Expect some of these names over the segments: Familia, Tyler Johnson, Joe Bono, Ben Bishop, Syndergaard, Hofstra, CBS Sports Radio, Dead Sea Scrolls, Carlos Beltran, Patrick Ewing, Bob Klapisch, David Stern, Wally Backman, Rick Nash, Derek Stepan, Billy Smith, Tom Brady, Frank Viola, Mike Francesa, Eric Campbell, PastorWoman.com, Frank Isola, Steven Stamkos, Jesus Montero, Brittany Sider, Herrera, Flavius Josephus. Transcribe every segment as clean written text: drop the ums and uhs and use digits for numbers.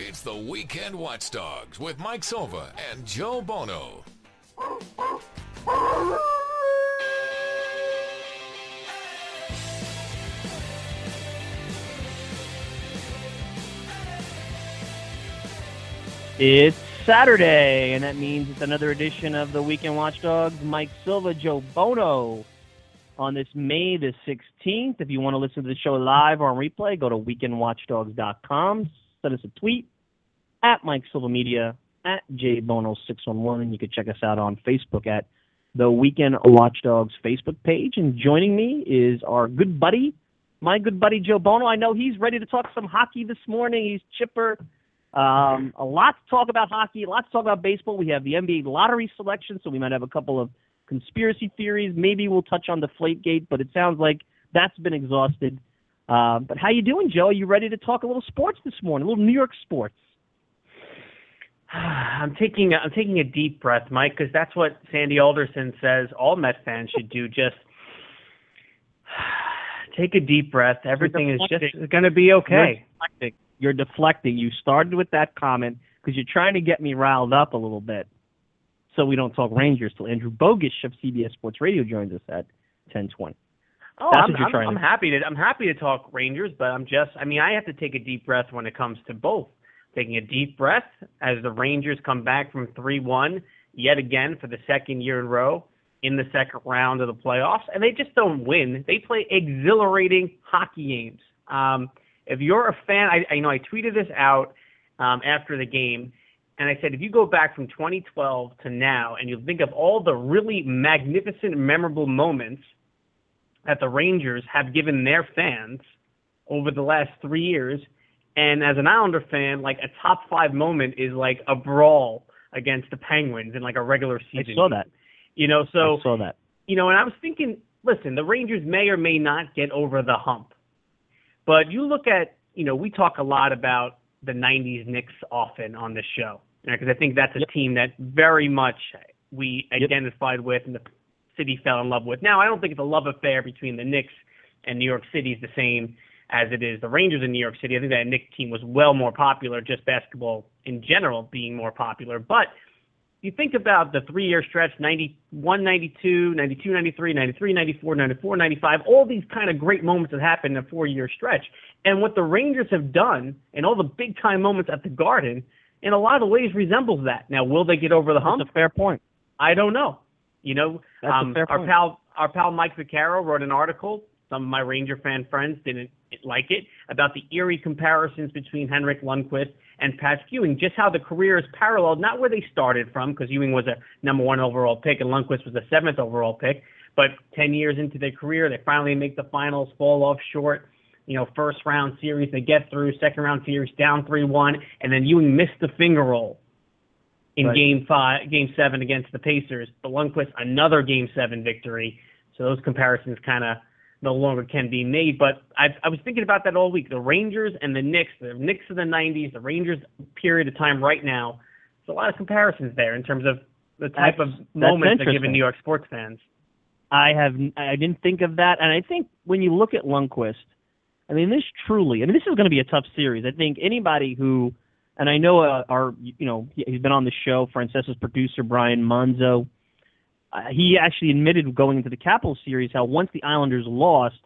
It's the Weekend Watchdogs with Mike Silva and Joe Bono. It's Saturday, and that means it's another edition of the Weekend Watchdogs. Mike Silva, Joe Bono. On this May the 16th, if you want to listen to the show live or on replay, go to weekendwatchdogs.com. Send us a tweet at Mike Silva Media, at JBono611, and you can check us out on Facebook at the Weekend Watchdogs Facebook page. And joining me is our good buddy, my good buddy Joe Bono. I know he's ready to talk some hockey this morning. He's chipper. A lot to talk about hockey, a lot to talk about baseball. We have the NBA lottery selection, so we might have a couple of conspiracy theories. Maybe we'll touch on the Deflategate, but it sounds like that's been exhausted. But how you doing, Joe? Are you ready to talk a little sports this morning, a little New York sports? I'm taking a deep breath, Mike, because that's what Sandy Alderson says all Met fans should do. Just take a deep breath. Everything is just going to be okay. You're deflecting. You started with that comment because you're trying to get me riled up a little bit. So we don't talk Rangers till Andrew Bogusch of CBS Sports Radio joins us at 10:20. Oh, I'm happy to talk Rangers, but I have to take a deep breath when it comes to both. Taking a deep breath as the Rangers come back from 3-1 yet again for the second year in a row in the second round of the playoffs, and they just don't win. They play exhilarating hockey games. If you're a fan, I tweeted this out after the game. And I said, if you go back from 2012 to now and you think of all the really magnificent, memorable moments that the Rangers have given their fans over the last 3 years, and as an Islander fan, like a top five moment is like a brawl against the Penguins in like a regular season. I saw that. I saw that. And I was thinking, listen, the Rangers may or may not get over the hump. But you look at, we talk a lot about the 90s Knicks often on this show. Because I think that's a team that very much we identified with and the city fell in love with. Now, I don't think the love affair between the Knicks and New York City is the same as it is the Rangers in New York City. I think that Knicks team was well more popular, just basketball in general being more popular. But you think about the three-year stretch, 91, 92, 92, 93, 93, 94, 94, 95, all these kind of great moments that happened in a four-year stretch. And what the Rangers have done and all the big-time moments at the Garden – in a lot of ways resembles that. Now, will they get over the hump? That's a fair point. I don't know. Our pal Mike Vaccaro wrote an article. Some of my Ranger fan friends didn't like it about the eerie comparisons between Henrik Lundqvist and Patrick Ewing, just how the career is paralleled, not where they started from, because Ewing was a number one overall pick and Lundqvist was the seventh overall pick. But 10 years into their career, they finally make the finals, fall off short. First round series, they get through, second round series, down 3-1, and then Ewing missed the finger roll in game 7 against the Pacers. But Lundqvist, another game 7 victory. So those comparisons kind of no longer can be made. But I was thinking about that all week. The Rangers and the Knicks of the 90s, the Rangers period of time right now, there's a lot of comparisons there in terms of the type of moments they're giving New York sports fans. I didn't think of that. And I think when you look at Lundqvist, this is going to be a tough series. I think anybody who, and I know he's been on the show, Francesca's producer, Brian Monzo, he actually admitted going into the Capitals series how once the Islanders lost,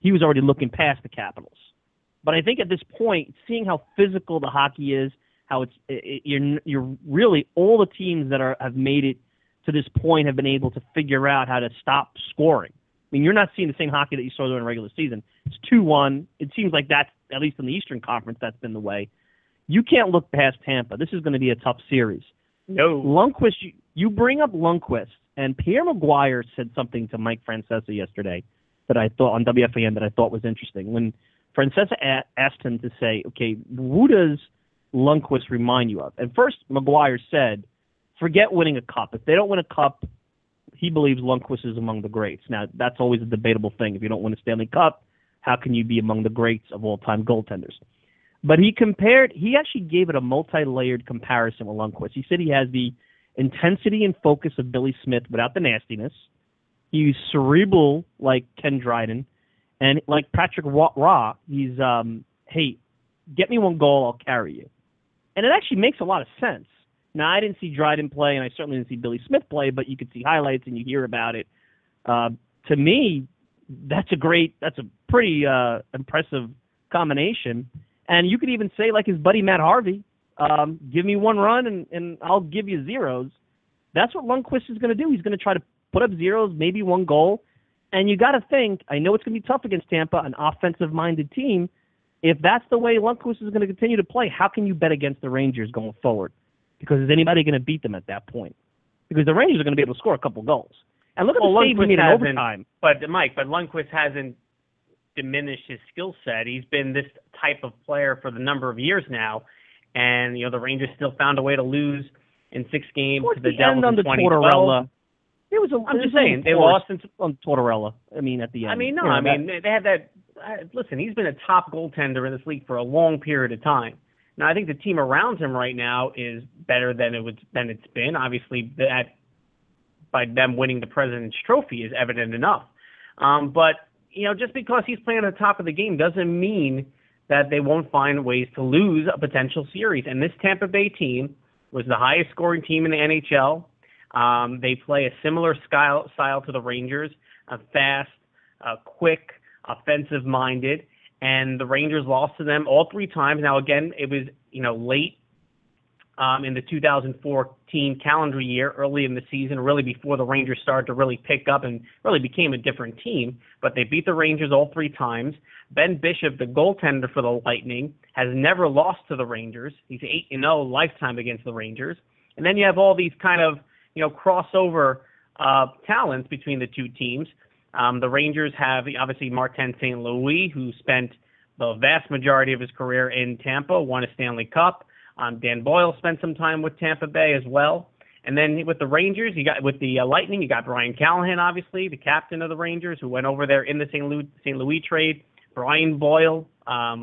he was already looking past the Capitals. But I think at this point, seeing how physical the hockey is, how you're really all the teams that have made it to this point have been able to figure out how to stop scoring. I mean, you're not seeing the same hockey that you saw during regular season. It's 2-1. It seems like that's, at least in the Eastern Conference, that's been the way. You can't look past Tampa. This is going to be a tough series. No. Lundqvist, you bring up Lundqvist, and Pierre McGuire said something to Mike Francesa yesterday that I thought on WFAN that I thought was interesting. When Francesa asked him to say, okay, who does Lundqvist remind you of? And first, McGuire said, forget winning a cup. If they don't win a cup, he believes Lundqvist is among the greats. Now, that's always a debatable thing. If you don't win a Stanley Cup, how can you be among the greats of all-time goaltenders? But he actually gave it a multi-layered comparison with Lundqvist. He said he has the intensity and focus of Billy Smith without the nastiness. He's cerebral like Ken Dryden. And like Patrick Roy, he's, hey, get me one goal, I'll carry you. And it actually makes a lot of sense. Now, I didn't see Dryden play, and I certainly didn't see Billy Smith play, but you could see highlights and you hear about it. To me, that's a pretty impressive combination. And you could even say, like his buddy Matt Harvey, give me one run and I'll give you zeros. That's what Lundqvist is going to do. He's going to try to put up zeros, maybe one goal. And you got to think, I know it's going to be tough against Tampa, an offensive-minded team. If that's the way Lundqvist is going to continue to play, how can you bet against the Rangers going forward? Because is anybody going to beat them at that point? Because the Rangers are going to be able to score a couple goals. And look at the save he made in overtime. But Lundqvist hasn't diminished his skill set. He's been this type of player for the number of years now. And, the Rangers still found a way to lose in 6 games to the Devils in 2012. I'm just saying, they lost on Tortorella. At the end. They had that. Listen, he's been a top goaltender in this league for a long period of time. Now, I think the team around him right now is better than it's been. Obviously, by them winning the President's Trophy is evident enough. But just because he's playing at the top of the game doesn't mean that they won't find ways to lose a potential series. And this Tampa Bay team was the highest scoring team in the NHL. They play a similar style to the Rangers, fast, quick, offensive-minded, and the Rangers lost to them all 3 times. Now, again, it was late in the 2014 calendar year, early in the season, really before the Rangers started to really pick up and really became a different team. But they beat the Rangers all 3 times. Ben Bishop, the goaltender for the Lightning, has never lost to the Rangers. He's 8-0 lifetime against the Rangers. And then you have all these kind of crossover talents between the 2 teams. The Rangers have, obviously, Martin St. Louis, who spent the vast majority of his career in Tampa, won a Stanley Cup. Dan Boyle spent some time with Tampa Bay as well. And then with the Rangers, Lightning, you got Brian Callahan, obviously, the captain of the Rangers, who went over there in the St. Louis trade. Brian Boyle,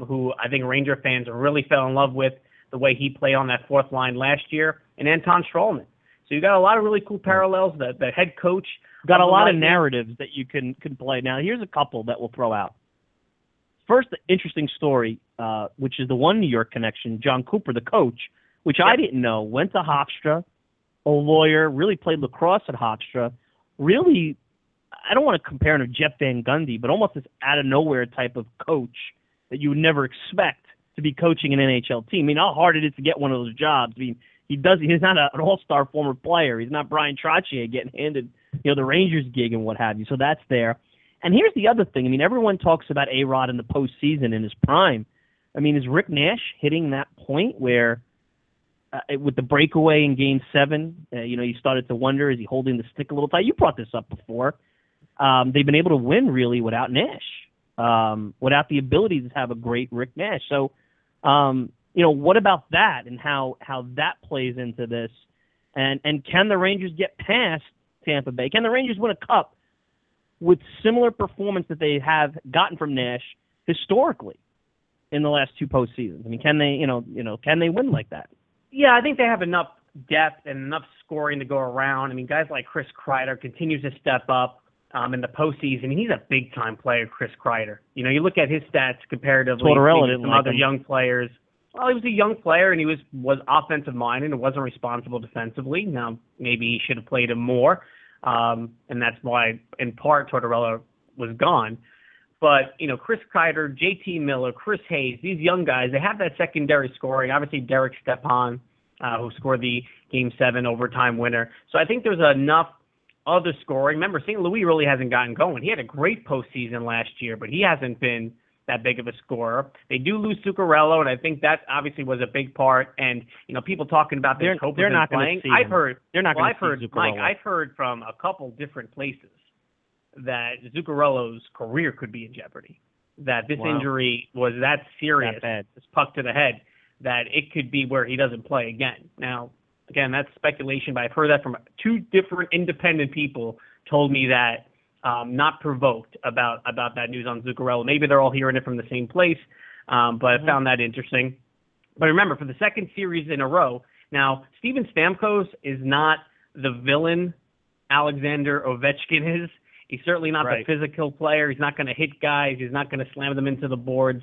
who I think Ranger fans really fell in love with the way he played on that 4th line last year, and Anton Stralman. So you got a lot of really cool parallels. The head coach got a lot of narratives that you can play. Now, here's a couple that we'll throw out. First, the interesting story, which is the one New York connection, John Cooper, the coach, which I didn't know, went to Hofstra, a lawyer, really played lacrosse at Hofstra. Really, I don't want to compare him to Jeff Van Gundy, but almost this out-of-nowhere type of coach that you would never expect to be coaching an NHL team. How hard it is to get one of those jobs. He's not an all-star former player. He's not Brian Trottier getting handed, the Rangers gig and what have you. So that's there. And here's the other thing. Everyone talks about A-Rod in the postseason in his prime. Is Rick Nash hitting that point where, with the breakaway in Game 7, you started to wonder, is he holding the stick a little tight? You brought this up before. They've been able to win, really, without Nash, without the ability to have a great Rick Nash. So, what about that and how that plays into this? And can the Rangers get past Tampa Bay? Can the Rangers win a cup with similar performance that they have gotten from Nash historically in the last 2 postseasons? Can they, can they win like that? Yeah, I think they have enough depth and enough scoring to go around. Guys like Chris Kreider continues to step up in the postseason. He's a big-time player, Chris Kreider. You look at his stats comparatively to some other young players. Well, he was a young player, and he was offensive-minded and wasn't responsible defensively. Now, maybe he should have played him more, and that's why, in part, Tortorella was gone. But, Chris Kreider, J.T. Miller, Chris Hayes, these young guys, they have that secondary scoring. Obviously, Derek Stepan, who scored the Game 7 overtime winner. So I think there's enough other scoring. Remember, St. Louis really hasn't gotten going. He had a great postseason last year, but he hasn't been that big of a scorer. They do lose Zuccarello, and I think that obviously was a big part. And people talking about their hope they're not playing. Mike, I've heard from a couple different places that Zuccarello's career could be in jeopardy. That this injury was that serious, this puck to the head, that it could be where he doesn't play again. Now, again, that's speculation, but I've heard that from 2 different independent people told me that. Not provoked about that news on Zuccarello. Maybe they're all hearing it from the same place, but I found that interesting. But remember, for the second series in a row, now Steven Stamkos is not the villain Alexander Ovechkin is. He's certainly not the physical player. He's not going to hit guys. He's not going to slam them into the boards.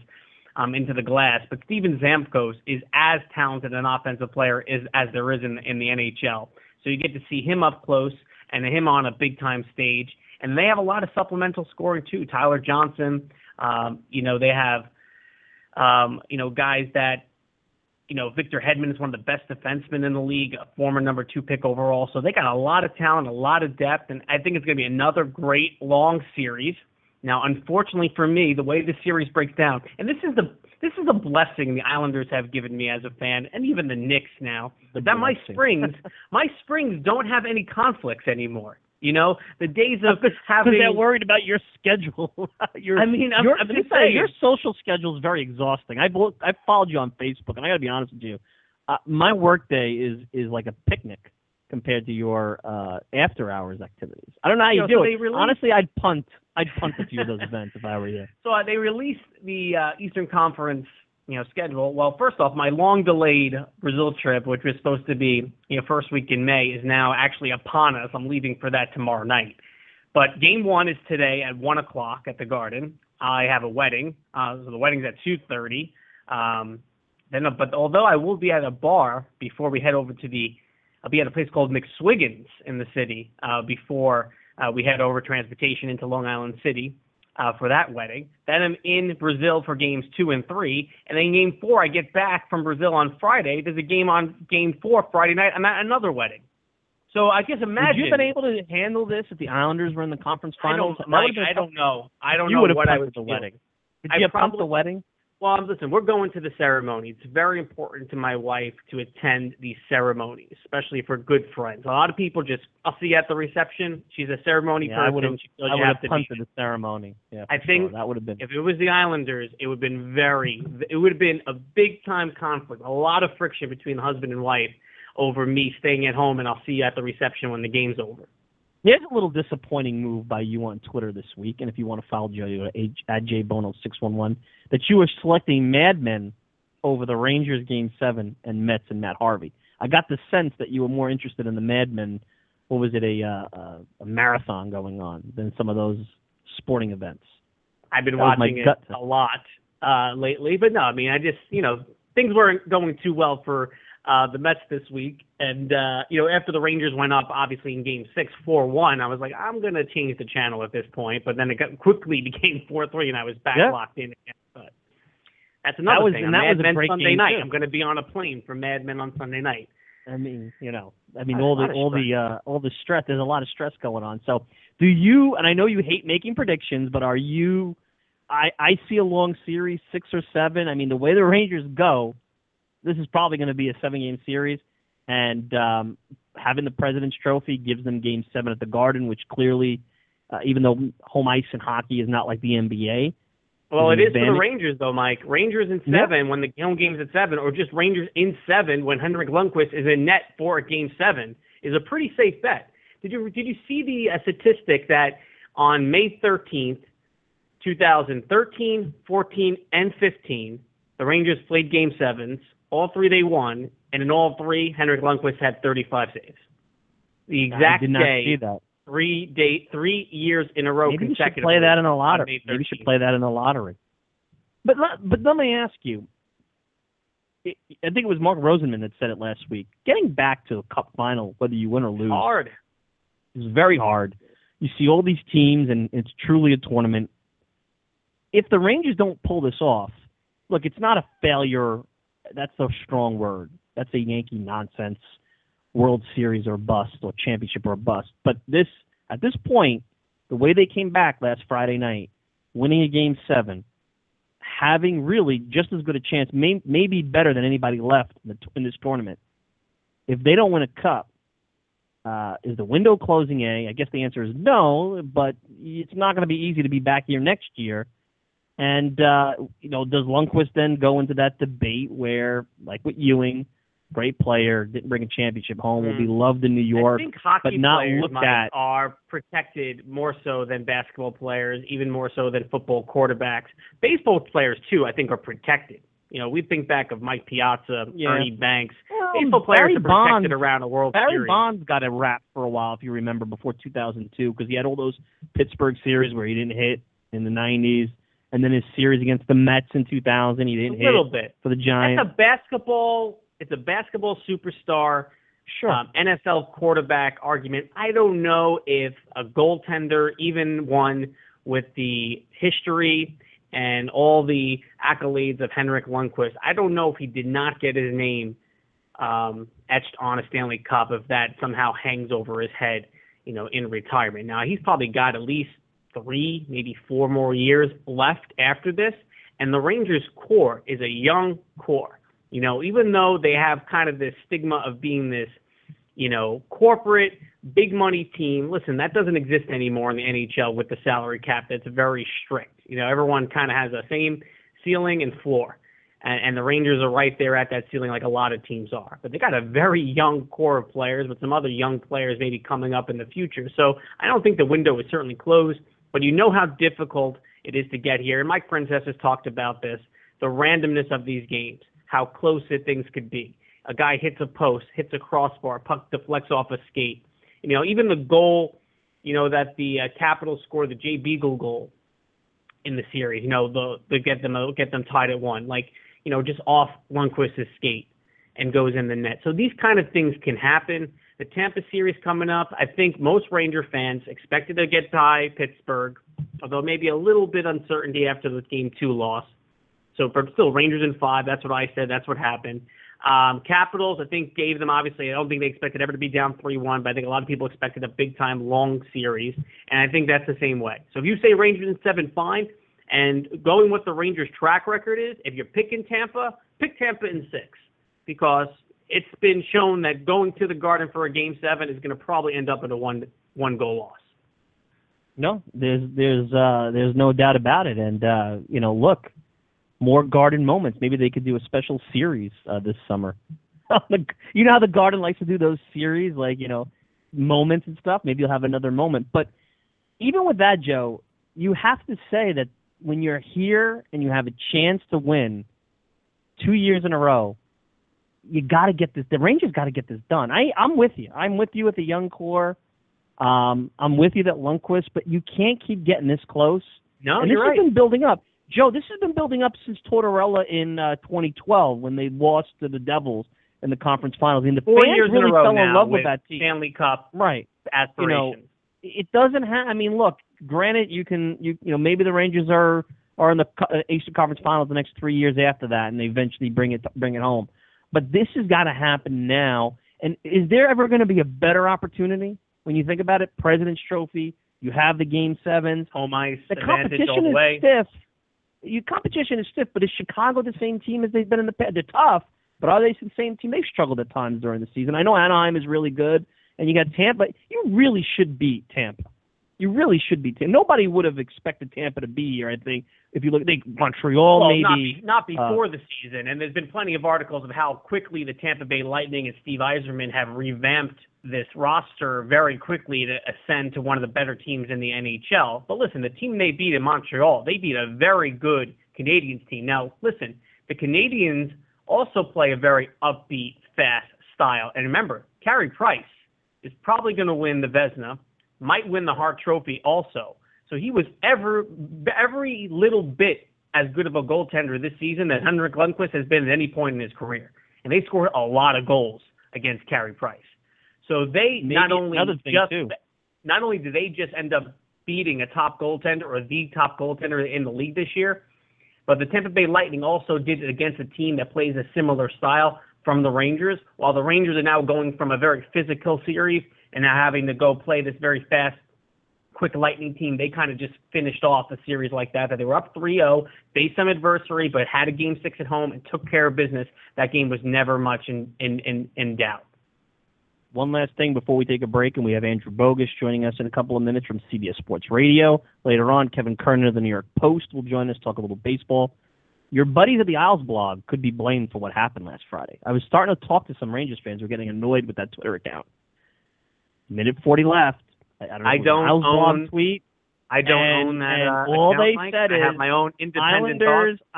into the glass. But Steven Stamkos is as talented an offensive player as there is in the NHL. So you get to see him up close and him on a big-time stage. And they have a lot of supplemental scoring, too. Tyler Johnson, they have, guys that, Victor Hedman is one of the best defensemen in the league, a former number 2 pick overall. So they got a lot of talent, a lot of depth, and I think it's going to be another great long series. Now, unfortunately for me, the way the series breaks down, and this is the blessing the Islanders have given me as a fan, and even the Knicks now, that my Springs don't have any conflicts anymore. The days of having... they're worried about your schedule. Your social schedule is very exhausting. I've followed you on Facebook, and I got to be honest with you. My work day is like a picnic compared to your after-hours activities. I don't know how you do it. Honestly, I'd punt a few of those events if I were you. So they released the Eastern Conference schedule. Well, first off, my long-delayed Brazil trip, which was supposed to be first week in May, is now actually upon us. I'm leaving for that tomorrow night. But game one is today at 1 o'clock at the Garden. I have a wedding. So the wedding's at 2:30. But although I will be at a bar before we head over to I'll be at a place called McSwiggin's in the city before we head over transportation into Long Island City. For that wedding. Then I'm in Brazil for games 2 and 3. And then game 4, I get back from Brazil on Friday. There's a game on game 4 Friday night. I'm at another wedding. So I guess imagine. Would you have been able to handle this if the Islanders were in the conference finals? I don't know. I don't know what I would do. Did you pump the wedding? Well, listen, we're going to the ceremony. It's very important to my wife to attend these ceremonies, especially for good friends. A lot of people I'll see you at the reception. She's a ceremony person. I would have punted the ceremony. Yeah, I think that would have been. If it was the Islanders, it would have been a big-time conflict, a lot of friction between the husband and wife over me staying at home and I'll see you at the reception when the game's over. Here's a little disappointing move by you on Twitter this week, and if you want to follow Joe, you're at jbono611, that you were selecting Mad Men over the Rangers Game 7 and Mets and Matt Harvey. I got the sense that you were more interested in the Mad Men, a marathon going on, than some of those sporting events. I've been watching it a lot lately, but no, I mean, I just, things weren't going too well for the Mets this week. And, after the Rangers went up, obviously, in Game 6, 4-1, I was like, I'm going to change the channel at this point. But then it quickly became 4-3, and I was back locked in again. But that's another thing. Mad Men Sunday night. I'm going to be on a plane for Mad Men on Sunday night. I mean, all the stress. There's a lot of stress going on. So do you, and I know you hate making predictions, but are you, I see a long series, 6 or 7. I mean, the way the Rangers go, this is probably going to be a 7-game series, and having the President's Trophy gives them Game 7 at the Garden, which clearly, even though home ice in hockey is not like the NBA. Well, it is for the Rangers, though, Mike. Rangers in 7 when the home game's at 7, or just Rangers in 7 when Henrik Lundqvist is in net for Game 7, is a pretty safe bet. Did you see the statistic that on May 13th, 2013, 14, and 15, the Rangers played Game 7s, all 3 they won, and in all 3, Henrik Lundqvist had 35 saves. The exact day, 3 years in a row consecutively. Maybe you should play that in a lottery. But let me ask you, I think it was Mark Rosenman that said it last week, getting back to a cup final, whether you win or lose, it's very hard. You see all these teams, and it's truly a tournament. If the Rangers don't pull this off, look, it's not a failure. That's a strong word. That's a Yankee nonsense, World Series or bust, or championship or bust. But at this point, the way they came back last Friday night, winning a Game 7, having really just as good a chance, maybe better than anybody left in this tournament. If they don't win a cup, is the window closing? I guess the answer is no, but it's not going to be easy to be back here next year. And, does Lundqvist then go into that debate where, like with Ewing, great player, didn't bring a championship home, will be loved in New York, but not looked at? Are protected more so than basketball players, even more so than football quarterbacks. Baseball players, too, I think, are protected. We think back of Mike Piazza, Ernie Banks. Well, baseball players are protected around a World Series. Barry Bonds got a rap for a while, if you remember, before 2002, because he had all those Pittsburgh series where he didn't hit in the 90s. and then his series against the Mets in 2000, he didn't hit. A little bit. For the Giants. It's a basketball superstar, sure. NFL quarterback argument. I don't know if a goaltender, even one with the history and all the accolades of Henrik Lundqvist, I don't know if he did not get his name etched on a Stanley Cup, if that somehow hangs over his head, you know, in retirement. Now, he's probably got at least 3, maybe 4 more years left after this, and the Rangers' core is a young core. You know, even though they have kind of this stigma of being this, you know, corporate, big-money team, listen, that doesn't exist anymore in the NHL with the salary cap. That's very strict. You know, everyone kind of has the same ceiling and floor, and the Rangers are right there at that ceiling like a lot of teams are. But they got a very young core of players with some other young players maybe coming up in the future. So I don't think the window is certainly closed, but you know how difficult it is to get here. And Mike Princess has talked about this, the randomness of these games, how close things could be. A guy hits a post, hits a crossbar, puck deflects off a skate. You know, even the goal, you know, that the Capitals scored, the Jay Beagle goal in the series, you know, the get them tied at 1, like, you know, just off Lundqvist's skate and goes in the net. So these kind of things can happen. The Tampa series coming up, I think most Ranger fans expected to get by Pittsburgh, although maybe a little bit uncertainty after the Game 2 loss. So, but still, Rangers in 5. That's what I said. That's what happened. Capitals, I think, gave them, obviously, I don't think they expected ever to be down 3-1, but I think a lot of people expected a big-time long series, and I think that's the same way. So if you say Rangers in 7, fine, and going with the Rangers' track record is, if you're picking Tampa, pick Tampa in 6, because it's been shown that going to the Garden for a Game 7 is going to probably end up in a one-goal loss. No, there's no doubt about it. And, you know, look, more Garden moments. Maybe they could do a special series this summer. You know how the Garden likes to do those series, like, you know, moments and stuff? Maybe you'll have another moment. But even with that, Joe, you have to say that when you're here and you have a chance to win 2 years in a row, you got to get this. The Rangers got to get this done. I'm with you. I'm with you with the young core. I'm with you that Lundqvist, but you can't keep getting this close. No, and you're right. This has been building up. Joe, this has been building up since Tortorella in 2012 when they lost to the Devils in the conference finals. And the fans really fell in love with that team. Stanley Cup right. aspirations. You know, it doesn't have – I mean, look, granted, you know, maybe the Rangers are in the Eastern Conference Finals the next 3 years after that, and they eventually bring it home. But this has got to happen now. And is there ever going to be a better opportunity? When you think about it, President's Trophy, you have the Game 7s. Home ice, the competition is stiff. Your competition is stiff, but is Chicago the same team as they've been in the past? They're tough, but are they the same team? They've struggled at times during the season. I know Anaheim is really good, and you got Tampa. You really should beat Tampa. You really should beat Tampa. Nobody would have expected Tampa to be here, I think. If you look at Montreal, well, maybe. Not before the season, and there's been plenty of articles of how quickly the Tampa Bay Lightning and Steve Yzerman have revamped this roster very quickly to ascend to one of the better teams in the NHL. But listen, the team they beat in Montreal, they beat a very good Canadiens team. Now, listen, the Canadiens also play a very upbeat, fast style. And remember, Carey Price is probably going to win the Vezina, might win the Hart Trophy also. So he was every little bit as good of a goaltender this season that Henrik Lundqvist has been at any point in his career. And they scored a lot of goals against Carey Price. So they not only do they just end up beating a top goaltender or the top goaltender in the league this year, but the Tampa Bay Lightning also did it against a team that plays a similar style from the Rangers, while the Rangers are now going from a very physical series and now having to go play this very fast, quick Lightning team. They kind of just finished off a series like that they were up 3-0, faced some adversary, but had a Game 6 at home and took care of business. That game was never much in doubt. One last thing before we take a break, and we have Andrew Bogusch joining us in a couple of minutes from CBS Sports Radio. Later on, Kevin Kernan of the New York Post will join us, talk a little baseball. Your buddies at the Isles blog could be blamed for what happened last Friday. I was starting to talk to some Rangers fans who were getting annoyed with that Twitter account. Minute 40 left. I don't own that. All account, they Mike. Said I is my own independent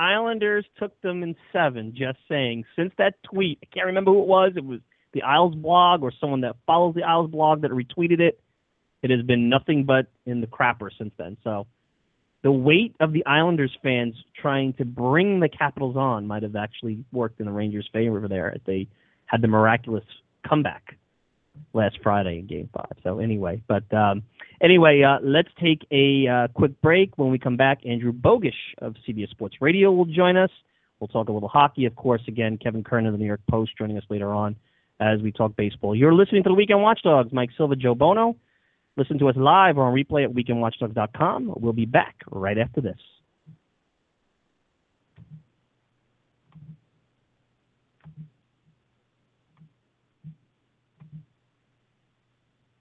Islanders took them in 7. Just saying. Since that tweet, I can't remember who it was. It was the Isles blog or someone that follows the Isles blog that retweeted it. It has been nothing but in the crapper since then. So the weight of the Islanders fans trying to bring the Capitals on might have actually worked in the Rangers' favor there if they had the miraculous comeback last Friday in Game 5. So anyway, but let's take a quick break. When we come back, Andrew Bogusch of CBS Sports Radio will join us. We'll talk a little hockey, of course. Again, Kevin Kernan of the New York Post joining us later on as we talk baseball. You're listening to the Weekend Watchdogs. Mike Silva, Joe Bono. Listen to us live or on replay at weekendwatchdogs.com. We'll be back right after this.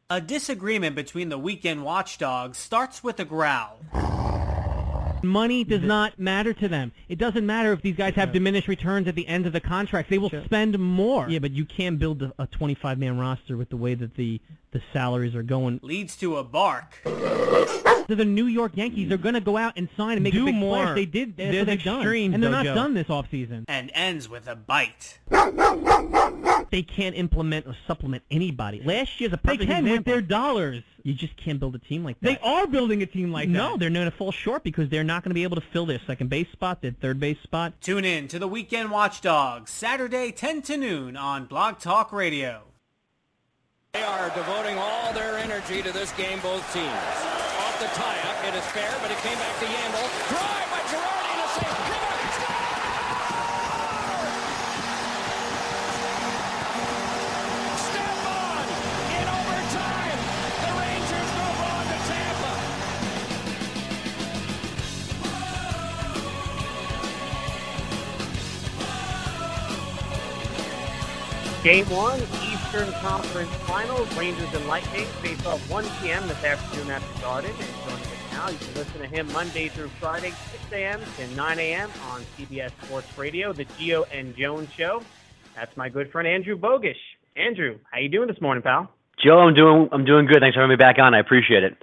A disagreement between the Weekend Watchdogs starts with a growl. Money does not matter to them. It doesn't matter if these guys have diminished returns at the end of the contract. They will spend more. Yeah, but you can build a 25-man roster with the way that the salaries are going. Leads to a bark. To the New York Yankees, they're going to go out and sign and make a big splash. They did. That's what they've done. And they're not done this offseason. And ends with a bite. They can't implement or supplement anybody. Last year's a perfect example. They can with their dollars. You just can't build a team like that. They are building a team like that. No, they're going to fall short because they're not going to be able to fill their second base spot, their third base spot. Tune in to the Weekend Watchdogs, Saturday 10 to noon on Blog Talk Radio. They are devoting all their energy to this game, both teams. Off the tie-up, it is fair, but it came back to Yandel. Drive by Girardi and a save. Give it! Game 1, Eastern Conference Finals, Rangers and Lightning, face off 1 p.m. this afternoon at the Garden. And joining us now, you can listen to him Monday through Friday, 6 a.m. to 9 a.m. on CBS Sports Radio, the Geo and Jones Show. That's my good friend Andrew Bogusch. Andrew, how you doing this morning, pal? Joe, I'm doing good. Thanks for having me back on. I appreciate it.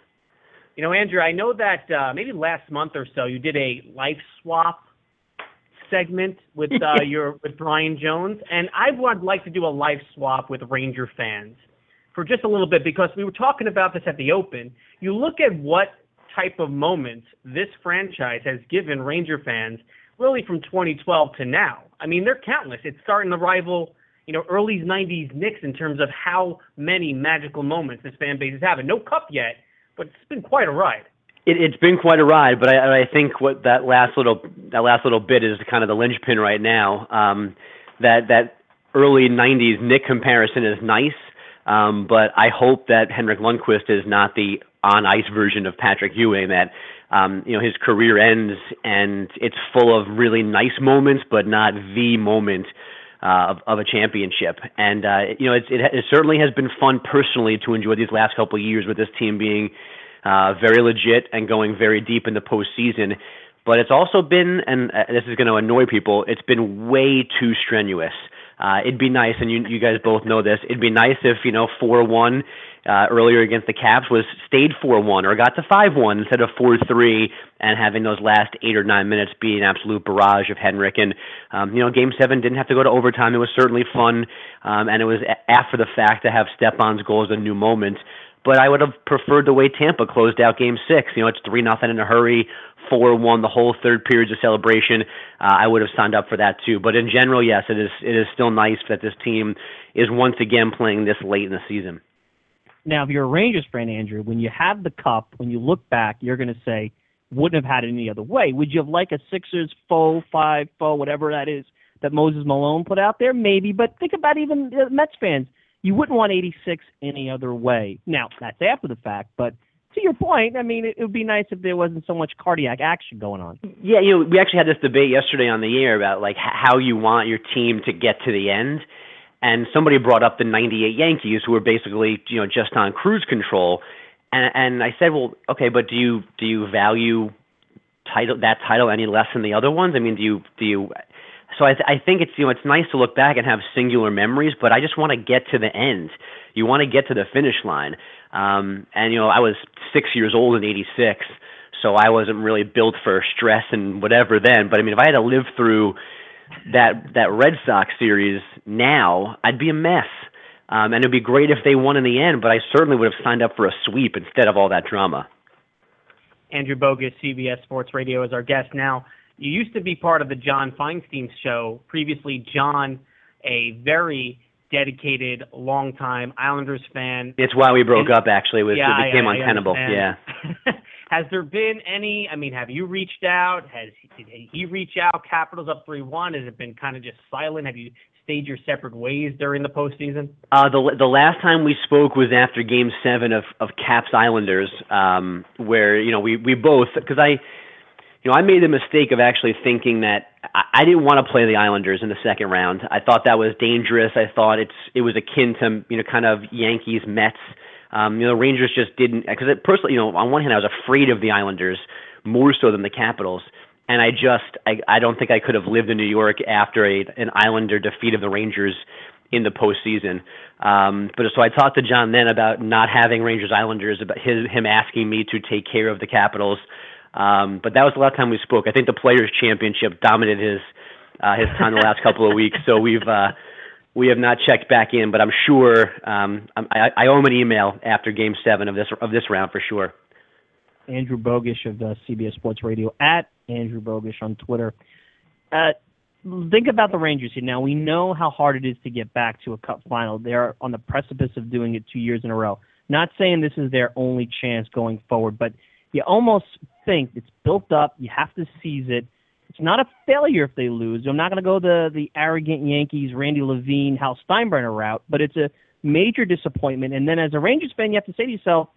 You know, Andrew, I know that maybe last month or so you did a life swap segment with with Brian Jones, and I would like to do a life swap with Ranger fans for just a little bit, because we were talking about this at the Open. You look at what type of moments this franchise has given Ranger fans, really from 2012 to now. I mean, they're countless. It's starting to rival, early 90s Knicks in terms of how many magical moments this fan base is having. No cup yet, but it's been quite a ride. It's been quite a ride, but I think what that last little bit is kind of the linchpin right now. That early 90s Nick comparison is nice, but I hope that Henrik Lundqvist is not the on-ice version of Patrick Ewing, that his career ends and it's full of really nice moments, but not the moment of a championship. And, it certainly has been fun personally to enjoy these last couple of years with this team being very legit and going very deep in the postseason, but it's also been, and this is going to annoy people, it's been way too strenuous. It'd be nice, and you guys both know this, it'd be nice if 4-1 earlier against the Caps was stayed 4-1 or got to 5-1 instead of 4-3, and having those last 8 or 9 minutes be an absolute barrage of Henrik. And Game 7 didn't have to go to overtime. It was certainly fun, and it was after the fact to have Stepan's goal as a new moment. But I would have preferred the way Tampa closed out Game 6. It's 3-0 in a hurry, 4-1, the whole third period of celebration. I would have signed up for that too. But in general, yes, it is still nice that this team is once again playing this late in the season. Now, if you're a Rangers fan, Andrew, when you have the cup, when you look back, you're going to say, wouldn't have had it any other way. Would you have liked a Sixers faux, 5-4, whatever that is, that Moses Malone put out there? Maybe, but think about even Mets fans. You wouldn't want 86 any other way. Now, that's after the fact, but to your point, I mean, it would be nice if there wasn't so much cardiac action going on. Yeah, we actually had this debate yesterday on the air about, like, how you want your team to get to the end, and somebody brought up the 98 Yankees, who were basically, just on cruise control, and I said, well, okay, but do you value that title any less than the other ones? I mean, do you? So I think it's it's nice to look back and have singular memories, but I just want to get to the end. You want to get to the finish line, and I was 6 years old in '86, so I wasn't really built for stress and whatever then. But I mean, if I had to live through that Red Sox series now, I'd be a mess. And it'd be great if they won in the end, but I certainly would have signed up for a sweep instead of all that drama. Andrew Bogusch, CBS Sports Radio, is our guest now. You used to be part of the John Feinstein show. Previously, John, a very dedicated, longtime Islanders fan. It's why we broke up, actually. It became untenable. Yeah. Has there been any, have you reached out? Did he reach out? Capitals up 3-1. Has it been kind of just silent? Have you stayed your separate ways during the postseason? The last time we spoke was after Game 7 of Caps Islanders, where, we both, because I made the mistake of actually thinking that I didn't want to play the Islanders in the second round. I thought that was dangerous. I thought it was akin to, kind of Yankees, Mets. The Rangers just didn't, because personally, on one hand, I was afraid of the Islanders more so than the Capitals. And I don't think I could have lived in New York after an Islander defeat of the Rangers in the postseason. So I talked to John then about not having Rangers-Islanders, about him asking me to take care of the Capitals. But that was the last time we spoke. I think the Players' Championship dominated his time the last couple of weeks. So we have not checked back in, but I'm sure I owe him an email after Game 7 of this round for sure. Andrew Bogusch of CBS Sports Radio, at Andrew Bogusch on Twitter. Think about the Rangers here. Now, we know how hard it is to get back to a cup final. They're on the precipice of doing it 2 years in a row. Not saying this is their only chance going forward, but you almost think it's built up. You have to seize it. It's not a failure if they lose. I'm not going to go the arrogant Yankees, Randy Levine, Hal Steinbrenner route, but it's a major disappointment. And then as a Rangers fan, you have to say to yourself,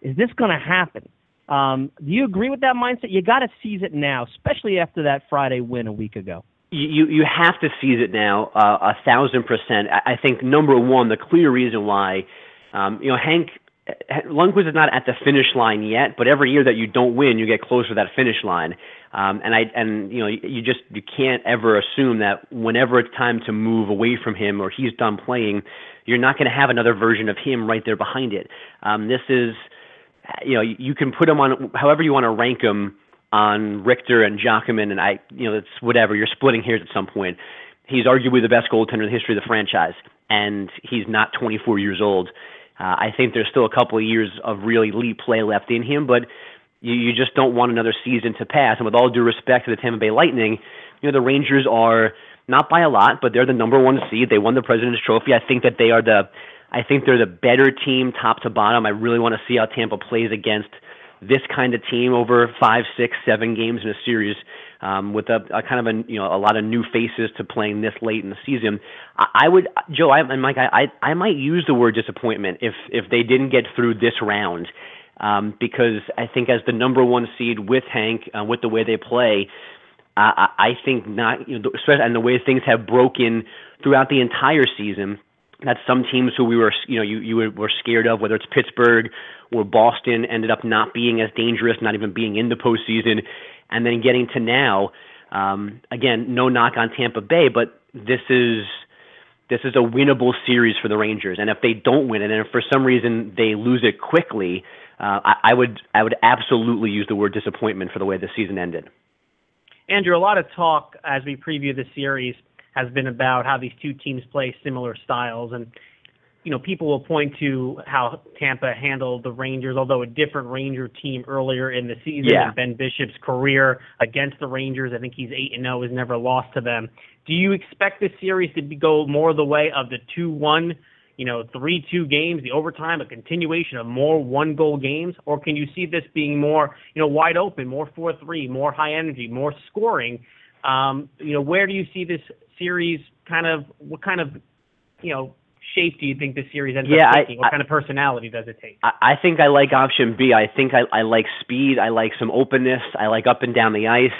is this going to happen? Do you agree with that mindset? You got to seize it now, especially after that Friday win a week ago. You have to seize it now, 1,000%. I think, number one, the clear reason why, Lundqvist is not at the finish line yet, but every year that you don't win, you get closer to that finish line. You can't ever assume that whenever it's time to move away from him or he's done playing, you're not going to have another version of him right there behind it. This is, you can put him on however you want to rank him on Richter and Jokinen, and it's whatever. You're splitting hairs at some point. He's arguably the best goaltender in the history of the franchise, and he's not 24 years old. I think there's still a couple of years of really elite play left in him, but you just don't want another season to pass. And with all due respect to the Tampa Bay Lightning, the Rangers are not by a lot, but they're the number one seed. They won the President's Trophy. I think they're the better team, top to bottom. I really want to see how Tampa plays against this kind of team over 5, 6, 7 games in a series, with a kind of a lot of new faces to playing this late in the season. I might use the word disappointment if they didn't get through this round, because I think as the number one seed with Hank, with the way they play, I think not, especially and the way things have broken throughout the entire season. That some teams who we were, you were scared of, whether it's Pittsburgh or Boston, ended up not being as dangerous, not even being in the postseason, and then getting to now. Again, no knock on Tampa Bay, but this is a winnable series for the Rangers. And if they don't win it, and if for some reason they lose it quickly, I would absolutely use the word disappointment for the way the season ended. Andrew, a lot of talk as we preview the series has been about how these two teams play similar styles. And, people will point to how Tampa handled the Rangers, although a different Ranger team earlier in the season, yeah. Ben Bishop's career against the Rangers. I think he's 8-0, has never lost to them. Do you expect this series to go more the way of the 2-1, 3-2 games, the overtime, a continuation of more one-goal games? Or can you see this being more, wide open, more 4-3, more high energy, more scoring? Where do you see this series kind of, what kind of, shape do you think this series ends up taking? What kind of personality does it take? I think I like option B. I think I like speed. I like some openness. I like up and down the ice.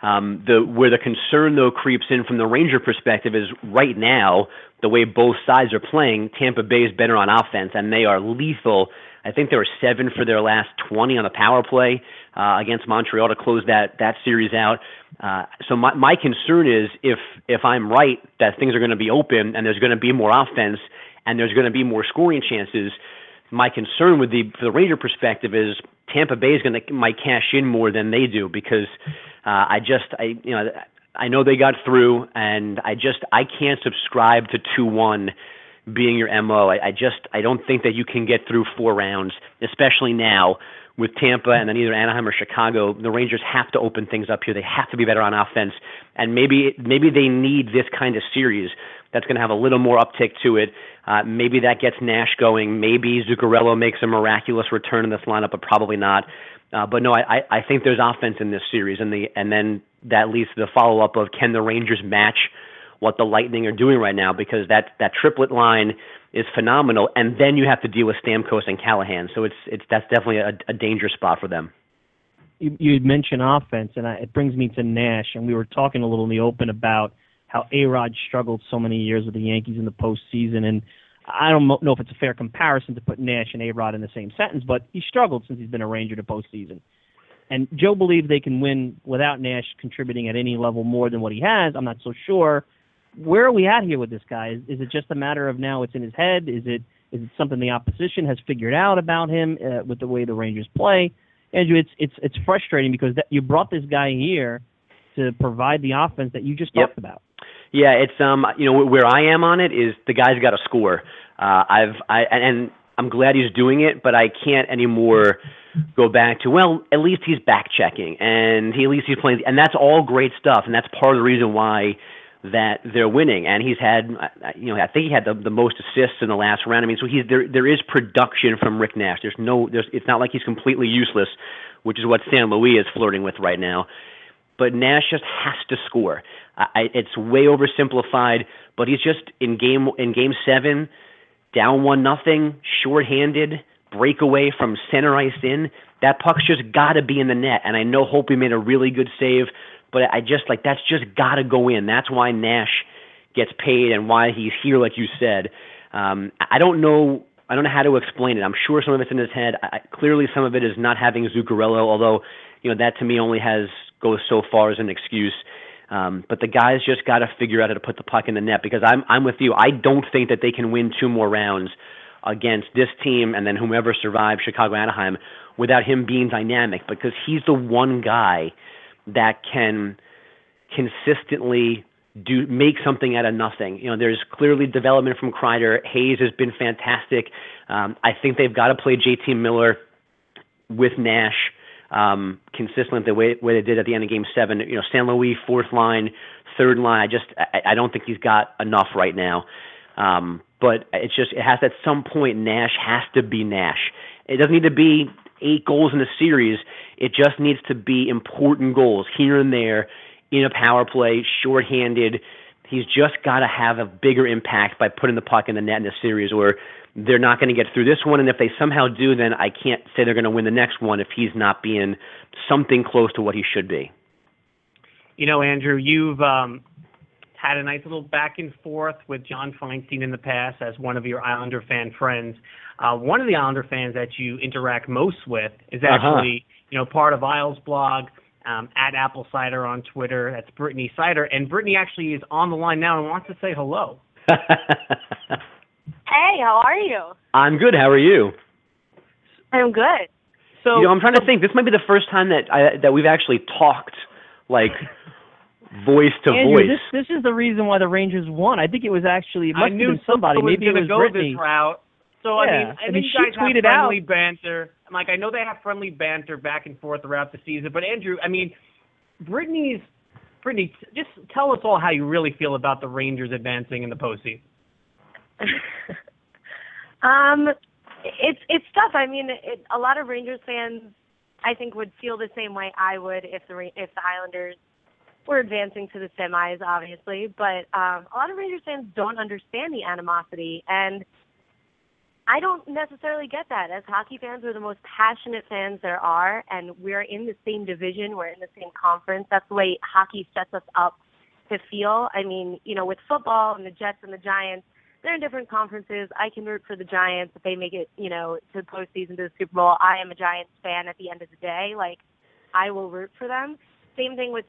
Where the concern, though, creeps in from the Ranger perspective is right now, the way both sides are playing, Tampa Bay is better on offense, and they are lethal. I think they were 7 for their last 20 on the power play against Montreal to close that series out. So my concern is if I'm right that things are going to be open and there's going to be more offense and there's going to be more scoring chances, my concern with the Ranger perspective is Tampa Bay is might cash in more than they do because I know they got through and I can't subscribe to 2-1. Being your MO, I don't think that you can get through 4 rounds, especially now with Tampa and then either Anaheim or Chicago, the Rangers have to open things up here. They have to be better on offense, and maybe they need this kind of series that's going to have a little more uptick to it. Maybe that gets Nash going. Maybe Zuccarello makes a miraculous return in this lineup, but probably not. But no, I think there's offense in this series, and then that leads to the follow-up of, can the Rangers match what the Lightning are doing right now? Because that triplet line is phenomenal, and then you have to deal with Stamkos and Callahan. So that's definitely a danger spot for them. You mentioned offense, and it brings me to Nash, and we were talking a little in the open about how A-Rod struggled so many years with the Yankees in the postseason, and I don't know if it's a fair comparison to put Nash and A-Rod in the same sentence, but he struggled since he's been a Ranger to postseason. And Joe believes they can win without Nash contributing at any level more than what he has. I'm not so sure. Where are we at here with this guy? Is it just a matter of now it's in his head? Is it something the opposition has figured out about him with the way the Rangers play? Andrew, it's frustrating because you brought this guy here to provide the offense that you just talked about. Yeah, it's where I am on it is the guy's got to score. And I'm glad he's doing it, but I can't anymore go back to, well, at least he's back checking and he's playing, and that's all great stuff, and that's part of the reason why that they're winning. And he's had, I think he had the most assists in the last round. I mean, so he's there. There is production from Rick Nash. It's not like he's completely useless, which is what San Luis is flirting with right now. But Nash just has to score. It's way oversimplified, but he's just in game seven, down 1-0, shorthanded, breakaway from center ice in. That puck's just got to be in the net. And I know Hopi made a really good save, but I just that's just got to go in. That's why Nash gets paid and why he's here, like you said. I don't know how to explain it. I'm sure some of it's in his head. Clearly, some of it is not having Zuccarello, although that to me only goes so far as an excuse. But the guys just got to figure out how to put the puck in the net, because I'm with you. I don't think that they can win two more rounds against this team and then whomever survives Chicago, Anaheim, without him being dynamic, because he's the one guy that can consistently make something out of nothing. There's clearly development from Kreider. Hayes has been fantastic. I think they've got to play J.T. Miller with Nash consistently the way they did at the end of Game 7. San Luis, fourth line, third line. I don't think he's got enough right now. But it has, at some point, Nash has to be Nash. It doesn't need to be 8 goals in a series. It just needs to be important goals here and there in a power play, shorthanded. He's just got to have a bigger impact by putting the puck in the net in this series, or they're not going to get through this one. And if they somehow do, then I can't say they're going to win the next one if he's not being something close to what he should be. Andrew, you've had a nice little back and forth with John Feinstein in the past as one of your Islander fan friends. One of the Islander fans that you interact most with is actually part of Isles blog, at Apple Cider on Twitter. That's Brittany Sider. And Brittany actually is on the line now and wants to say hello. Hey, how are you? I'm good. How are you? I'm good. So I'm trying to think. This might be the first time that we've actually talked, like, voice to Andrew, voice. This is the reason why the Rangers won. I think it was actually somebody. Maybe it was Brittany. This route. So, yeah. I mean, you guys have friendly banter. Mike, I know they have friendly banter back and forth throughout the season, but Andrew, Brittany, just tell us all how you really feel about the Rangers advancing in the postseason. It's tough. I mean, a lot of Rangers fans, I think, would feel the same way I would if the Islanders were advancing to the semis, obviously. But a lot of Rangers fans don't understand the animosity, and I don't necessarily get that. As hockey fans, we're the most passionate fans there are, and we're in the same division. We're in the same conference. That's the way hockey sets us up to feel. I mean, with football and the Jets and the Giants, they're in different conferences. I can root for the Giants if they make it, to the postseason, to the Super Bowl. I am a Giants fan at the end of the day. Like, I will root for them. Same thing with,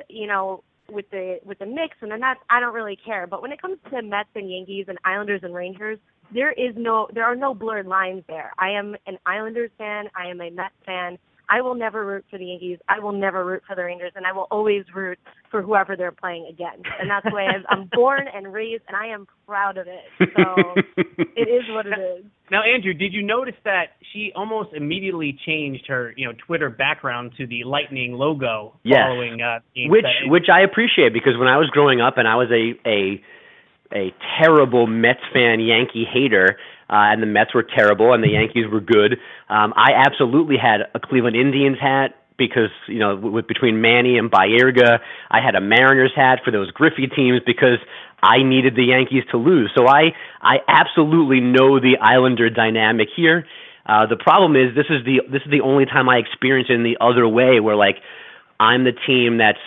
with the Knicks and the Nets. I don't really care. But when it comes to Mets and Yankees and Islanders and Rangers, there are no blurred lines there. I am an Islanders fan. I am a Mets fan. I will never root for the Yankees. I will never root for the Rangers, and I will always root for whoever they're playing against. And that's the way I'm born and raised, and I am proud of it. So it is what it is. Now, Andrew, did you notice that she almost immediately changed her, Twitter background to the Lightning logo? Yes. Following which I appreciate, because when I was growing up and I was a terrible Mets fan, Yankee hater, and the Mets were terrible and the Yankees were good. I absolutely had a Cleveland Indians hat because, between Manny and Bayerga, I had a Mariners hat for those Griffey teams because I needed the Yankees to lose. So I absolutely know the Islander dynamic here. The problem is this is the only time I experience it in the other way, where I'm the team that's,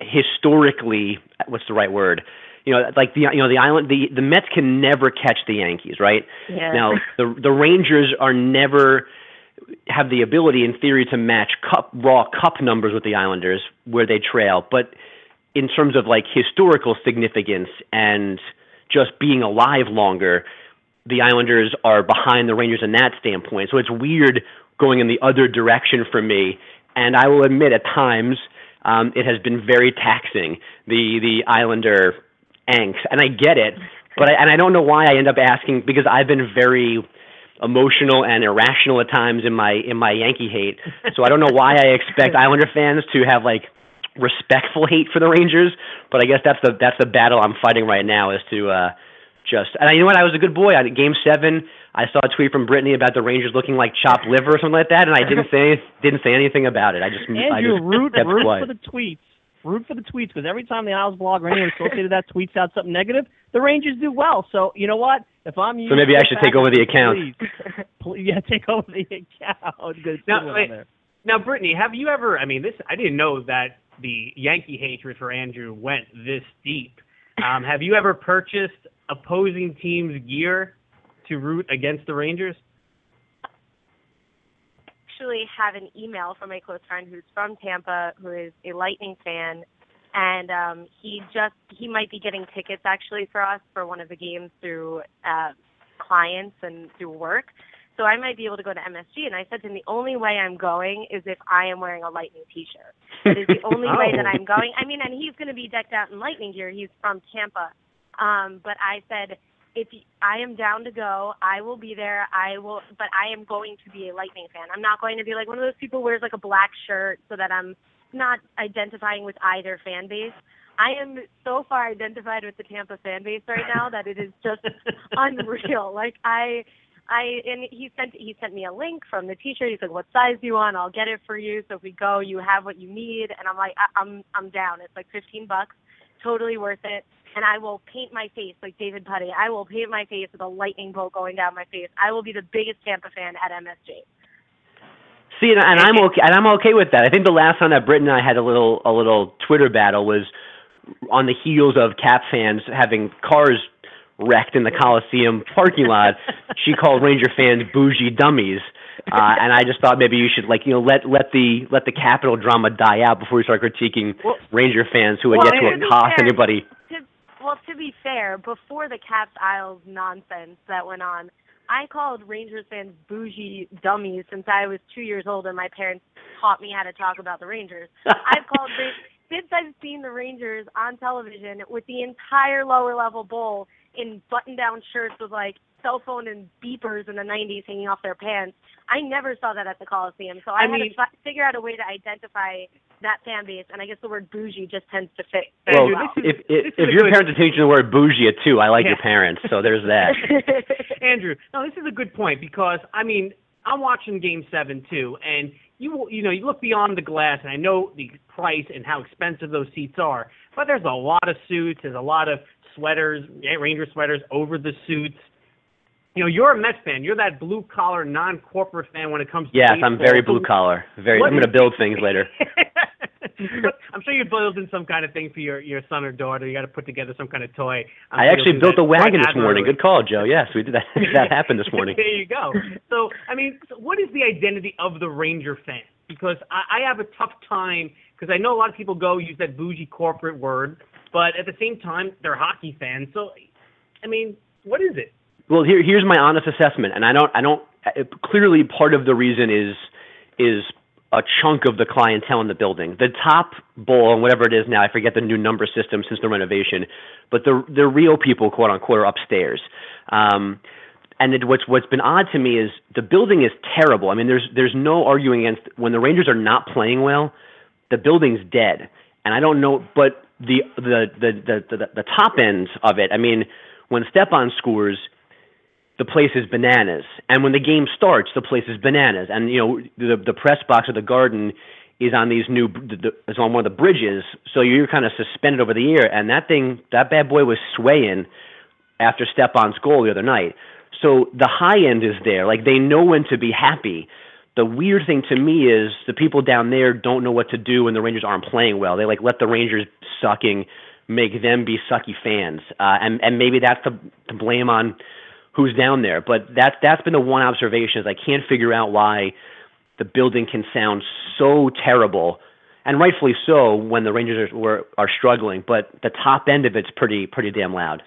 historically, what's the right word? The Island, the Mets can never catch the Yankees, right? Yeah. Now, the Rangers are never have the ability, in theory, to match raw cup numbers with the Islanders where they trail. But in terms of historical significance and just being alive longer, the Islanders are behind the Rangers in that standpoint. So it's weird going in the other direction for me. And I will admit, at times, it has been very taxing, the Islander angst, and I get it, but I don't know why I end up asking, because I've been very emotional and irrational at times in my Yankee hate. So I don't know why I expect Islander fans to have respectful hate for the Rangers, but I guess that's the battle I'm fighting right now, is to and you know what, I was a good boy. At Game 7, I saw a tweet from Brittany about the Rangers looking like chopped liver or something like that, and I didn't say anything about it. I just root for the tweets. Root for the tweets, because every time the Isles blog or anyone associated that tweets out something negative, the Rangers do well. So you know what? If I'm you, so maybe I should take over the account. Please, yeah, take over the account. Now, Brittany, have you ever? I mean, this I didn't know that the Yankee hatred for Andrew went this deep. Have you ever purchased opposing teams' gear to root against the Rangers? Actually have an email from a close friend who's from Tampa, who is a Lightning fan, and he might be getting tickets actually for us for one of the games through clients and through work. So I might be able to go to MSG, and I said to him, the only way I'm going is if I am wearing a Lightning T-shirt. That is the only way that I'm going. I mean, and he's going to be decked out in Lightning gear. He's from Tampa. But I said, I am down to go, I will be there. But I am going to be a Lightning fan. I'm not going to be one of those people who wears a black shirt so that I'm not identifying with either fan base. I am so far identified with the Tampa fan base right now that it is just unreal. And he sent me a link from the T-shirt. He's like, "What size do you want? I'll get it for you. So if we go, you have what you need." And I'm like, I'm down. It's $15, totally worth it. And I will paint my face like David Putty. I will paint my face with a lightning bolt going down my face. I will be the biggest Tampa fan at MSG. See, and I'm okay. And I'm okay with that. I think the last time that Britt and I had a little Twitter battle was on the heels of Cap fans having cars wrecked in the Coliseum parking lot. She called Ranger fans bougie dummies. And I just thought maybe you should let the Capitol drama die out before you start critiquing Ranger fans who would get to accost anybody. Well, to be fair, before the Caps Isles nonsense that went on, I called Rangers fans bougie dummies since I was 2 years old and my parents taught me how to talk about the Rangers. I've called since I've seen the Rangers on television with the entire lower level bowl in button-down shirts with cell phone and beepers in the 90s hanging off their pants. I never saw that at the Coliseum, so I had to figure out a way to identify that fan base, and I guess the word bougie just tends to fit. Well, if your parents are teaching the word bougie at two, I like your parents, so there's that. Andrew, no, this is a good point, because, I'm watching Game 7, too, and you look beyond the glass, and I know the price and how expensive those seats are, but there's a lot of suits, there's a lot of sweaters, Ranger sweaters over the suits. You're a Mets fan. You're that blue-collar, non-corporate fan when it comes to baseball. Yes, I'm very blue-collar. I'm going to build things later. I'm sure you're building some kind of thing for your son or daughter. You got to put together some kind of toy. I actually built a wagon this morning. Good call, Joe. Yes, we did that. That happened this morning. There you go. So, what is the identity of the Ranger fan? Because I have a tough time, because I know a lot of people use that bougie corporate word, but at the same time, they're hockey fans. So, what is it? Well, here's my honest assessment, and I don't. Clearly, part of the reason is is a chunk of the clientele in the building. The top bowl, and whatever it is now, I forget the new number system since the renovation, but the real people, quote unquote, are upstairs. What's been odd to me is the building is terrible. I mean, there's no arguing against when the Rangers are not playing well, the building's dead. And I don't know, but the top ends of it. I mean, when Stepan scores, the place is bananas. And when the game starts, the place is bananas. And you know, the press box of the Garden is on these is on one of the bridges, so you're kind of suspended over the air. And that bad boy was swaying after Stepan's goal the other night. So the high end is there. Like, they know when to be happy. The weird thing to me is the people down there don't know what to do when the Rangers aren't playing well. They, like, let the Rangers sucking make them be sucky fans. And maybe that's to blame on who's down there. But that's been the one observation, is I can't figure out why the building can sound so terrible, and rightfully so when the Rangers are struggling. But the top end of it's pretty damn loud.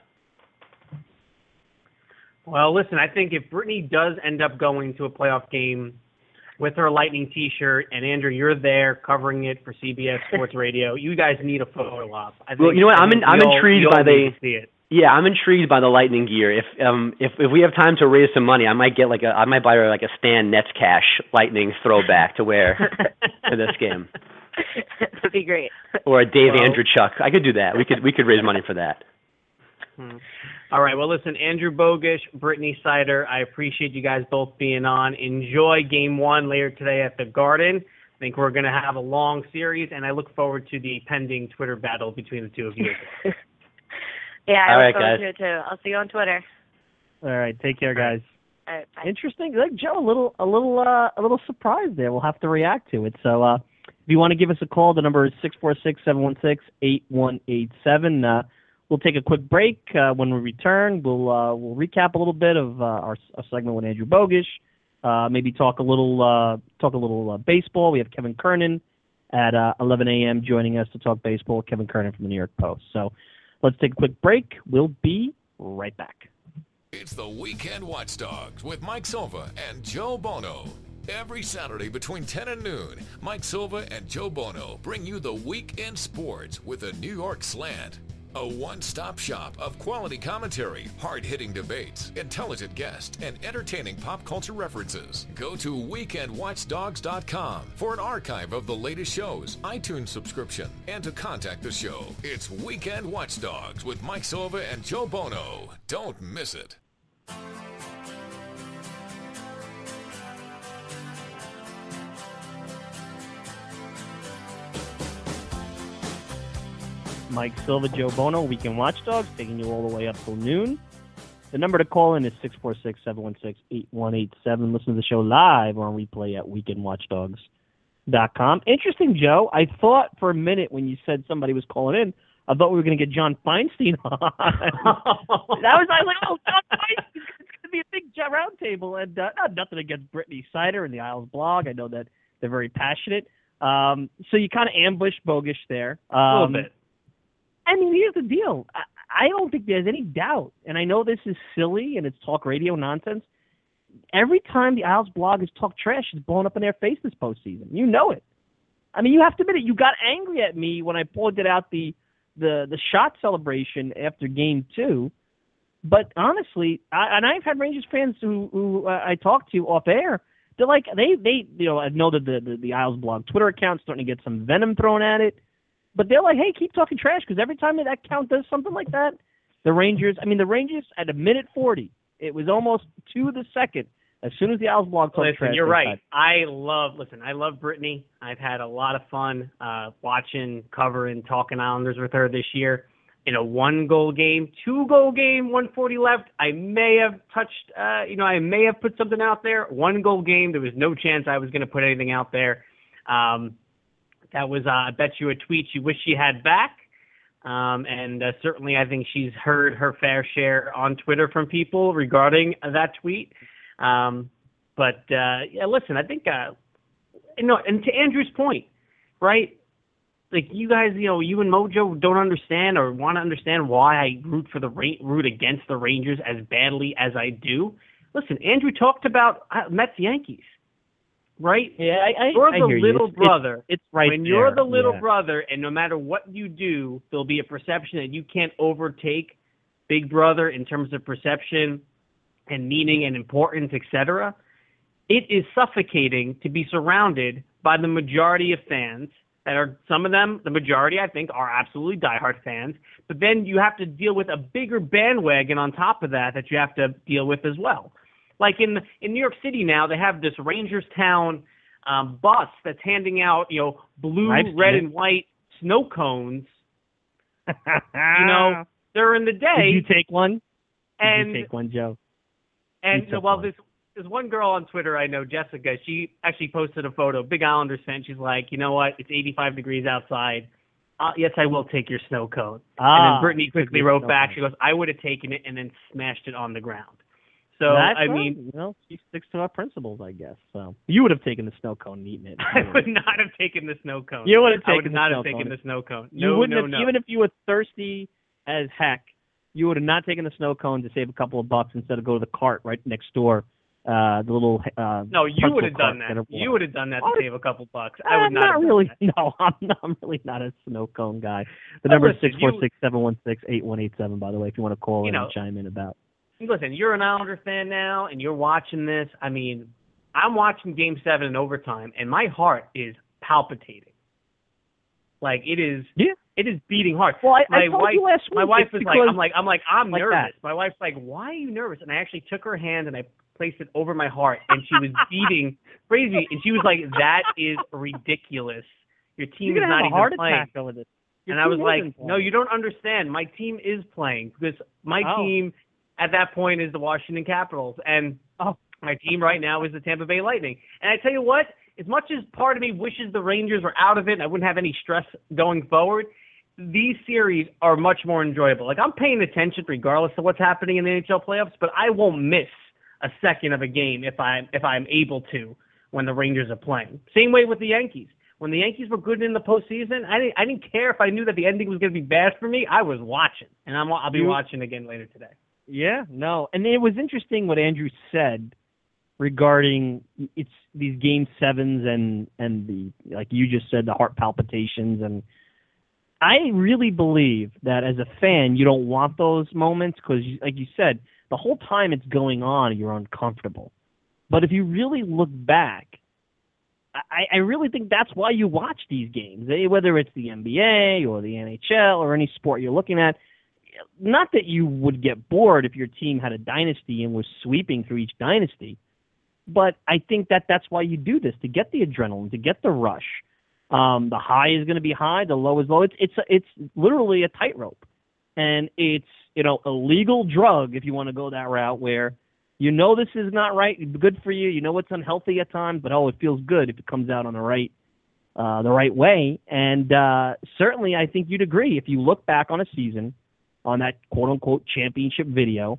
Well, listen, I think if Brittany does end up going to a playoff game with her Lightning T-shirt, and Andrew, you're there covering it for CBS Sports Radio, you guys need a photo op. Well, you know what? I'm intrigued by the Lightning gear. If we have time to raise some money, I might get I might buy her a Stan Netscash Lightning throwback to wear for this game. That'd be great. Or a Dave Andreychuk. I could do that. We could raise money for that. All right. Well, listen, Andrew Bogusch, Brittany Sider, I appreciate you guys both being on. Enjoy Game 1 later today at the Garden. I think we're going to have a long series, and I look forward to the pending Twitter battle between the two of you. Yeah, I look forward to it, too. I'll see you on Twitter. All right. Take care, guys. All right, bye. Interesting. Like, Joe, a little surprise there. We'll have to react to it. So if you want to give us a call, the number is 646-716-8187. We'll take a quick break. When we return, we'll recap a little bit of our segment with Andrew Bogusch. Maybe talk a little baseball. We have Kevin Kernan at 11 a.m. joining us to talk baseball. Kevin Kernan from the New York Post. So let's take a quick break. We'll be right back. It's the Weekend Watchdogs with Mike Silva and Joe Bono. Every Saturday between 10 and noon, Mike Silva and Joe Bono bring you the week in sports with a New York slant. A one-stop shop of quality commentary, hard-hitting debates, intelligent guests, and entertaining pop culture references. Go to weekendwatchdogs.com for an archive of the latest shows, iTunes subscription, and to contact the show. It's Weekend Watchdogs with Mike Silva and Joe Bono. Don't miss it. Mike Silva, Joe Bono, Weekend Watchdogs, taking you all the way up till noon. The number to call in is 646-716-8187. Listen to the show live or on replay at weekendwatchdogs.com. Interesting, Joe. I thought for a minute when you said somebody was calling in, I thought we were going to get John Feinstein on. I was like, oh, John Feinstein. It's going to be a big roundtable. And nothing against Brittany Sider and the Isles blog. I know that they're very passionate. So you kind of ambushed Bogusch there. A little bit. I mean, here's the deal. I don't think there's any doubt, and I know this is silly and it's talk radio nonsense. Every time the Isles blog is talk trash, it's blown up in their face this postseason. You know it. I mean, you have to admit it. You got angry at me when I pointed out the shot celebration after Game 2. But honestly, I've had Rangers fans who I talked to off air. They're like they you know, I know that the Isles blog Twitter account's starting to get some venom thrown at it. But they're like, hey, keep talking trash, because every time that account does something like that, the Rangers at a minute 40, it was almost to the second. As soon as the Owls blog talked trash. You're right. I love Brittany. I've had a lot of fun watching, covering, talking Islanders with her this year. In a 2-goal game, 1:40 left, I may have touched, I may have put something out there. 1-goal game, there was no chance I was going to put anything out there. That was, I bet you, a tweet she wished she had back. And certainly I think she's heard her fair share on Twitter from people regarding that tweet. Listen, I think, and to Andrew's point, right? Like, you guys, you and Mojo don't understand or want to understand why I root against the Rangers as badly as I do. Listen, Andrew talked about Mets Yankees. Right? Yeah, you're the little brother. It's right. When you're the little brother, and no matter what you do, there'll be a perception that you can't overtake Big Brother in terms of perception and meaning and importance, etc. It is suffocating to be surrounded by the majority of fans that are, some of them, the majority, I think, are absolutely diehard fans. But then you have to deal with a bigger bandwagon on top of that that you have to deal with as well. Like in New York City now, they have this Rangerstown bus that's handing out, you know, blue, red, and white snow cones. You know, during the day. Did you take one? Did you take one, Joe? And so, well, there's one girl on Twitter I know, Jessica. She actually posted a photo. Big Islander fan. She's like, you know what? It's 85 degrees outside. Yes, I will take your snow cone. And then Brittany quickly wrote back. She goes, I would have taken it and then smashed it on the ground. So, I mean, you know, she sticks to our principles, I guess. So you would have taken the snow cone and eaten it. I would not have taken the snow cone. You would have taken the snow cone. No. Even if you were thirsty as heck, you would have not taken the snow cone to save a couple of bucks instead of go to the cart right next door. The little no, you would have done that. You would have done that to save a couple bucks. I would not have really. No, I'm really not a snow cone guy. The number is 646-716-8187. By the way, if you want to call in and chime in about. Listen, you're an Islander fan now, and you're watching this. I mean, I'm watching Game 7 in overtime, and my heart is palpitating. Like, it is it is beating hard. Well, my wife was like, I'm nervous. That. My wife's like, why are you nervous? And I actually took her hand, and I placed it over my heart, and she was beating crazy. And she was like, that is ridiculous. Your team is not even playing. Over this. And I was like, no, you don't understand. My team is playing because my team – at that point is the Washington Capitals. And my team right now is the Tampa Bay Lightning. And I tell you what, as much as part of me wishes the Rangers were out of it and I wouldn't have any stress going forward, these series are much more enjoyable. Like, I'm paying attention regardless of what's happening in the NHL playoffs, but I won't miss a second of a game if I'm able to when the Rangers are playing. Same way with the Yankees. When the Yankees were good in the postseason, I didn't care if I knew that the ending was going to be bad for me. I was watching, and I'll be watching again later today. Yeah, no. And it was interesting what Andrew said regarding it's these Game 7s and the, like you just said, the heart palpitations. And I really believe that as a fan, you don't want those moments because, like you said, the whole time it's going on, you're uncomfortable. But if you really look back, I really think that's why you watch these games, whether it's the NBA or the NHL or any sport you're looking at. Not that you would get bored if your team had a dynasty and was sweeping through each dynasty, but I think that's why you do this, to get the adrenaline, to get the rush. The high is going to be high, the low is low. It's literally a tightrope, and it's a legal drug if you want to go that route where this is not right, good for you. You know it's unhealthy at times, but it feels good if it comes out on the right way. And certainly, I think you'd agree if you look back on a season. On that quote-unquote championship video,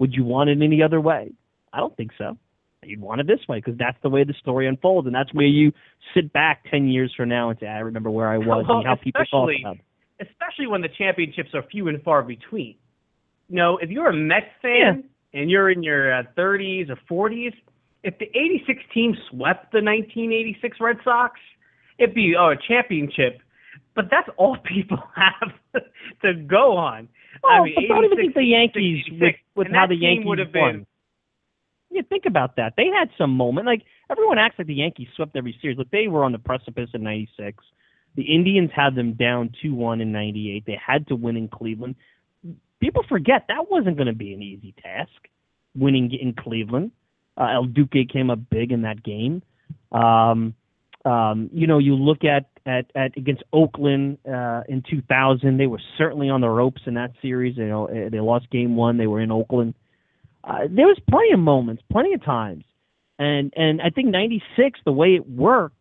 would you want it any other way? I don't think so. You'd want it this way because that's the way the story unfolds, and that's where you sit back 10 years from now and say, I remember where I was and how people thought about it. Especially when the championships are few and far between. You know, if you're a Mets fan and you're in your 30s or 40s, if the 86 team swept the 1986 Red Sox, it'd be a championship. But that's all people have to go on. I don't even think the Yankees, with how the Yankees would have won. Yeah, think about that. They had some moment. Like, everyone acts like the Yankees swept every series. Look, they were on the precipice in 96. The Indians had them down 2-1 in 98. They had to win in Cleveland. People forget that wasn't going to be an easy task, winning in Cleveland. El Duque came up big in that game. You look at against Oakland in 2000, they were certainly on the ropes in that series. You know, they lost Game 1. They were in Oakland. There was plenty of moments, plenty of times, and I think 96, the way it worked,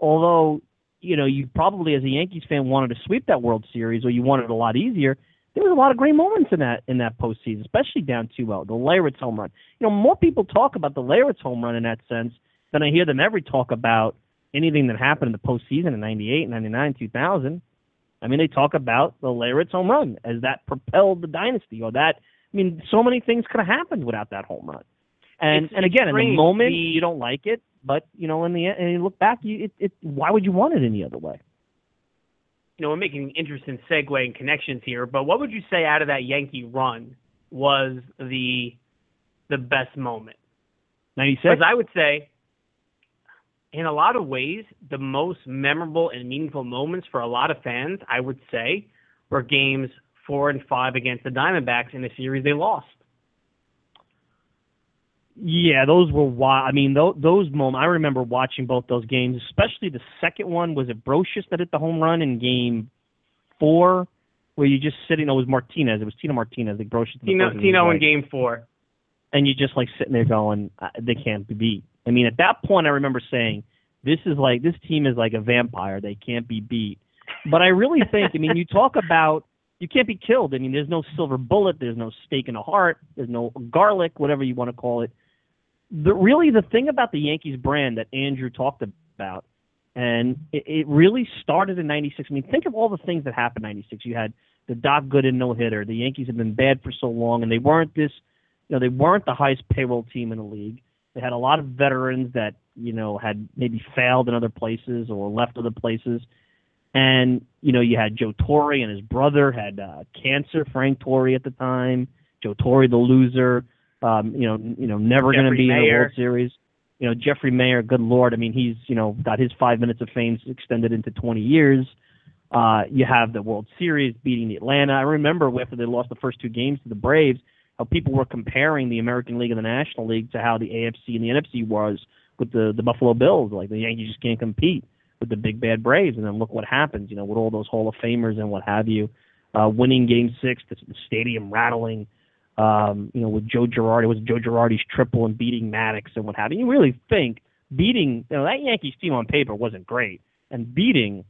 although you probably as a Yankees fan wanted to sweep that World Series or you wanted it a lot easier. There was a lot of great moments in that postseason, especially down 2-0, the Leyritz home run. More people talk about the Leyritz home run in that sense than I hear them ever talk about anything that happened in the postseason in 98, 99, 2000, I mean, they talk about the Leyritz home run as that propelled the dynasty so many things could have happened without that home run. And again, in the moment, you don't like it, but, you know, in the end, and you look back, why would you want it any other way? You know, we're making interesting segue and connections here, but what would you say out of that Yankee run was the best moment? 96? Because I would say, in a lot of ways, the most memorable and meaningful moments for a lot of fans, I would say, were games 4 and 5 against the Diamondbacks in a series they lost. Yeah, those were wild. I mean, those moments. I remember watching both those games, especially the second one. Was it Brocious that hit the home run in Game 4, where you just sitting? No, it was Martinez. It was Tino Martinez. I think Brocious. Tino in Game 4. And you're just like sitting there going, they can't be beat. I mean, at that point, I remember saying, this team is like a vampire. They can't be beat. But I really think, I mean, you talk about you can't be killed. I mean, there's no silver bullet. There's no stake in the heart. There's no garlic, whatever you want to call it. Really, the thing about the Yankees brand that Andrew talked about, and it really started in 96. I mean, think of all the things that happened in 96. You had the Doc Gooden no-hitter. The Yankees had been bad for so long, and they weren't the highest payroll team in the league. They had a lot of veterans that, you know, had maybe failed in other places or left other places. And, you know, you had Joe Torre and his brother had cancer, Frank Torre at the time, Joe Torre the loser. Never going to be in the World Series. You know, Jeffrey Mayer, good Lord. I mean, he's, you know, got his 5 minutes of fame extended into 20 years. You have the World Series beating Atlanta. I remember after they lost the first 2 games to the Braves, how people were comparing the American League and the National League to how the AFC and the NFC was with the Buffalo Bills. Like, the Yankees just can't compete with the big, bad Braves. And then look what happens, you know, with all those Hall of Famers and what have you, winning Game 6, the stadium rattling. You know, with Joe Girardi, it was Joe Girardi's triple and beating Maddox and what have you. You really think that Yankees team on paper wasn't great, and beating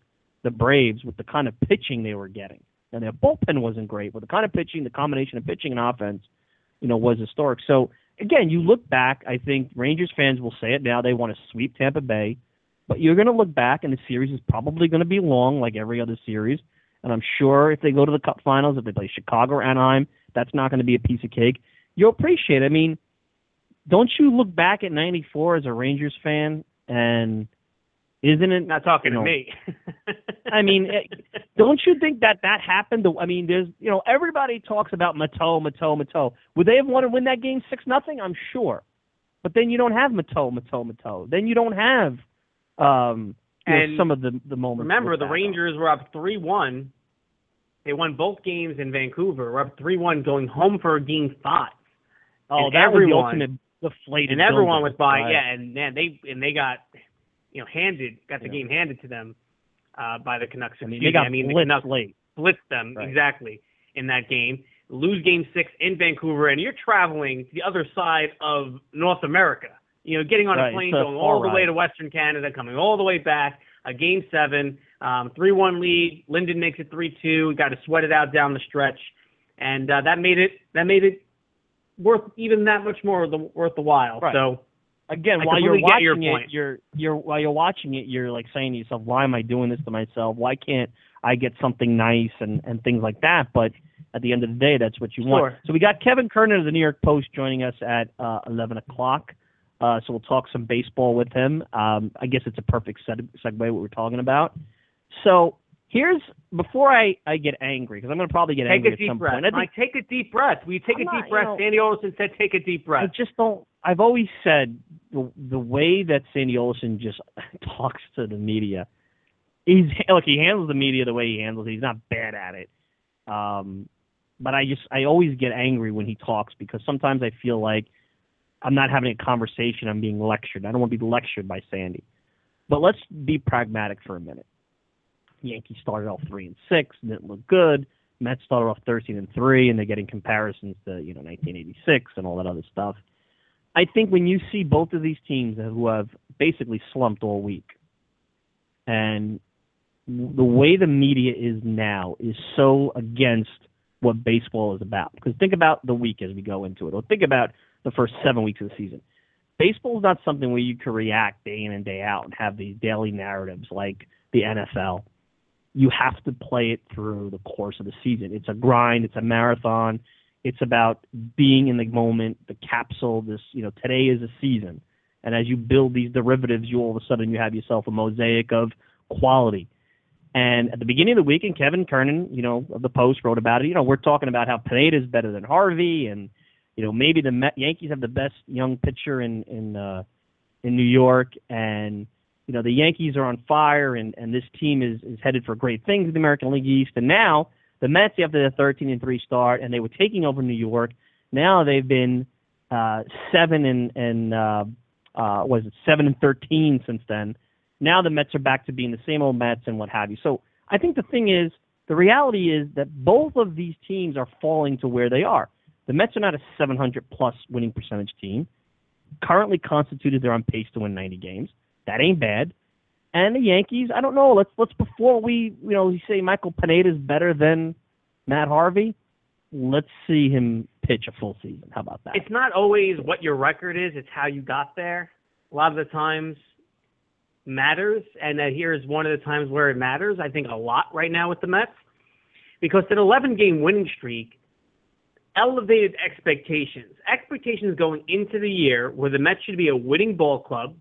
the Braves with the kind of pitching they were getting, and their bullpen wasn't great, but the kind of pitching, the combination of pitching and offense, you know, was historic. So, again, you look back, I think Rangers fans will say it now, they want to sweep Tampa Bay, but you're going to look back, and the series is probably going to be long like every other series, and I'm sure if they go to the Cup Finals, if they play Chicago or Anaheim, that's not going to be a piece of cake. You'll appreciate it. I mean, don't you look back at 94 as a Rangers fan, and isn't it? Not talking to me. I mean, don't you think that happened? I mean, there's, you know, everybody talks about Matteau. Would they have wanted to win that game 6-0? I'm sure. But then you don't have Matteau. Then you don't have some of the moments. Remember, the Rangers were up 3-1. They won both games in Vancouver. We're up 3-1 going home for Game 5. Oh, and that was the ultimate deflated. And everyone was buying, right. Yeah, and man, they got, you know, game handed to them by the Canucks. The Canucks blitzed them, right. Exactly, in that game. Lose Game 6 in Vancouver, and you're traveling to the other side of North America. You know, getting on a plane, going all the way to Western Canada, coming all the way back. Game 7. 3-1 lead. Linden makes it 3-2. We got to sweat it out down the stretch, and that made it worth even that much more worth the while. Right. So, again, while you're watching it, you're like saying to yourself, "Why am I doing this to myself? Why can't I get something nice and things like that?" But at the end of the day, that's what you want. So we got Kevin Kernan of the New York Post joining us at 11 o'clock. So we'll talk some baseball with him. I guess it's a perfect segue what we're talking about. So here's, before I get angry, because I'm going to probably get angry at some point. Take a deep breath. Will you take a deep breath? Sandy Alderson said take a deep breath. I've always said the way that Sandy Alderson just talks to the media, he handles the media the way he handles it. He's not bad at it. But I always get angry when he talks, because sometimes I feel like I'm not having a conversation. I'm being lectured. I don't want to be lectured by Sandy. But let's be pragmatic for a minute. Yankees started off 3-6, and didn't look good. Mets started off 13-3, and they're getting comparisons to, you know, 1986 and all that other stuff. I think when you see both of these teams who have basically slumped all week, and the way the media is now is so against what baseball is about. Because think about the week as we go into it, or think about the first 7 weeks of the season. Baseball is not something where you can react day in and day out and have these daily narratives like the NFL. You have to play it through the course of the season. It's a grind. It's a marathon. It's about being in the moment, the capsule, this, you know, today is a season. And as you build these derivatives, you all of a sudden you have yourself a mosaic of quality. And at the beginning of the weekend, Kevin Kernan, you know, of the Post wrote about it. You know, we're talking about how Pineda's better than Harvey, and, you know, maybe the Yankees have the best young pitcher in New York, and, you know, the Yankees are on fire, and this team is headed for great things in the American League East. And now the Mets, after their 13-3 start, and they were taking over New York. Now they've been 7-13 since then. Now the Mets are back to being the same old Mets and what have you. So I think the thing is, the reality is that both of these teams are falling to where they are. The Mets are not a 700-plus winning percentage team. Currently constituted, they're on pace to win 90 games. That ain't bad. And the Yankees, I don't know. Let's before we, you know, we say Michael Pineda's better than Matt Harvey, let's see him pitch a full season. How about that? It's not always what your record is. It's how you got there. A lot of the times matters, and here is one of the times where it matters, I think, a lot right now with the Mets, because that 11-game winning streak elevated expectations. Expectations going into the year where the Mets should be a winning ball club.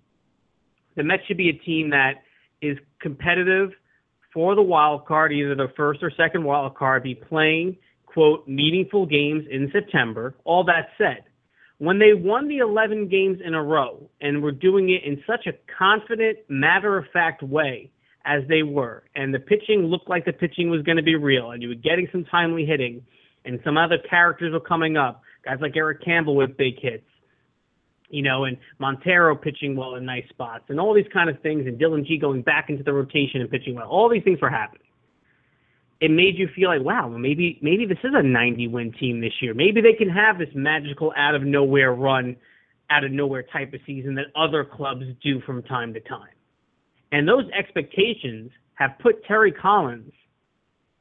The Mets should be a team that is competitive for the wild card, either the first or second wild card, be playing, quote, meaningful games in September. All that said, when they won the 11 games in a row and were doing it in such a confident, matter-of-fact way as they were, and the pitching looked like the pitching was going to be real, and you were getting some timely hitting, and some other characters were coming up, guys like Eric Campbell with big hits, you know, and Montero pitching well in nice spots, and all these kind of things, and Dylan G going back into the rotation and pitching well. All these things were happening. It made you feel like, wow, maybe this is a 90-win team this year. Maybe they can have this magical out-of-nowhere run, out-of-nowhere type of season that other clubs do from time to time. And those expectations have put Terry Collins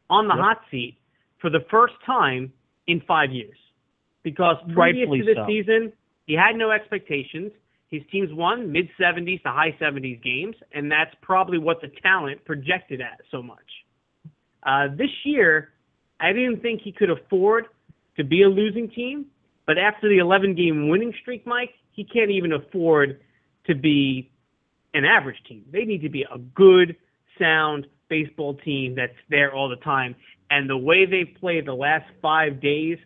on the hot seat for the first time in 5 years. Because previous to this season, he had no expectations. His teams won mid-70s to high-70s games, and that's probably what the talent projected at so much. This year, I didn't think he could afford to be a losing team, but after the 11-game winning streak, Mike, he can't even afford to be an average team. They need to be a good, sound baseball team that's there all the time. And the way they've played the last 5 days,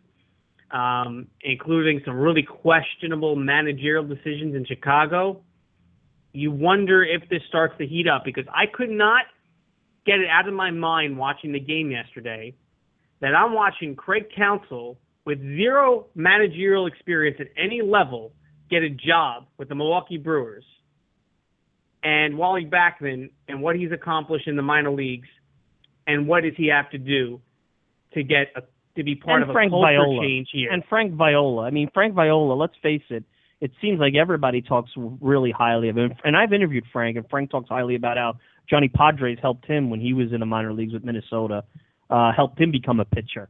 including some really questionable managerial decisions in Chicago, you wonder if this starts to heat up, because I could not get it out of my mind watching the game yesterday that I'm watching Craig Counsell, with zero managerial experience at any level, get a job with the Milwaukee Brewers, and Wally Backman and what he's accomplished in the minor leagues, and what does he have to do to get to be part of a culture change here. And Frank Viola. I mean, Frank Viola, let's face it, it seems like everybody talks really highly of him. And I've interviewed Frank, and Frank talks highly about how Johnny Padres helped him when he was in the minor leagues with Minnesota, helped him become a pitcher.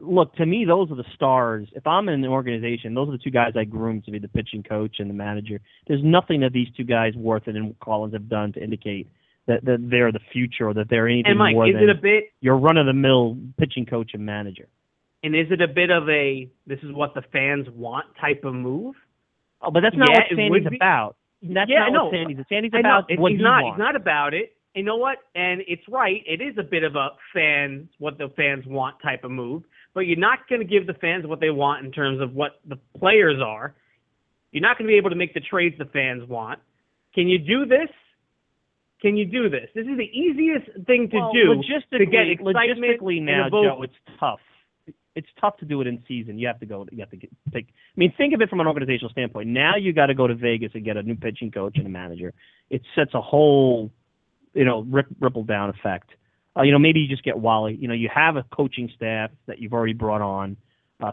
Look, to me, those are the stars. If I'm in an organization, those are the two guys I groom to be the pitching coach and the manager. There's nothing that these two guys, Wirth and Collins, have done to indicate that they're the future or that they're anything and Mike, more than your run-of-the-mill pitching coach and manager. And is it a bit of a this is what the fans want type of move? Oh, but that's not what Sandy's about. That's not what Sandy's. Sandy's about what you want. It's not about it. You know what? And it's right. It is a bit of a fans, what the fans want type of move. But you're not going to give the fans what they want in terms of what the players are. You're not going to be able to make the trades the fans want. Can you do this? Can you do this? This is the easiest thing to do to get excitement. Logistically now, Joe, it's tough. It's tough to do it in season. Think of it from an organizational standpoint. Now you got to go to Vegas and get a new pitching coach and a manager. It sets a whole, ripple down effect. Maybe you just get Wally. You have a coaching staff that you've already brought on.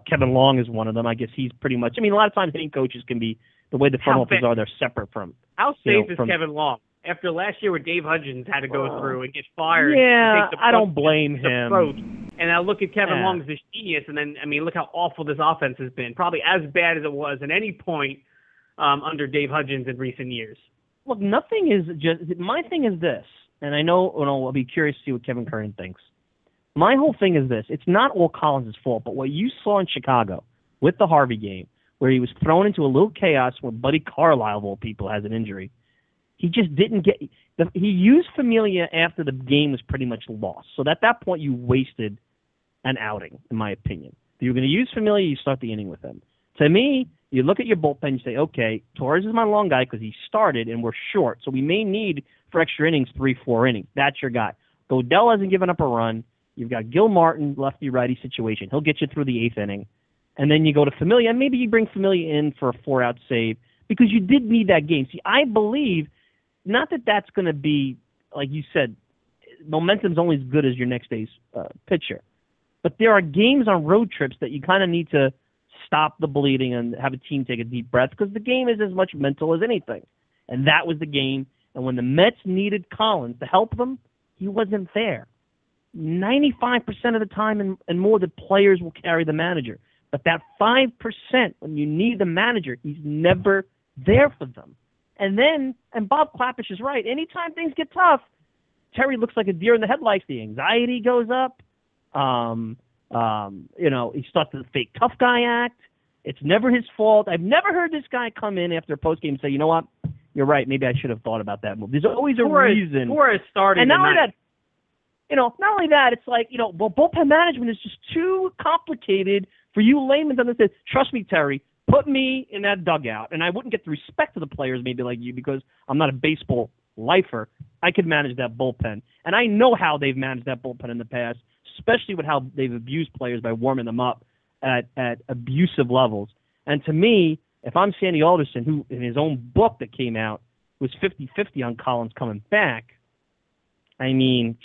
Kevin Long is one of them. I guess he's pretty much. I mean, a lot of times hitting coaches can be the way the front offices are. They're separate from. How safe is Kevin Long? After last year where Dave Hudgens had to go through and get fired. Yeah, I don't blame him. Approach. And I look at Kevin Long as this genius, and then, I mean, look how awful this offense has been. Probably as bad as it was at any point under Dave Hudgens in recent years. Look, nothing is just – my thing is this, and I know I'll be curious to see what Kevin Kernan thinks. My whole thing is this. It's not all Collins' fault, but what you saw in Chicago with the Harvey game, where he was thrown into a little chaos when Buddy Carlisle, of all people, has an injury. He just didn't get – he used Familia after the game was pretty much lost. So at that point, you wasted an outing, in my opinion. If you're going to use Familia, you start the inning with him. To me, you look at your bullpen, you say, okay, Torres is my long guy because he started and we're short. So we may need for extra innings, 3-4 innings. That's your guy. Godel hasn't given up a run. You've got Gil Martin, lefty-righty situation. He'll get you through the eighth inning. And then you go to Familia, and maybe you bring Familia in for a 4-out save because you did need that game. See, I believe – not that that's going to be, like you said, momentum's only as good as your next day's pitcher. But there are games on road trips that you kind of need to stop the bleeding and have a team take a deep breath because the game is as much mental as anything. And that was the game. And when the Mets needed Collins to help them, he wasn't there. 95% of the time and more, the players will carry the manager. But that 5% when you need the manager, he's never there for them. And then, and Bob Klapisch is right, anytime things get tough, Terry looks like a deer in the headlights. The anxiety goes up. He starts the fake tough guy act. It's never his fault. I've never heard this guy come in after a postgame and say, you know what, you're right, maybe I should have thought about that move. There's always a reason. Torres started and not only that, it's like, bullpen management is just too complicated for you laymen to understand. Trust me, Terry. Put me in that dugout, and I wouldn't get the respect of the players maybe like you because I'm not a baseball lifer. I could manage that bullpen. And I know how they've managed that bullpen in the past, especially with how they've abused players by warming them up at abusive levels. And to me, if I'm Sandy Alderson, who in his own book that came out was 50-50 on Collins coming back, I mean,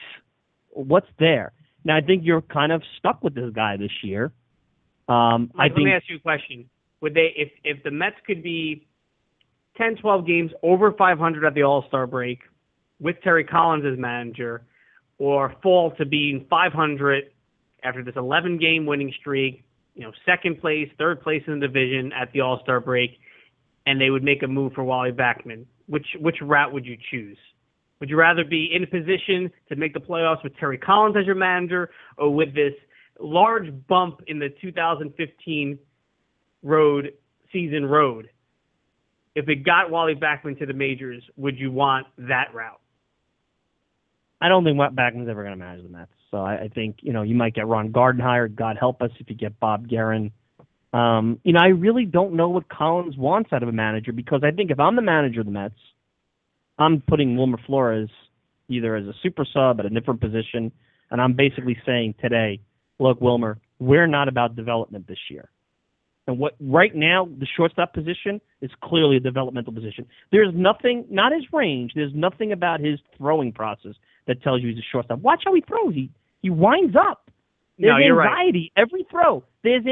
what's there? Now, I think you're kind of stuck with this guy this year. Let me ask you a question. Would they, if the Mets could be 10, 12 games over 500 at the All-Star break with Terry Collins as manager, or fall to being 500 after this 11-game winning streak, second place, third place in the division at the All-Star break, and they would make a move for Wally Backman, which route would you choose? Would you rather be in a position to make the playoffs with Terry Collins as your manager, or with this large bump in the 2015 season road, if it got Wally Backman to the majors, would you want that route? I don't think Backman's ever going to manage the Mets. So I think, you might get Ron Gardenhire. God help us if you get Bob Guerin. I really don't know what Collins wants out of a manager because I think if I'm the manager of the Mets, I'm putting Wilmer Flores either as a super sub at a different position, and I'm basically saying today, look, Wilmer, we're not about development this year. And what right now, the shortstop position is clearly a developmental position. There's nothing, not his range, there's nothing about his throwing process that tells you he's a shortstop. Watch how he throws. He winds up. There's anxiety every throw because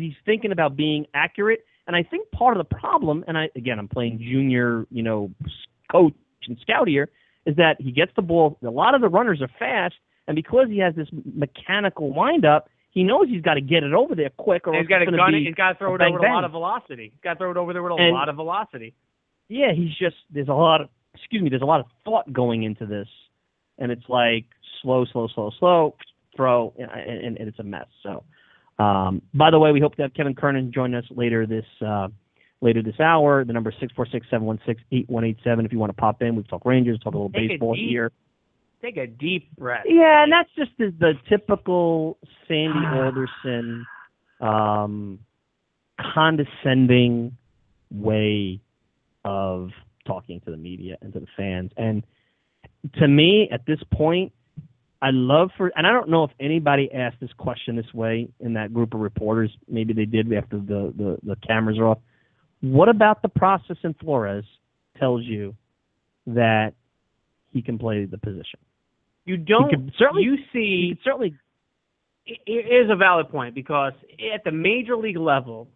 he's thinking about being accurate. And I think part of the problem, and I'm playing junior, coach and scout here, is that he gets the ball. A lot of the runners are fast, and because he has this mechanical windup, he knows he's got to get it over there quick, or he's got to gun it. He's got to throw it over with a lot of velocity. He's got to throw it over there with a lot of velocity. Yeah, there's a lot of thought going into this, and it's like slow throw, and it's a mess. So, by the way, we hope to have Kevin Kernan join us later this hour. The number is 646-716-8187. If you want to pop in, we talk Rangers, talk a little baseball here. Take a deep breath. Yeah, and that's just the typical Sandy Alderson condescending way of talking to the media and to the fans. And to me, at this point, I don't know if anybody asked this question this way in that group of reporters. Maybe they did after the cameras are off. What about the process in Flores tells you that he can play the position? You don't. You see, it is a valid point because at the major league level,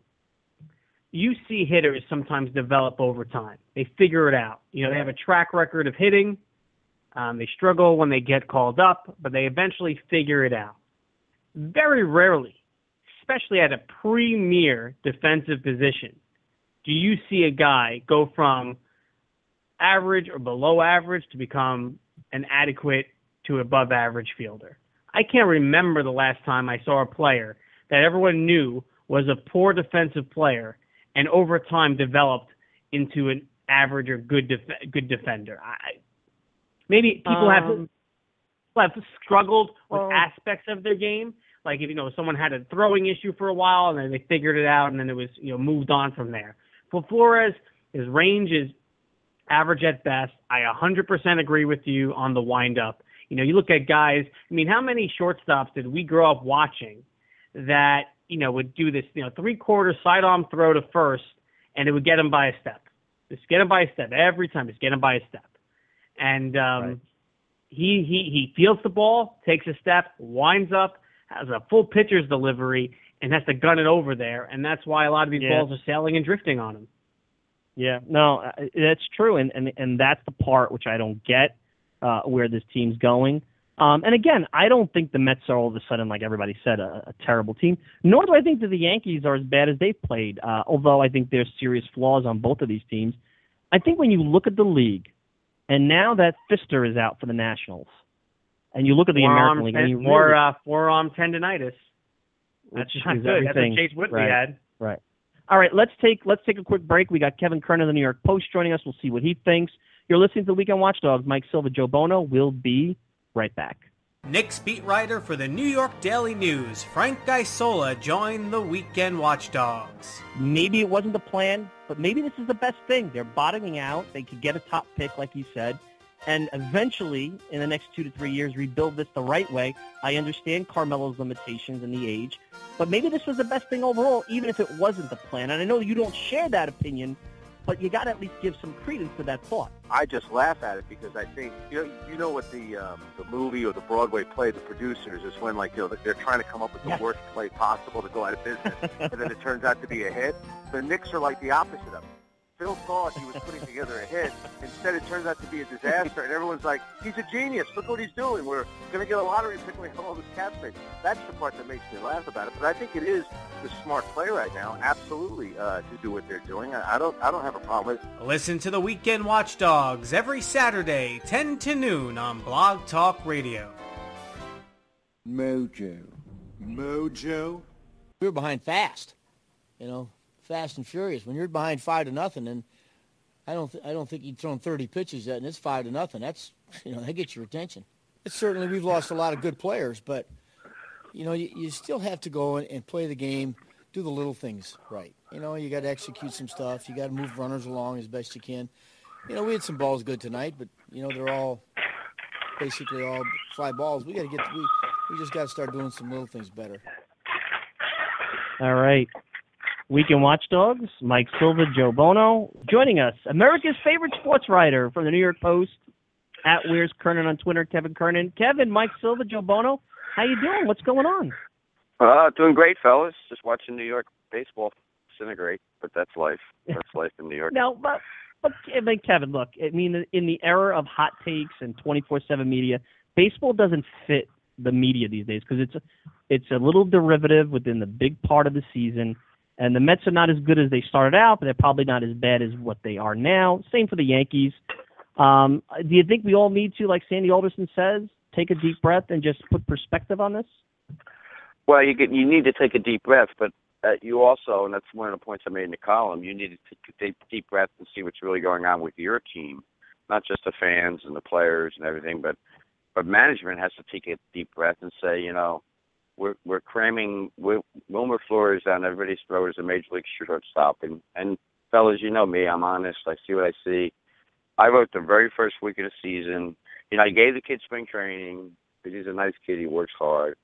you see hitters sometimes develop over time. They figure it out. They have a track record of hitting. They struggle when they get called up, but they eventually figure it out. Very rarely, especially at a premier defensive position, do you see a guy go from average or below average to become an adequate to above average fielder. I can't remember the last time I saw a player that everyone knew was a poor defensive player and over time developed into an average or good defender. Maybe people have struggled with aspects of their game. Like, if someone had a throwing issue for a while and then they figured it out and then it was, moved on from there. For Flores, his range is average at best. I 100% agree with you on the windup. You look at guys, how many shortstops did we grow up watching that, would do this, three-quarter sidearm throw to first, and it would get him by a step. Just get him by a step every time. Just get him by a step. And right. He fields the ball, takes a step, winds up, has a full pitcher's delivery, and has to gun it over there. And that's why a lot of these balls are sailing and drifting on him. Yeah, no, that's true. And that's the part which I don't get where this team's going. And again, I don't think the Mets are all of a sudden, like everybody said, a terrible team. Nor do I think that the Yankees are as bad as they've played, although I think there's serious flaws on both of these teams. I think when you look at the league, and now that Pfister is out for the Nationals, and you look at the American League, and you more forearm tendonitis. That's not good. That's what Chase Whitley had. Right. All right, let's take a quick break. We got Kevin Kernan of the New York Post joining us. We'll see what he thinks. You're listening to Weekend Watchdogs. Mike Silva, Joe Bono. We'll be right back. Knicks beat writer for the New York Daily News, Frank Isola, joined the Weekend Watchdogs. Maybe it wasn't the plan, but maybe this is the best thing. They're bottoming out. They could get a top pick, like you said, and eventually, in the next 2 to 3 years, rebuild this the right way. I understand Carmelo's limitations and the age, but maybe this was the best thing overall, even if it wasn't the plan. And I know you don't share that opinion, but you got to at least give some credence to that thought. I just laugh at it because I think, you know what the movie or the Broadway play, the producers, is when, they're trying to come up with the worst play possible to go out of business, and then it turns out to be a hit. The Knicks are like the opposite of it. Phil thought he was putting together a hit. Instead, it turns out to be a disaster, and everyone's like, he's a genius. Look what he's doing. We're going to get a lottery pick with all this cap space. That's the part that makes me laugh about it. But I think it is the smart play right now, absolutely, to do what they're doing. I don't have a problem with it. Listen to the Weekend Watchdogs every Saturday, 10 to noon on Blog Talk Radio. Mojo. We were behind fast, Fast and furious. When you're behind 5-0, and I don't think he'd thrown 30 pitches yet, and it's 5-0. That's that gets your attention. It's certainly, we've lost a lot of good players, but you still have to go and play the game, do the little things right. You got to execute some stuff. You got to move runners along as best you can. We had some balls good tonight, but they're all basically all fly balls. We just got to start doing some little things better. All right. Weekend Watchdogs, Mike Silva, Joe Bono. Joining us, America's favorite sports writer from the New York Post, at Where's Kernan on Twitter, Kevin Kernan. Kevin, Mike Silva, Joe Bono, how you doing? What's going on? Doing great, fellas. Just watching New York baseball disintegrate, but that's life. That's life in New York. No, but Kevin, look, in the era of hot takes and 24/7 media, baseball doesn't fit the media these days because it's a little derivative within the big part of the season. And the Mets are not as good as they started out, but they're probably not as bad as what they are now. Same for the Yankees. Do you think we all need to, like Sandy Alderson says, take a deep breath and just put perspective on this? Well, you need to take a deep breath, but you also, and that's one of the points I made in the column, you need to take a deep breath and see what's really going on with your team, not just the fans and the players and everything, but management has to take a deep breath and say, We're cramming Wilmer Flores down everybody's throat as a major league shortstop. And fellas, you know me, I'm honest. I see what I see. I wrote the very first week of the season. I gave the kid spring training because he's a nice kid. He works hard.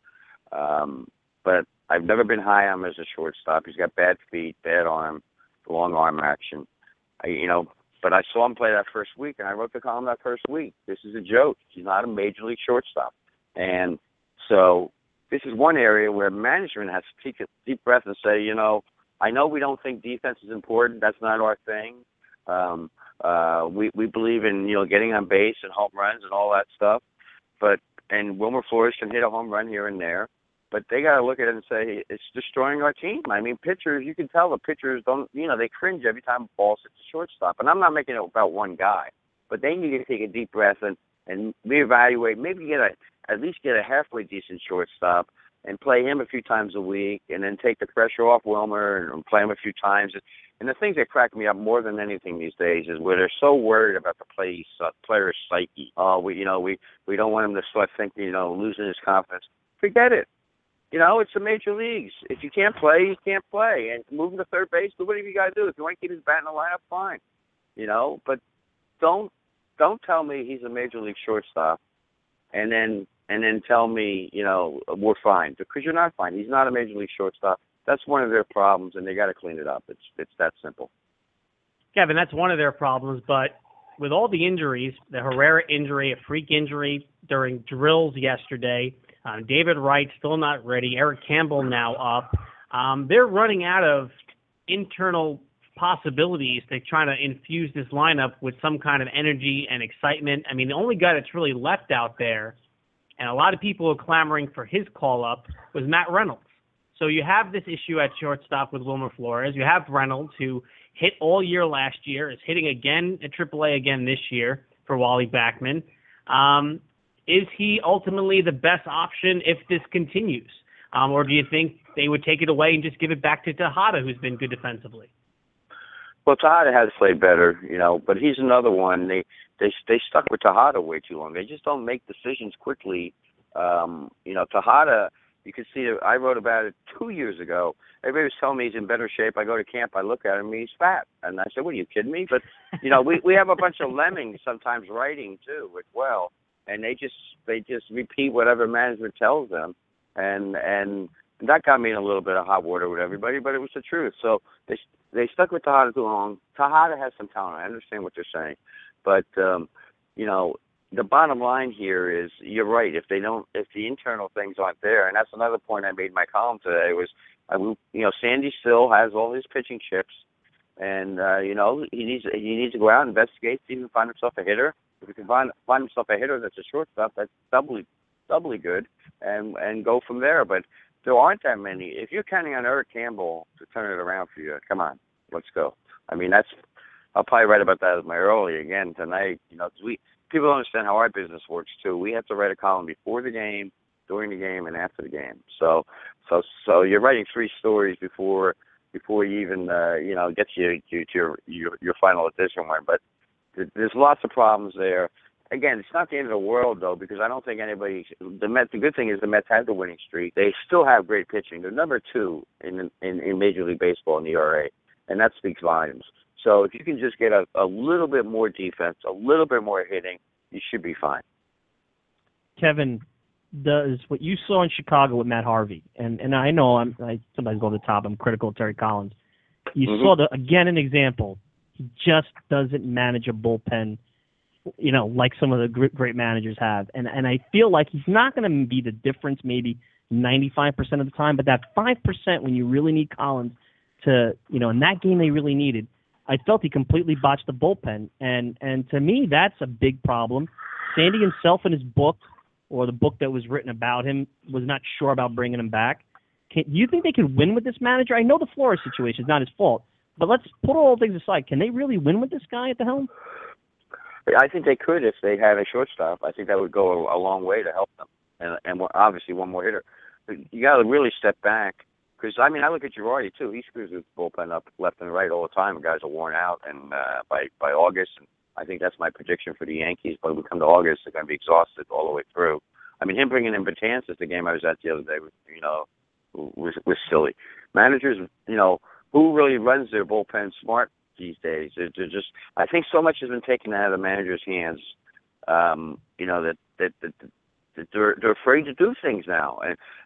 But I've never been high on him as a shortstop. He's got bad feet, bad arm, long arm action. But I saw him play that first week, and I wrote the column that first week. This is a joke. He's not a major league shortstop. And so this is one area where management has to take a deep breath and say, I know we don't think defense is important. That's not our thing. We believe in, getting on base and home runs and all that stuff. And Wilmer Flores can hit a home run here and there. But they got to look at it and say, it's destroying our team. Pitchers, you can tell the pitchers don't, they cringe every time the ball hits the shortstop. And I'm not making it about one guy. But they need to take a deep breath and and reevaluate. Maybe get at least get a halfway decent shortstop and play him a few times a week, and then take the pressure off Wilmer and play him a few times. And the things that crack me up more than anything these days is where they're so worried about the player's psyche. We don't want him to start thinking, losing his confidence. Forget it. It's the major leagues. If you can't play, you can't play. And move him to third base, do whatever you got to do. If you want to keep his bat in the lineup, fine. But don't tell me he's a major league shortstop, and then tell me, we're fine, because you're not fine. He's not a major league shortstop. That's one of their problems, and they got to clean it up. It's that simple. Kevin, that's one of their problems, but with all the injuries, the Herrera injury, a freak injury during drills yesterday, David Wright still not ready, Eric Campbell now up, they're running out of internal possibilities to try to infuse this lineup with some kind of energy and excitement. I mean, the only guy that's really left out there, and a lot of people are clamoring for his call-up, was Matt Reynolds. So you have this issue at shortstop with Wilmer Flores. You have Reynolds, who hit all year last year, is hitting again at AAA again this year for Wally Backman. Is he ultimately the best option if this continues? Or do you think they would take it away and just give it back to Tejada, who's been good defensively? Well, Tejada has played better, but he's another one. They stuck with Tejada way too long. They just don't make decisions quickly. Tejada, you can see, I wrote about it 2 years ago. Everybody was telling me he's in better shape. I go to camp, I look at him, he's fat. And I said, what, are you kidding me? But, we have a bunch of lemmings sometimes writing, too, as well. And they just repeat whatever management tells them. And that got me in a little bit of hot water with everybody, but it was the truth. So they stuck with Tejada too long. Tejada has some talent. I understand what they're saying. But, the bottom line here is, you're right. If the internal things aren't there, and that's another point I made in my column today, was, Sandy still has all his pitching chips, and he needs to go out and investigate, see if he can find himself a hitter. If he can find himself a hitter that's a shortstop, that's doubly good, and go from there. But there aren't that many. If you're counting on Eric Campbell to turn it around for you, come on, let's go. I mean, I'll probably write about that as my early again tonight. People don't understand how our business works, too. We have to write a column before the game, during the game, and after the game. So you're writing three stories before you even get to your final edition one. But there's lots of problems there. Again, it's not the end of the world, though, because I don't think anybody. The Mets. The good thing is the Mets had the winning streak. They still have great pitching. They're number two in Major League Baseball in the ERA, and that speaks volumes. So if you can just get a little bit more defense, a little bit more hitting, you should be fine. Kevin, does what you saw in Chicago with Matt Harvey, and I know I sometimes go to the top, I'm critical of Terry Collins. You saw, again, an example. He just doesn't manage a bullpen, like some of the great managers have. And I feel like he's not going to be the difference maybe 95% of the time, but that 5% when you really need Collins to, in that game they really needed, I felt he completely botched the bullpen, and to me, that's a big problem. Sandy himself in his book, or the book that was written about him, was not sure about bringing him back. Do you think they could win with this manager? I know the Flores situation is not his fault, but let's put all things aside. Can they really win with this guy at the helm? I think they could if they had a shortstop. I think that would go a long way to help them, and obviously one more hitter. You got to really step back. Because, I look at Girardi, too. He screws his bullpen up left and right all the time. Guys are worn out, and by August, and I think that's my prediction for the Yankees. But when we come to August, they're going to be exhausted all the way through. Him bringing in Betances, the game I was at the other day, was silly. Managers, who really runs their bullpen smart these days? They're just, I think so much has been taken out of the manager's hands, They're afraid to do things now,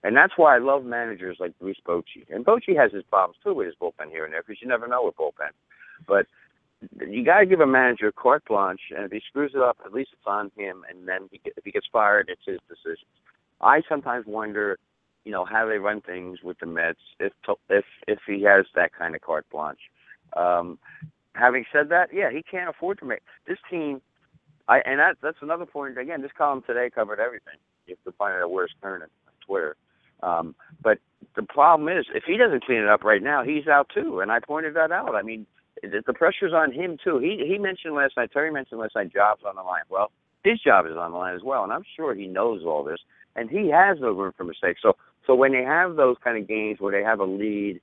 and that's why I love managers like Bruce Bochy. And Bochy has his problems too with his bullpen here and there, because you never know with bullpen. But you got to give a manager carte blanche, and if he screws it up, at least it's on him. And then if he gets fired, it's his decision. I sometimes wonder, how they run things with the Mets if he has that kind of carte blanche. Having said that, yeah, he can't afford to make this team. That's another point. Again, this column today covered everything. You have to find out where's Kernan on Twitter. But the problem is, if he doesn't clean it up right now, he's out too. And I pointed that out. The pressure's on him too. He mentioned last night, Terry mentioned last night, jobs on the line. Well, his job is on the line as well, and I'm sure he knows all this, and he has no room for mistakes. So when they have those kind of games where they have a lead,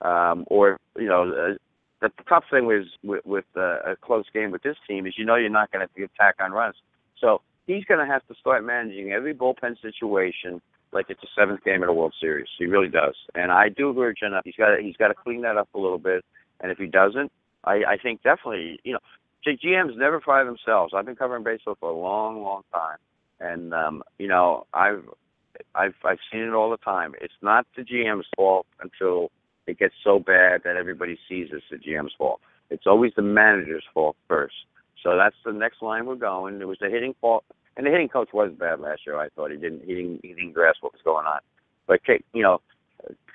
or, you know, the tough thing with a close game with this team is, you know, you're not going to have to attack on runs. So he's going to have to start managing every bullpen situation like it's the seventh game of the World Series. He really does. And I do agree with Jen. He's got to clean that up a little bit. And if he doesn't, I think definitely, you know, GMs never fire themselves. I've been covering baseball for a long, long time. And, you know, I've seen it all the time. It's not the GM's fault until it gets so bad that everybody sees it's the GM's fault. It's always the manager's fault first. So that's the next line we're going. It was the hitting fault. And the hitting coach was bad last year. I thought he didn't grasp what was going on. But, you know,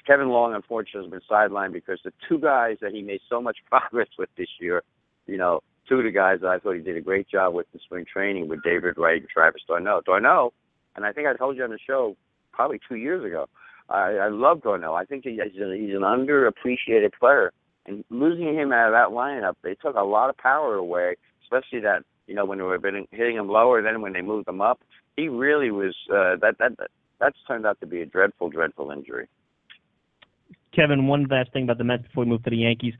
Kevin Long, unfortunately, has been sidelined because the two guys that he made so much progress with this year, you know, two of the guys that I thought he did a great job with in spring training were David Wright and Travis d'Arnaud. d'Arnaud, and I think I told you on the show probably 2 years ago, I love d'Arnaud. I think he's an underappreciated player. And losing him out of that lineup, they took a lot of power away, especially that, you know, when they were hitting him lower, then when they moved him up, he really was that's turned out to be a dreadful, dreadful injury. Kevin, one last thing about the Mets before we move to the Yankees.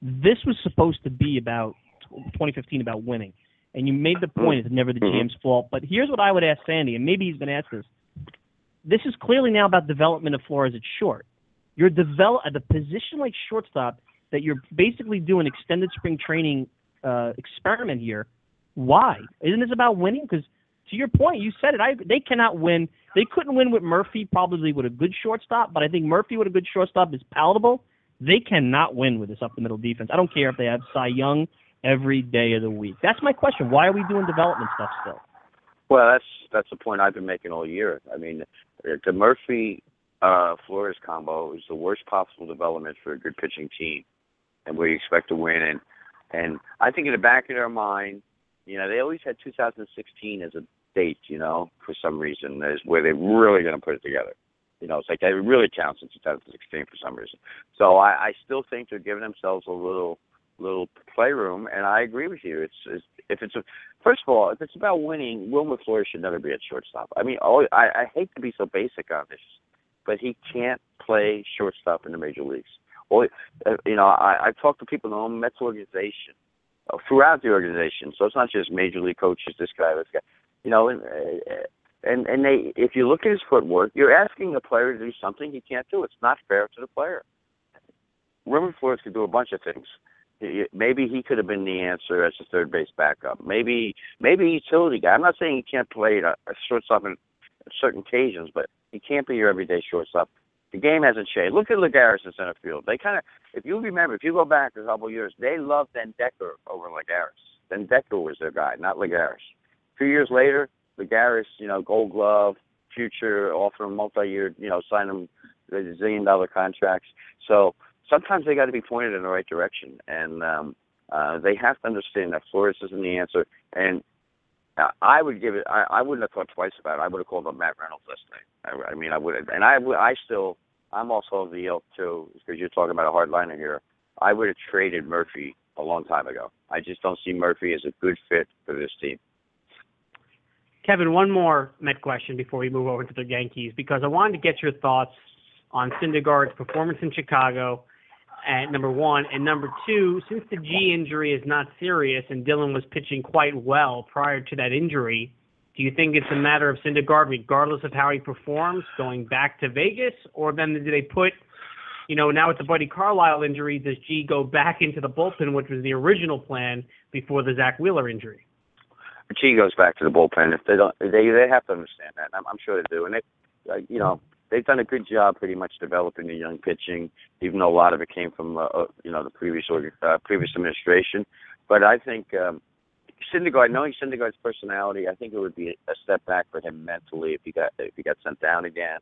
This was supposed to be about 2015, about winning. And you made the point it's never the GM's fault. But here's what I would ask Sandy, and maybe he's been asked this. This is clearly now about development of Flores at short. You're at a position like shortstop that you're basically doing extended spring training experiment here. Why? Isn't this about winning? Because to your point, you said it. They cannot win. They couldn't win with Murphy, probably with a good shortstop, but I think Murphy with a good shortstop is palatable. They cannot win with this up-the-middle defense. I don't care if they have Cy Young every day of the week. That's my question. Why are we doing development stuff still? Well, that's the point I've been making all year. I mean, the Murphy-Flores combo is the worst possible development for a good pitching team and where you expect to win. And I think in the back of their mind, you know, they always had 2016 as a date, you know, for some reason, is where they're really going to put it together. You know, it's like it really counts in 2016 for some reason. So I still think they're giving themselves a little playroom, and I agree with you. First of all, if it's about winning, Wilmer Flores should never be at shortstop. I mean, I hate to be so basic on this, but he can't play shortstop in the major leagues. Well, you know, I've talked to people in the whole Mets organization, throughout the organization. So it's not just major league coaches, this guy. You know, and they, if you look at his footwork, you're asking the player to do something he can't do. It's not fair to the player. Wilmer Flores could do a bunch of things. Maybe he could have been the answer as a third base backup. Maybe a utility guy. I'm not saying he can't play a shortstop in certain occasions, but he can't be your everyday shortstop. The game hasn't changed. Look at Lagares in center field. They kind of, if you remember, if you go back a couple of years, they loved Dendecker over Lagares. Dendecker was their guy, not Lagares. A few years later, Lagares, you know, Gold Glove, future, offer him multi-year, you know, sign him $1 zillion contracts. So sometimes they got to be pointed in the right direction, and they have to understand that Flores isn't the answer. And I would give it. I wouldn't have thought twice about it. I would have called up Matt Reynolds last night. I mean, I would have, and I'm also of the ilk too, because you're talking about a hardliner here. I would have traded Murphy a long time ago. I just don't see Murphy as a good fit for this team. Kevin, one more Met question before we move over to the Yankees, because I wanted to get your thoughts on Syndergaard's performance in Chicago. At number one, and number two, since the G injury is not serious and Dylan was pitching quite well prior to that injury, do you think it's a matter of Syndergaard, regardless of how he performs, going back to Vegas? Or then do they put, you know, now with the Buddy Carlisle injury, does G go back into the bullpen, which was the original plan before the Zach Wheeler injury? G goes back to the bullpen. If they don't, they have to understand that. I'm sure they do. And they, you know, they've done a good job pretty much developing the young pitching, even though a lot of it came from, you know, the previous administration. But I think Syndergaard, knowing Syndergaard's personality, I think it would be a step back for him mentally if he got sent down again.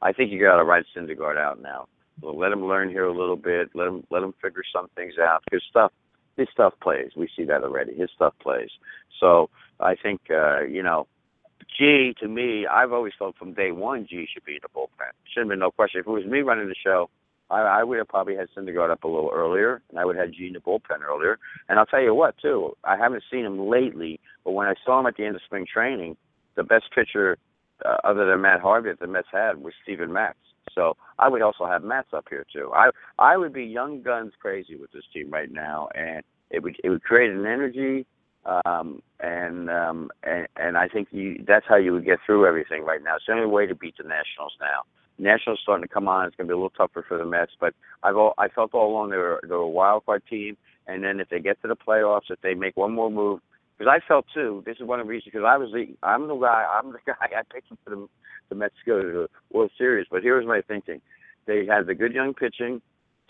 I think you got to ride Syndergaard out now. We'll let him learn here a little bit. Let him figure some things out. His stuff plays. We see that already. His stuff plays. So I think, you know, G, to me, I've always thought from day one, G should be in the bullpen. Shouldn't have been no question. If it was me running the show, I would have probably had Syndergaard up a little earlier, and I would have Gene the bullpen earlier. And I'll tell you what, too, I haven't seen him lately, but when I saw him at the end of spring training, the best pitcher other than Matt Harvey that the Mets had was Steven Matz. So I would also have Matz up here, too. I would be young guns crazy with this team right now, and it would create an energy, and I think that's how you would get through everything right now. It's the only way to beat the Nationals now. Nationals starting to come on. It's going to be a little tougher for the Mets, but I felt all along they were a wild card team. And then if they get to the playoffs, if they make one more move, because I felt too. This is one of the reasons because I'm the guy. I picked them for the Mets to go to the World Series. But here's my thinking: they have the good young pitching.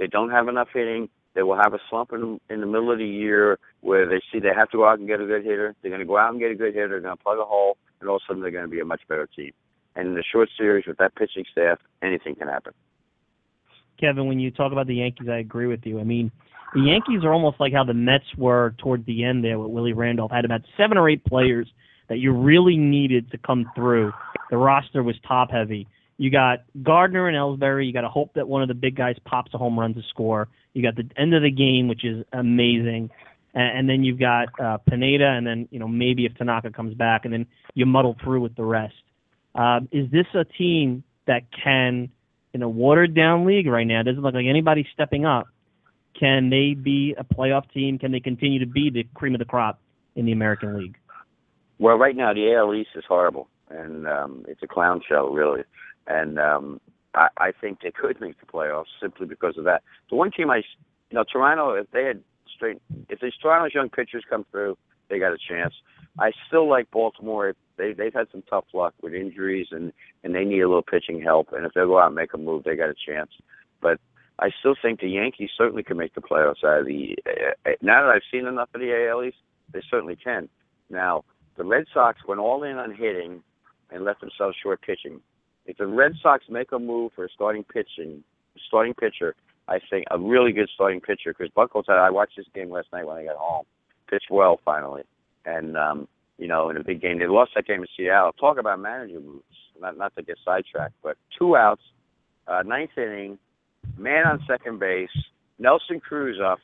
They don't have enough hitting. They will have a slump in the middle of the year where they see they have to go out and get a good hitter. They're going to go out and get a good hitter. They're going to plug a hole, and all of a sudden they're going to be a much better team. And in the short series with that pitching staff, anything can happen. Kevin, when you talk about the Yankees, I agree with you. I mean, the Yankees are almost like how the Mets were toward the end there with Willie Randolph. Had about 7 or 8 players that you really needed to come through. The roster was top-heavy. You got Gardner and Ellsbury. You got to hope that one of the big guys pops a home run to score. You got the end of the game, which is amazing. And then you've got Pineda, and then maybe if Tanaka comes back, and then you muddle through with the rest. Is this a team that can, in a watered-down league right now, doesn't look like anybody's stepping up, can they be a playoff team? Can they continue to be the cream of the crop in the American League? Well, right now the AL East is horrible, and it's a clown show, really. And I think they could make the playoffs simply because of that. The one team Toronto, if these Toronto's young pitchers come through, they got a chance. I still like Baltimore. They've had some tough luck with injuries, and they need a little pitching help. And if they go out and make a move, they got a chance. But I still think the Yankees certainly can make the playoffs. Now that I've seen enough of the AL East, they certainly can. Now, the Red Sox went all in on hitting and left themselves short pitching. If the Red Sox make a move for a starting pitcher, I think a really good starting pitcher, because Buckholz, I watched this game last night when I got home, pitched well finally. And, in a big game, they lost that game to Seattle. Talk about manager moves, not to get sidetracked, but 2 outs, ninth inning, man on second base, Nelson Cruz up,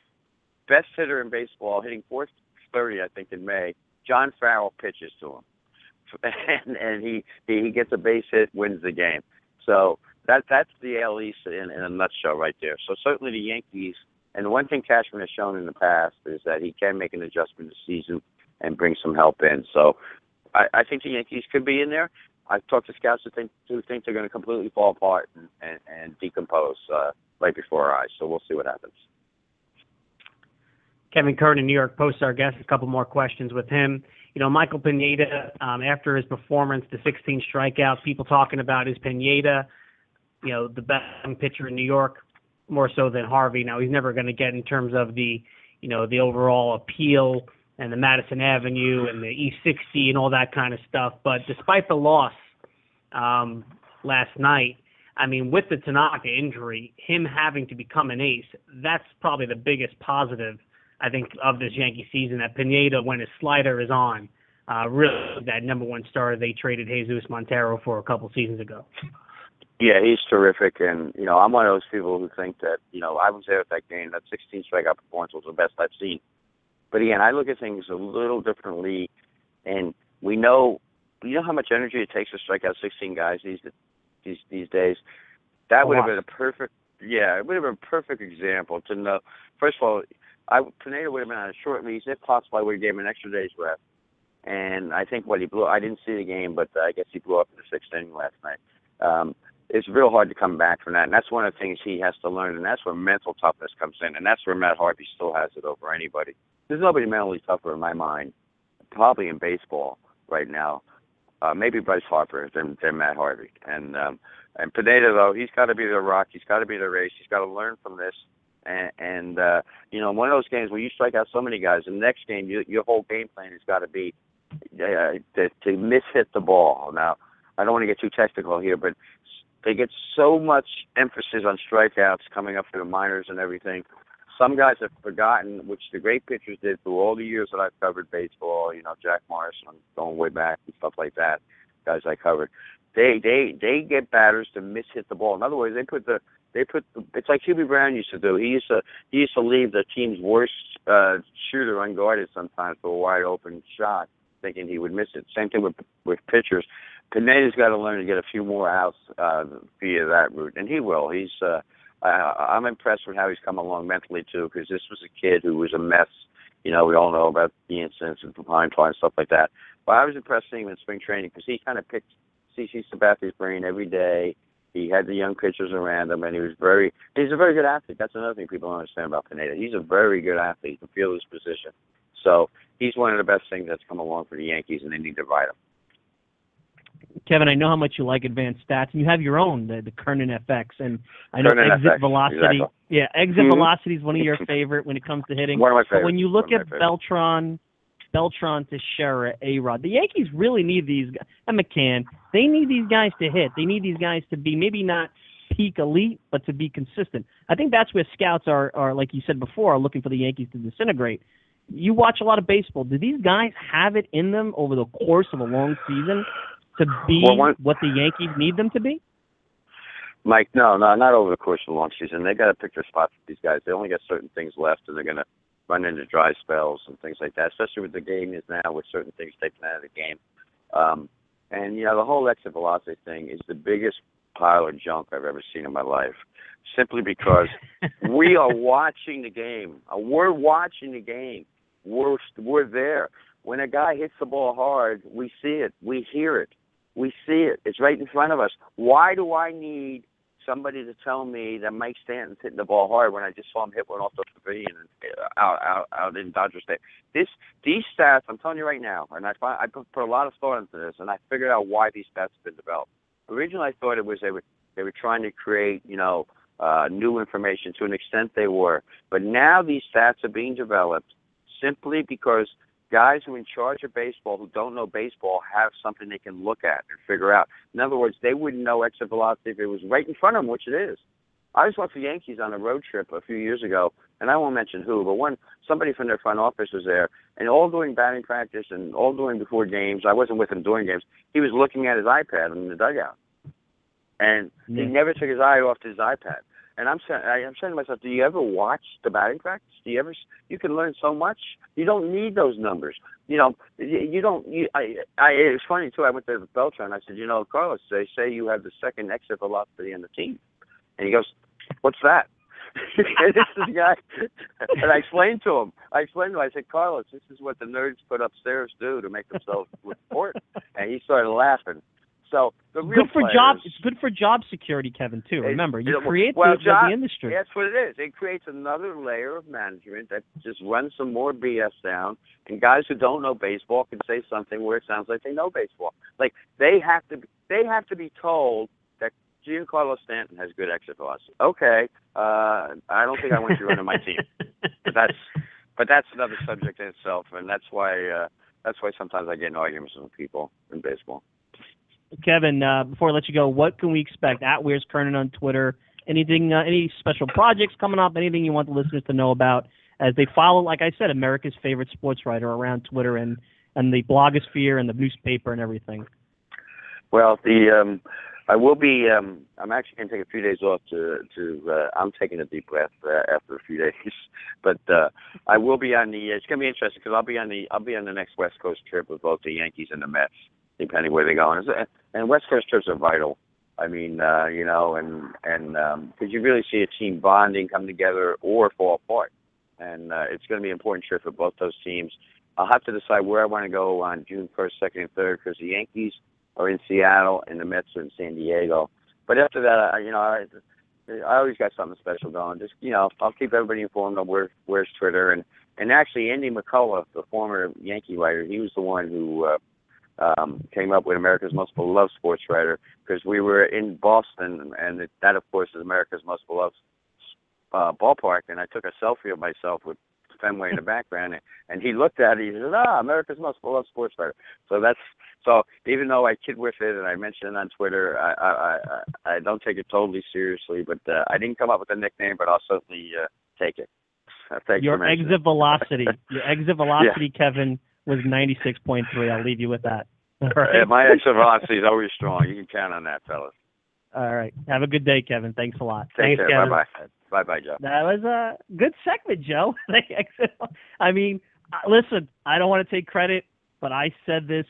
best hitter in baseball, hitting 430, I think, in May. John Farrell pitches to him. And he gets a base hit, wins the game. So that's the AL East in a nutshell right there. So certainly the Yankees, and the one thing Cashman has shown in the past is that he can make an adjustment this season and bring some help in. So I think the Yankees could be in there. I've talked to scouts who think they're going to completely fall apart and decompose right before our eyes. So we'll see what happens. Kevin Kernan, New York Post, our guest. A couple more questions with him. Michael Pineda, after his performance, the 16 strikeouts, people talking about is Pineda, the best pitcher in New York, more so than Harvey. Now, he's never going to get in terms of the overall appeal and the Madison Avenue and the E60 and all that kind of stuff. But despite the loss last night, with the Tanaka injury, him having to become an ace, that's probably the biggest positive, I think, of this Yankee season, that Pineda, when his slider is on, really that number one starter they traded Jesus Montero for a couple seasons ago. Yeah, he's terrific. And, I'm one of those people who think that, I was there at that game. That 16 strikeout performance was the best I've seen. But, again, I look at things a little differently. And we know how much energy it takes to strike out 16 guys these days. That would have been a perfect example to know. First of all, Pineda would have been on a short leash. If possible, I would have given him an extra day's rest. And I think I didn't see the game, but I guess he blew up in the 6th inning last night. It's real hard to come back from that. And that's one of the things he has to learn. And that's where mental toughness comes in. And that's where Matt Harvey still has it over anybody. There's nobody mentally tougher in my mind, probably in baseball right now. Maybe Bryce Harper than Matt Harvey. And Pineda, though, he's got to be the rock. He's got to be the ace. He's got to learn from this. And one of those games where you strike out so many guys, the next game, your whole game plan has got to be to mishit the ball. Now, I don't want to get too technical here, but they get so much emphasis on strikeouts coming up through the minors and everything. Some guys have forgotten, which the great pitchers did through all the years that I've covered baseball, Jack Morrison, I'm going way back and stuff like that, guys I covered. They get batters to mishit the ball. In other words, they put the They put, it's like Hubie Brown used to do. He used to leave the team's worst shooter unguarded sometimes for a wide open shot, thinking he would miss it. Same thing with pitchers. Pineda's got to learn to get a few more outs via that route, and he will. He's I'm impressed with how he's come along mentally too, because this was a kid who was a mess. You know, we all know about the incidents and behind play and stuff like that. But I was impressed seeing him in spring training because he kind of picked CC Sabathia's brain every day. He had the young pitchers around him, and he's a very good athlete. That's another thing people don't understand about Pineda. He's a very good athlete. He can feel his position. So he's one of the best things that's come along for the Yankees, and they need to ride him. Kevin, I know how much you like advanced stats, and you have your own, the Kernan FX. And I know Kernan exit FX, velocity. Exactly. Yeah, exit velocity is one of your favorite when it comes to hitting. One of my favorites. But when you look at Beltran, Teixeira, A-Rod. The Yankees really need these guys. And McCann, they need these guys to hit. They need these guys to be maybe not peak elite, but to be consistent. I think that's where scouts are, like you said before, are looking for the Yankees to disintegrate. You watch a lot of baseball. Do these guys have it in them over the course of a long season to be what the Yankees need them to be? Mike, no, not over the course of a long season. They got to pick their spots with these guys. They only got certain things left, and they're going to run into dry spells and things like that, especially with the game is now with certain things taken out of the game. And, you know, the whole exit velocity thing is the biggest pile of junk I've ever seen in my life, simply because we are watching the game. We're watching the game. We're there. When a guy hits the ball hard, we see it. We hear it. We see it. It's right in front of us. Why do I need somebody to tell me that Mike Stanton's hitting the ball hard when I just saw him hit one off the pavilion and out in Dodger Stadium? These stats, I'm telling you right now, and I put a lot of thought into this, and I figured out why these stats have been developed. Originally, I thought it was they were trying to create, you know, new information. To an extent, they were, but now these stats are being developed simply because guys who are in charge of baseball who don't know baseball have something they can look at and figure out. In other words, they wouldn't know exit velocity if it was right in front of them, which it is. I just went for the Yankees on a road trip a few years ago, and I won't mention who, but somebody from their front office was there, and all during batting practice and all during before games, I wasn't with him during games, he was looking at his iPad in the dugout. And he never took his eye off his iPad. And I'm saying to myself, do you ever watch the batting practice? You can learn so much. You don't need those numbers. You know, you don't. It's funny too. I went to Beltran. I said, you know, Carlos, they say you have the second exit velocity on the team, and he goes, "What's that?" And this is the guy. And I explained to him. I said, Carlos, this is what the nerds put upstairs do to make themselves look important. And he started laughing. So it's good for job security, Kevin, too. Remember, the industry. That's what it is. It creates another layer of management that just runs some more BS down, and guys who don't know baseball can say something where it sounds like they know baseball. Like they have to be told that Giancarlo Stanton has good exit velocity. Okay, I don't think I want you running my team. But that's another subject in itself, and that's why sometimes I get in arguments with people in baseball. Kevin, before I let you go, what can we expect? @Where's Kernan on Twitter. Anything, any special projects coming up? Anything you want the listeners to know about as they follow, like I said, America's favorite sports writer around Twitter and the blogosphere and the newspaper and everything? Well, I will be. I'm actually going to take a few days off. I'm taking a deep breath after a few days, but I will be on the. It's going to be interesting because I'll be on the next West Coast trip with both the Yankees and the Mets, depending where they go. And West Coast trips are vital. I mean, you know, and because you really see a team bonding, come together, or fall apart. And it's going to be an important trip for both those teams. I'll have to decide where I want to go on June 1st, 2nd, and 3rd because the Yankees are in Seattle and the Mets are in San Diego. But after that, I always got something special going. Just, you know, I'll keep everybody informed on where's Twitter. And actually, Andy McCullough, the former Yankee writer, he was the one who came up with America's Most Beloved Sports Writer, because we were in Boston, and that, of course, is America's Most Beloved ballpark. And I took a selfie of myself with Fenway in the background, and he looked at it. He said, America's Most Beloved Sports Writer. So even though I kid with it and I mention it on Twitter, I don't take it totally seriously. But I didn't come up with the nickname, but I'll certainly take it. Your exit velocity, Kevin, was 96.3. I'll leave you with that. All right. My exit velocity is always strong. You can count on that, fellas. All right. Have a good day, Kevin. Thanks a lot. Take care. Kevin. Bye-bye. Bye-bye, Joe. That was a good segment, Joe. I mean, listen, I don't want to take credit, but I said this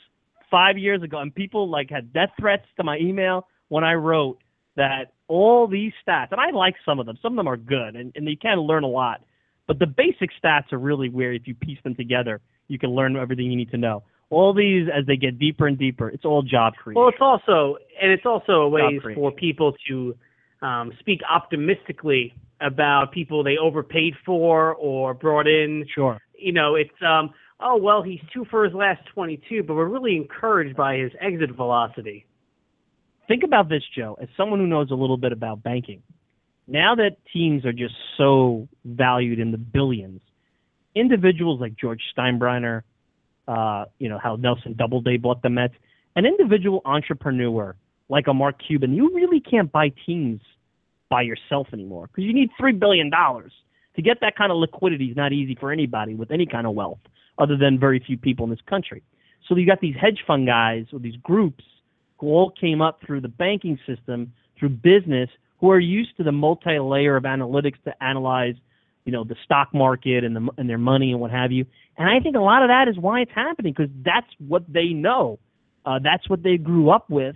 5 years ago, and people like had death threats to my email when I wrote that all these stats, and I like some of them. Some of them are good, and you can learn a lot. But the basic stats are really where, if you piece them together, you can learn everything you need to know. All these, as they get deeper and deeper, it's all job creation. Well, it's also a way for people to speak optimistically about people they overpaid for or brought in. Sure. You know, it's, oh, well, he's 2 for his last 22, but we're really encouraged by his exit velocity. Think about this, Joe, as someone who knows a little bit about banking. Now that teams are just so valued in the billions, individuals like George Steinbrenner, how Nelson Doubleday bought the Mets, an individual entrepreneur like a Mark Cuban, you really can't buy teams by yourself anymore because you need $3 billion. To get that kind of liquidity is not easy for anybody with any kind of wealth other than very few people in this country. So you got these hedge fund guys or these groups who all came up through the banking system, through business, who are used to the multi-layer of analytics to analyze, the stock market and their money and what have you. And I think a lot of that is why it's happening, because that's what they know. That's what they grew up with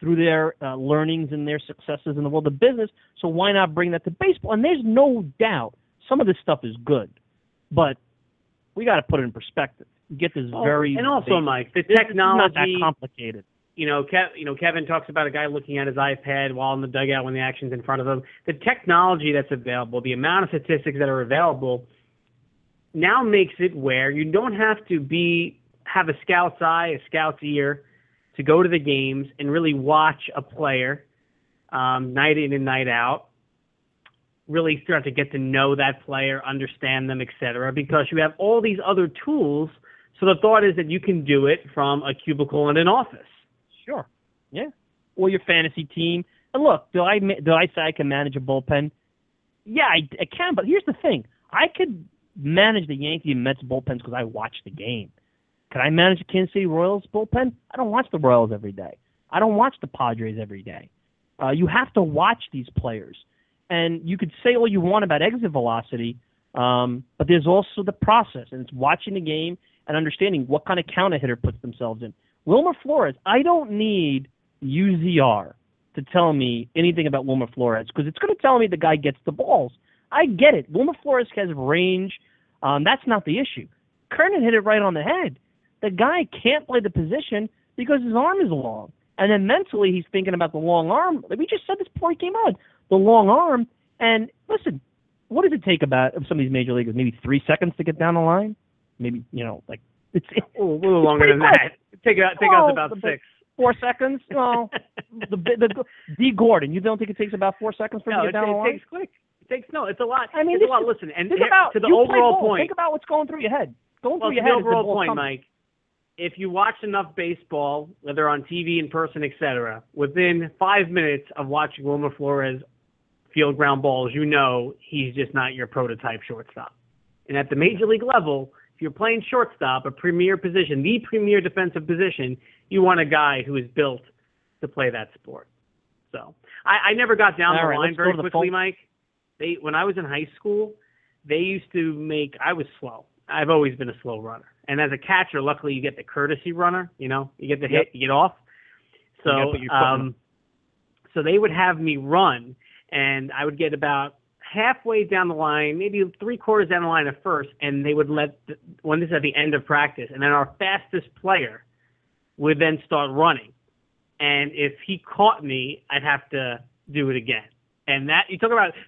through their learnings and their successes in the world of business. So why not bring that to baseball? And there's no doubt some of this stuff is good, but we got to put it in perspective. You get this and also, Mike, the technology is not that complicated. Kevin talks about a guy looking at his iPad while in the dugout when the action's in front of him. The technology that's available, the amount of statistics that are available, now makes it where you don't have to have a scout's eye, a scout's ear, to go to the games and really watch a player night in and night out, really start to get to know that player, understand them, et cetera, because you have all these other tools. So the thought is that you can do it from a cubicle in an office. Sure. Yeah. Or your fantasy team. And look, do I say I can manage a bullpen? Yeah, I can. But here's the thing. I could manage the Yankee and Mets bullpens because I watch the game. Can I manage the Kansas City Royals bullpen? I don't watch the Royals every day. I don't watch the Padres every day. You have to watch these players. And you could say all you want about exit velocity, but there's also the process. And it's watching the game and understanding what kind of count a hitter puts themselves in. Wilmer Flores, I don't need UZR to tell me anything about Wilmer Flores because it's going to tell me the guy gets the balls. I get it. Wilmer Flores has range. That's not the issue. Kernan hit it right on the head. The guy can't play the position because his arm is long. And then mentally he's thinking about the long arm. We just said this before he came on, the long arm. And listen, what does it take about some of these major leaguers? Maybe 3 seconds to get down the line? Maybe, it's a little longer than that. Take us about 6. 4 seconds? No. D. Gordon, you don't think it takes about 4 seconds for him to get down the line? It takes quick. It's a lot. I mean, it's a lot. Listen, and to the overall point. Think about what's going through your head. The overall point, Mike. If you watch enough baseball, whether on TV, in person, et cetera, within 5 minutes of watching Wilmer Flores field ground balls, he's just not your prototype shortstop. And at the major league level, if you're playing shortstop, a premier position, the premier defensive position, you want a guy who is built to play that sport. So I never got down the line very quickly, Mike. When I was in high school, they used to make – I was slow. I've always been a slow runner. And as a catcher, luckily you get the courtesy runner, you get the hit, you get off. So so they would have me run, and I would get about halfway down the line, maybe three-quarters down the line at first, and they would when this is at the end of practice, and then our fastest player would then start running. And if he caught me, I'd have to do it again. And that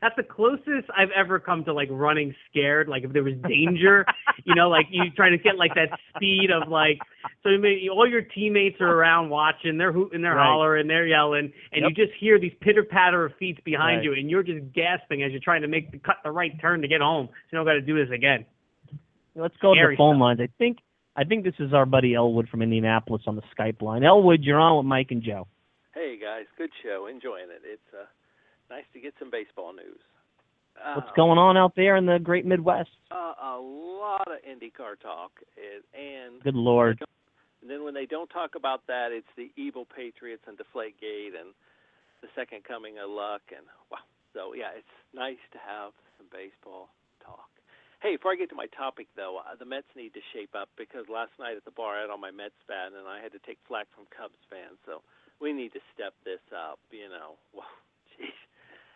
that's the closest I've ever come to running scared. Like if there was danger, you try to get that speed of so all your teammates are around watching, they're hooting, they're hollering, they're yelling, and you just hear these pitter patter of feet behind you, and you're just gasping as you're trying to cut the right turn to get home. So you don't got to do this again. Let's go to the phone lines. I think this is our buddy Elwood from Indianapolis on the Skype line. Elwood, you're on with Mike and Joe. Hey guys, good show, enjoying it. It's nice to get some baseball news. What's going on out there in the great Midwest? A lot of IndyCar talk. And good Lord. And then when they don't talk about that, it's the evil Patriots and Deflategate and the second coming of luck. And wow. So, yeah, it's nice to have some baseball talk. Hey, before I get to my topic, though, the Mets need to shape up because last night at the bar I had on my Mets fan, and I had to take flack from Cubs fans. So we need to step this up, you know. Well, geez.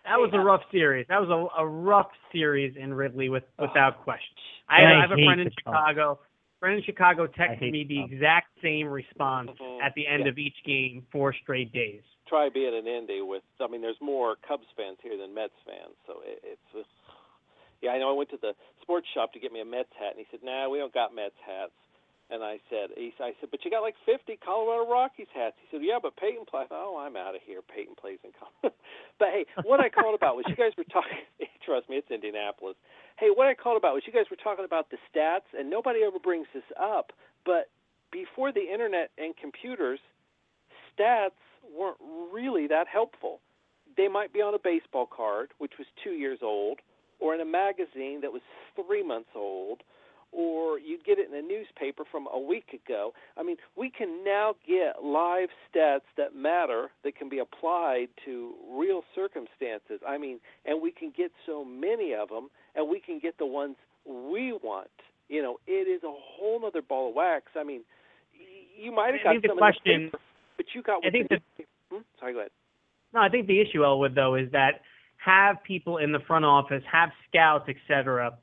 That was a rough series. That was a rough series in Wrigley without question. I have a friend in Chicago. Friend in Chicago texted me the exact same response at the end of each game 4 straight days. Try being an Indy with, I mean, there's more Cubs fans here than Mets fans. So it's yeah, I know I went to the sports shop to get me a Mets hat, and he said, nah, we don't got Mets hats. And I said, but you got like 50 Colorado Rockies hats. He said, yeah, but Peyton plays. Oh, I'm out of here. Peyton plays in Colorado. But, hey, what I called about was you guys were talking – trust me, it's Indianapolis. Hey, what I called about was you guys were talking about the stats, and nobody ever brings this up. But before the Internet and computers, stats weren't really that helpful. They might be on a baseball card, which was 2 years old, or in a magazine that was 3 months old, or you'd get it in a newspaper from a week ago. I mean, we can now get live stats that matter that can be applied to real circumstances. I mean, and we can get so many of them, and we can get the ones we want. You know, it is a whole other ball of wax. I mean, you might have got some in the paper, but you got one. Sorry, go ahead. No, I think the issue, Elwood, though, is that have people in the front office, have scouts, et cetera,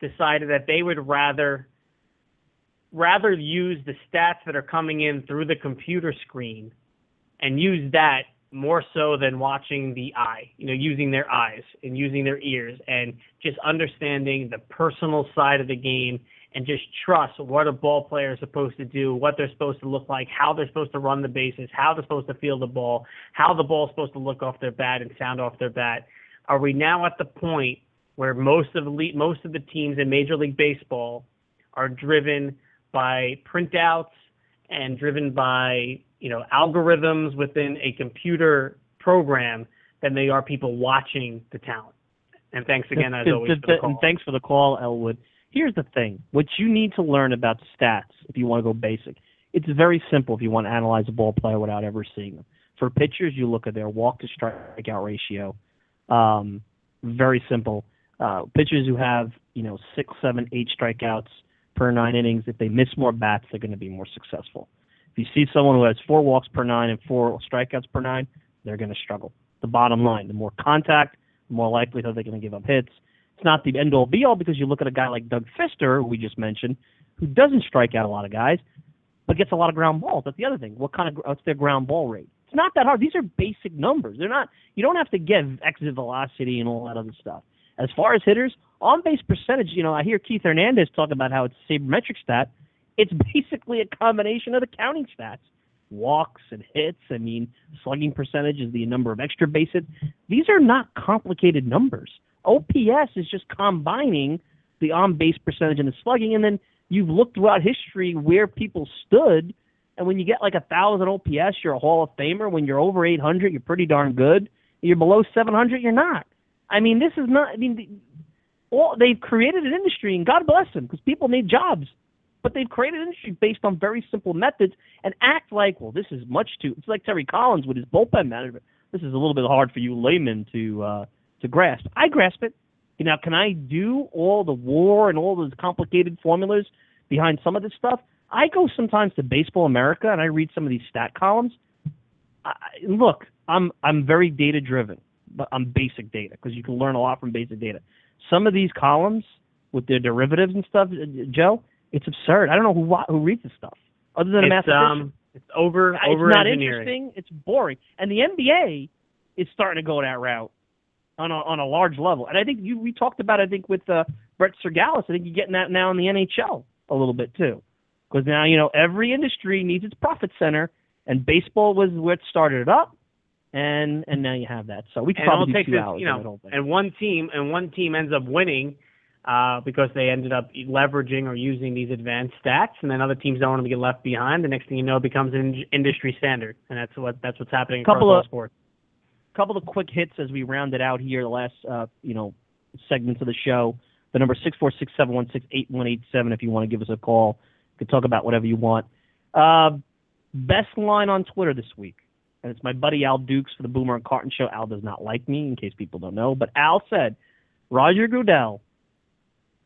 decided that they would rather use the stats that are coming in through the computer screen and use that more so than watching the eye, you know, using their eyes and using their ears and just understanding the personal side of the game and just trust what a ball player is supposed to do, what they're supposed to look like, how they're supposed to run the bases, how they're supposed to field the ball, how the ball is supposed to look off their bat and sound off their bat. Are we now at the point where most of the teams in Major League Baseball are driven by printouts and driven by, you know, algorithms within a computer program than they are people watching the talent? And thanks again, as always, for the call. And thanks for the call, Elwood. Here's the thing. What you need to learn about stats, if you want to go basic, it's very simple if you want to analyze a ball player without ever seeing them. For pitchers, you look at their walk-to-strikeout ratio. Very simple. Pitchers who have, you know, 6, 7, 8 strikeouts per 9 innings, if they miss more bats, they're going to be more successful. If you see someone who has 4 walks per 9 and 4 strikeouts per 9, they're going to struggle. The bottom line, the more contact, the more likelihood they're going to give up hits. It's not the end-all, be-all, because you look at a guy like Doug Fister, who we just mentioned, who doesn't strike out a lot of guys, but gets a lot of ground balls. That's the other thing. What's their ground ball rate? It's not that hard. These are basic numbers. They're not. You don't have to get exit velocity and all that other stuff. As far as hitters, on-base percentage, you know, I hear Keith Hernandez talk about how it's a sabermetric stat. It's basically a combination of the counting stats. Walks and hits, I mean, slugging percentage is the number of extra base hits. These are not complicated numbers. OPS is just combining the on-base percentage and the slugging, and then you've looked throughout history where people stood, and when you get like 1,000 OPS, you're a Hall of Famer. When you're over 800, you're pretty darn good. You're below 700, you're not. I mean, this is not – I mean, they've created an industry, and God bless them, because people need jobs. But they've created an industry based on very simple methods and act like, well, this is much too – it's like Terry Collins with his bullpen management. This is a little bit hard for you laymen to grasp. I grasp it. You know, can I do all the war and all those complicated formulas behind some of this stuff? I go sometimes to Baseball America, and I read some of these stat columns. Look, I'm very data-driven. But on basic data, because you can learn a lot from basic data. Some of these columns with their derivatives and stuff, Joe, it's absurd. I don't know who reads this stuff other than a mathematician. It's over It's not interesting. It's boring. And the NBA is starting to go that route on a large level. And I think we talked about, I think, with Brett Sergalis. I think you're getting that now in the NHL a little bit too, because now, you know, every industry needs its profit center, and baseball was what started it up. And now you have that. So we can probably do 2 hours. You know, and one team ends up winning because they ended up leveraging or using these advanced stats, and then other teams don't want to get left behind. The next thing you know, it becomes an industry standard, and that's what's happening across all sports. A couple of quick hits as we round it out here, the last segments of the show. The number 646-716-8187 if you want to give us a call. You can talk about whatever you want. Best line on Twitter this week. and it's my buddy Al Dukes for the Boomer and Carton Show. Al does not like me, in case people don't know, but Al said Roger Goodell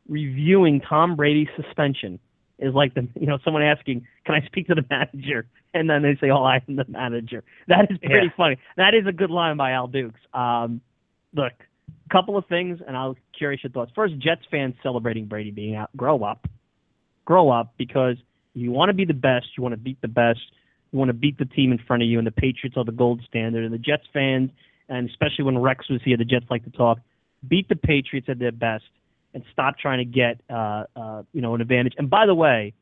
reviewing Tom Brady's suspension is like the, you know, someone asking, "Can I speak to the manager?" And then they say, "Oh, I am the manager." That is pretty funny. That is a good line by Al Dukes. Look, a couple of things, and I'll curious your thoughts. First, Jets fans celebrating Brady being out. Grow up, because you want to be the best. You want to beat the best. You want to beat the team in front of you, and the Patriots are the gold standard. And the Jets fans, and especially when Rex was here, the Jets like to talk, beat the Patriots at their best and stop trying to get an advantage. And by the way,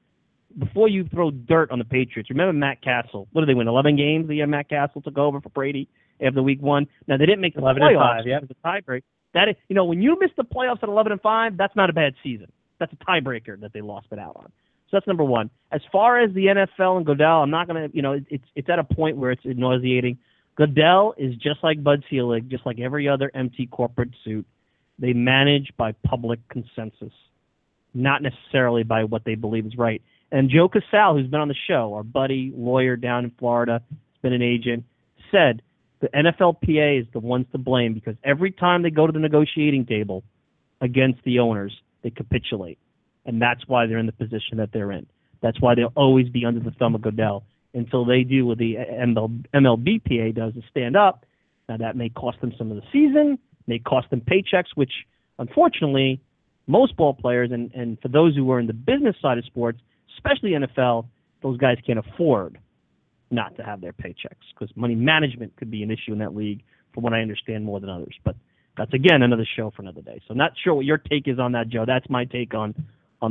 before you throw dirt on the Patriots, remember Matt Castle. What did they win, 11 games the year Matt Castle took over for Brady after week one? Now, they didn't make the 11-5, yeah, it was a tiebreak. That is, you know, when you miss the playoffs at 11-5, that's not a bad season. That's a tiebreaker that they lost it out on. So that's number one. As far as the NFL and Goodell, I'm not going to, it's at a point where it's nauseating. Goodell is just like Bud Selig, just like every other empty corporate suit. They manage by public consensus, not necessarily by what they believe is right. And Joe Casale, who's been on the show, our buddy, lawyer down in Florida, has been an agent, said the NFLPA is the ones to blame because every time they go to the negotiating table against the owners, they capitulate. And that's why they're in the position that they're in. That's why they'll always be under the thumb of Goodell until they do what the MLBPA does, is stand up. Now, that may cost them some of the season, may cost them paychecks, which, unfortunately, most ball players and for those who are in the business side of sports, especially NFL, those guys can't afford not to have their paychecks because money management could be an issue in that league, from what I understand, more than others. But that's, again, another show for another day. So I'm not sure what your take is on that, Joe. That's my take on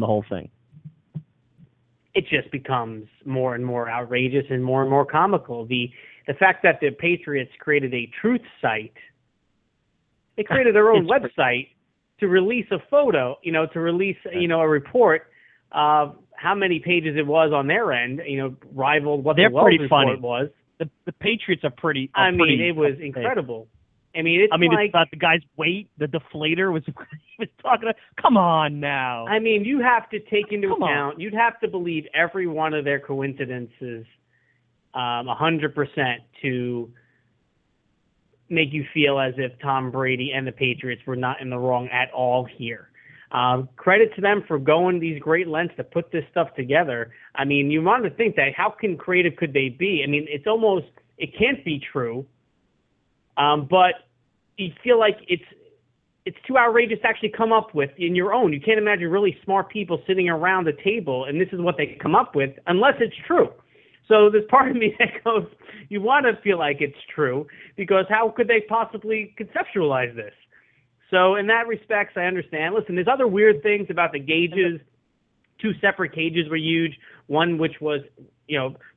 the whole thing. It just becomes more and more outrageous and more comical. The fact that the Patriots created a truth site, they created their own website to release a photo, to release, a report of how many pages it was on their end, rivaled what the Wells report was. The Patriots are pretty. It was incredible. It's about the guy's weight. The deflator was he was talking about. Come on now. You have to take into account. You'd have to believe every one of their coincidences, 100% to make you feel as if Tom Brady and the Patriots were not in the wrong at all here. Credit to them for going these great lengths to put this stuff together. You want to think that how creative could they be? It's almost, it can't be true, but you feel like it's too outrageous to actually come up with in your own. You can't imagine really smart people sitting around the table and this is what they come up with unless it's true. So there's part of me that goes, you want to feel like it's true because how could they possibly conceptualize this? So in that respect, I understand. Listen, there's other weird things about the gauges. Two separate gauges were huge. One which was,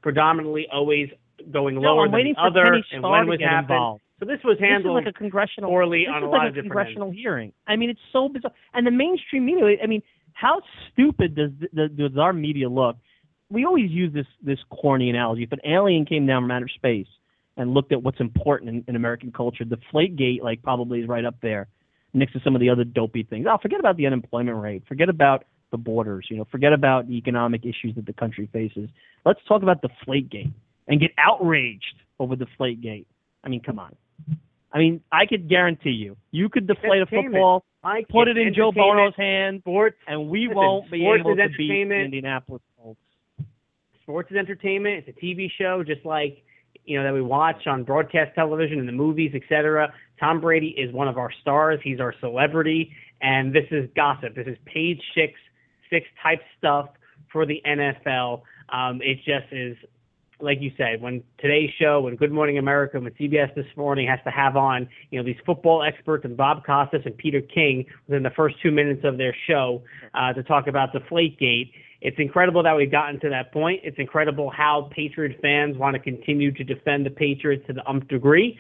predominantly always going lower than the other, and when was happened. So this was handled poorly on a lot of different. This is like a congressional hearing. It's so bizarre. And the mainstream media. How stupid does our media look? We always use this corny analogy. If an alien came down from outer space and looked at what's important in American culture, the Deflategate probably is right up there next to some of the other dopey things. Oh, forget about the unemployment rate. Forget about the borders. Forget about the economic issues that the country faces. Let's talk about Deflategate and get outraged over Deflategate. Come on. I could guarantee you could deflate a football, put it in Joe Bono's hands, and we won't be able to beat Indianapolis Colts. Sports is entertainment. It's a TV show, just like that we watch on broadcast television and the movies, etc. Tom Brady is one of our stars. He's our celebrity, and this is gossip. This is page six type stuff for the NFL. It just is, like you said, when today's show, when Good Morning America, when CBS This Morning has to have on, these football experts and Bob Costas and Peter King within the first 2 minutes of their show to talk about Deflategate. It's incredible that we've gotten to that point. It's incredible how Patriot fans want to continue to defend the Patriots to the umph degree.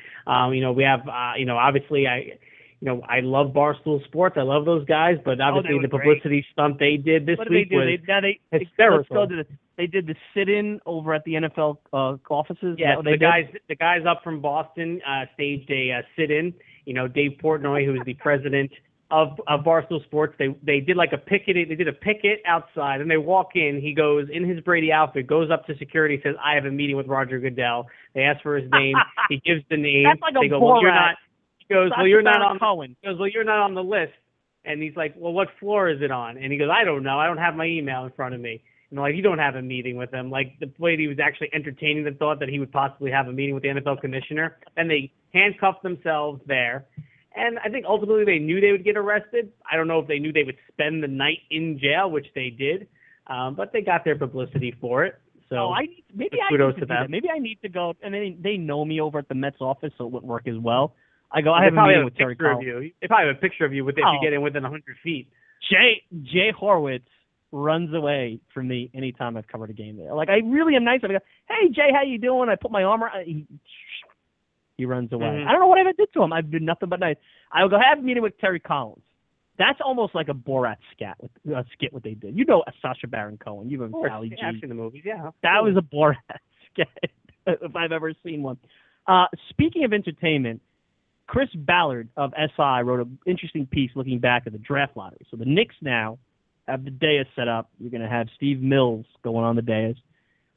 We have, obviously I love Barstool Sports. I love those guys, but obviously the publicity stunt they did this week was hysterical. They did the sit-in over at the NFL offices. Yeah, the guys up from Boston staged a sit-in. Dave Portnoy, who is the president of Barstool Sports. They did like a picket. They did a picket outside, and they walk in. He goes in his Brady outfit, goes up to security, says, "I have a meeting with Roger Goodell." They ask for his name. He gives the name. That's like they a go, well, you're not. He goes, well, you're not on. Cohen. He goes, well, you're not on the list. And he's like, well, what floor is it on? And he goes, I don't know. I don't have my email in front of me. And like, you don't have a meeting with him. Like, the lady was actually entertaining the thought that he would possibly have a meeting with the NFL commissioner. And they handcuffed themselves there. And I think ultimately they knew they would get arrested. I don't know if they knew they would spend the night in jail, which they did. But they got their publicity for it. So maybe I need to do that. Maybe I need to go. And they know me over at the Mets office, so it would work as well. I go, I have a meeting with Terry Collins. They probably have a picture of you if you get in within 100 feet. Jay Horowitz runs away from me anytime I've covered a game there. Like, I really am nice. I go, hey, Jay, how you doing? I put my arm around. He runs away. Mm-hmm. I don't know what I ever did to him. I've been nothing but nice. I will go have a meeting with Terry Collins. That's almost like a Borat skit what they did. You know Sacha Baron Cohen. You know Sally G. I've seen the movies, yeah. That was a Borat skit if I've ever seen one. Speaking of entertainment, Chris Ballard of SI wrote an interesting piece looking back at the draft lottery. So the Knicks now have the dais set up. You're going to have Steve Mills going on the dais.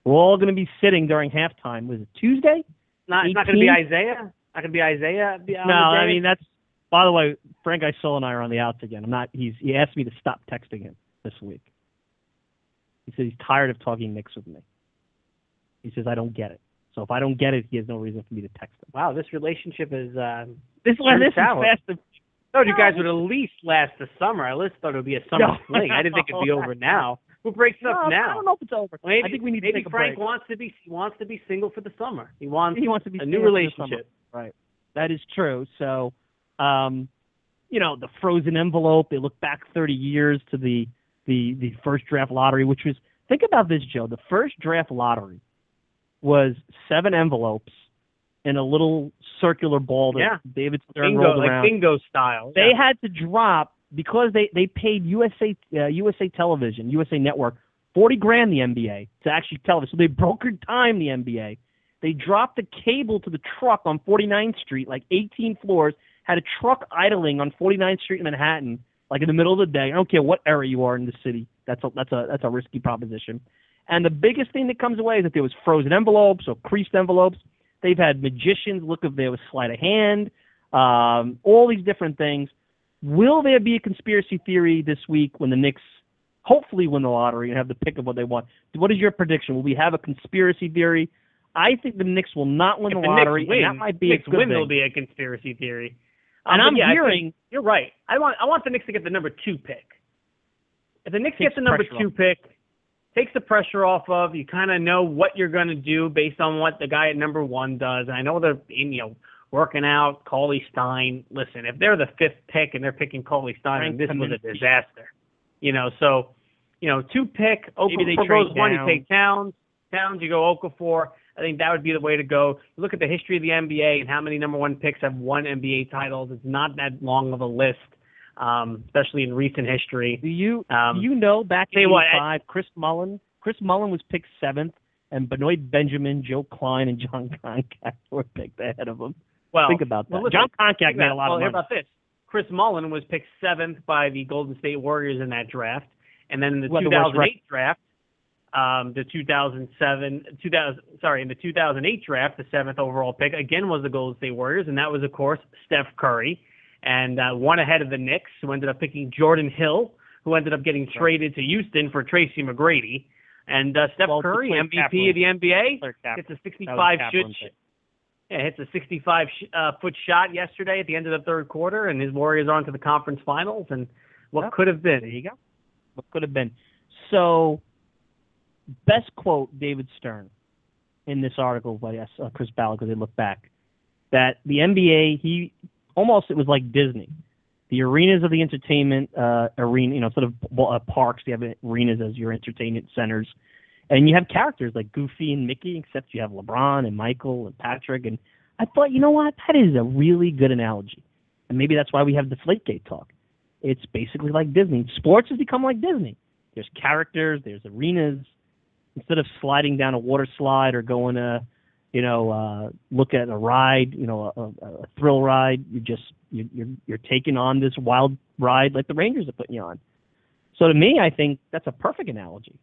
We're all going to be sitting during halftime. Was it Tuesday? It's not going to be Isaiah? Not going to be Isaiah? No, I mean, that's – by the way, Frank Isola and I are on the outs again. I'm not – he asked me to stop texting him this week. He said he's tired of talking Knicks with me. He says, I don't get it. So if I don't get it, he has no reason for me to text him. Wow, this relationship is this fast. I thought you guys would at least last the summer. I at least thought it would be a summer fling. I didn't think it'd be over now. Who breaks up now? I don't know if it's over. Well, maybe, I think we need. Maybe Frank wants to be single for the summer. He wants to be a new relationship. Right. That is true. So, the frozen envelope. They look back 30 years to the first draft lottery, which was think about this, Joe. The first draft lottery was 7 envelopes in a little circular ball that David Stern rolled around. Like bingo style. They had to drop, because they paid USA Television, USA Network, $40,000 the NBA to actually television. So they brokered time the NBA. They dropped the cable to the truck on 49th Street, like 18 floors, had a truck idling on 49th Street in Manhattan, like in the middle of the day. I don't care what area you are in the city. That's a risky proposition. And the biggest thing that comes away is that there was frozen envelopes or creased envelopes. They've had magicians look if there was sleight of hand, all these different things. Will there be a conspiracy theory this week when the Knicks hopefully win the lottery and have the pick of what they want? What is your prediction? Will we have a conspiracy theory? I think the Knicks will not win the lottery. Win, and that might be a good win thing. Will be a conspiracy theory. And I'm hearing you're right. I want the Knicks to get the number 2 pick. If the Knicks get the number 2 pick, takes the pressure off of, you kind of know what you're going to do based on what the guy at number 1 does. And I know they're working out Cauley Stein. Listen, if they're the 5th pick and they're picking Cauley Stein, this was a disaster. So 2 pick, Okafor goes 1, you take Towns. Towns, you go Okafor. I think that would be the way to go. You look at the history of the NBA and how many number 1 picks have won NBA titles. It's not that long of a list. Especially in recent history. Do you back in 1985, Chris Mullin was picked 7th, and Benoit Benjamin, Joe Klein, and John Konchak were picked ahead of him. Well, think about that. John Konchak made a lot of money. Well, how about this? Chris Mullin was picked 7th by the Golden State Warriors in that draft, and then in the 2008 draft, in the 2008 draft, the 7th overall pick again was the Golden State Warriors, and that was of course Steph Curry. And one ahead of the Knicks, who ended up picking Jordan Hill, who ended up getting traded to Houston for Tracy McGrady. And Steph Curry, MVP of the NBA, hits a 65-foot shot yesterday at the end of the third quarter, and his Warriors are on to the conference finals. And what could have been? There you go. What could have been? So, best quote, David Stern, in this article by Chris Ballard, because they look back, that the NBA, almost it was like Disney. The arenas of the entertainment arena, sort of parks. You have arenas as your entertainment centers. And you have characters like Goofy and Mickey, except you have LeBron and Michael and Patrick. And I thought, you know what? That is a really good analogy. And maybe that's why we have the Deflategate talk. It's basically like Disney. Sports has become like Disney. There's characters. There's arenas. Instead of sliding down a water slide or going to look at a ride, a thrill ride. You're taking on this wild ride like the Rangers are putting you on. So to me, I think that's a perfect analogy.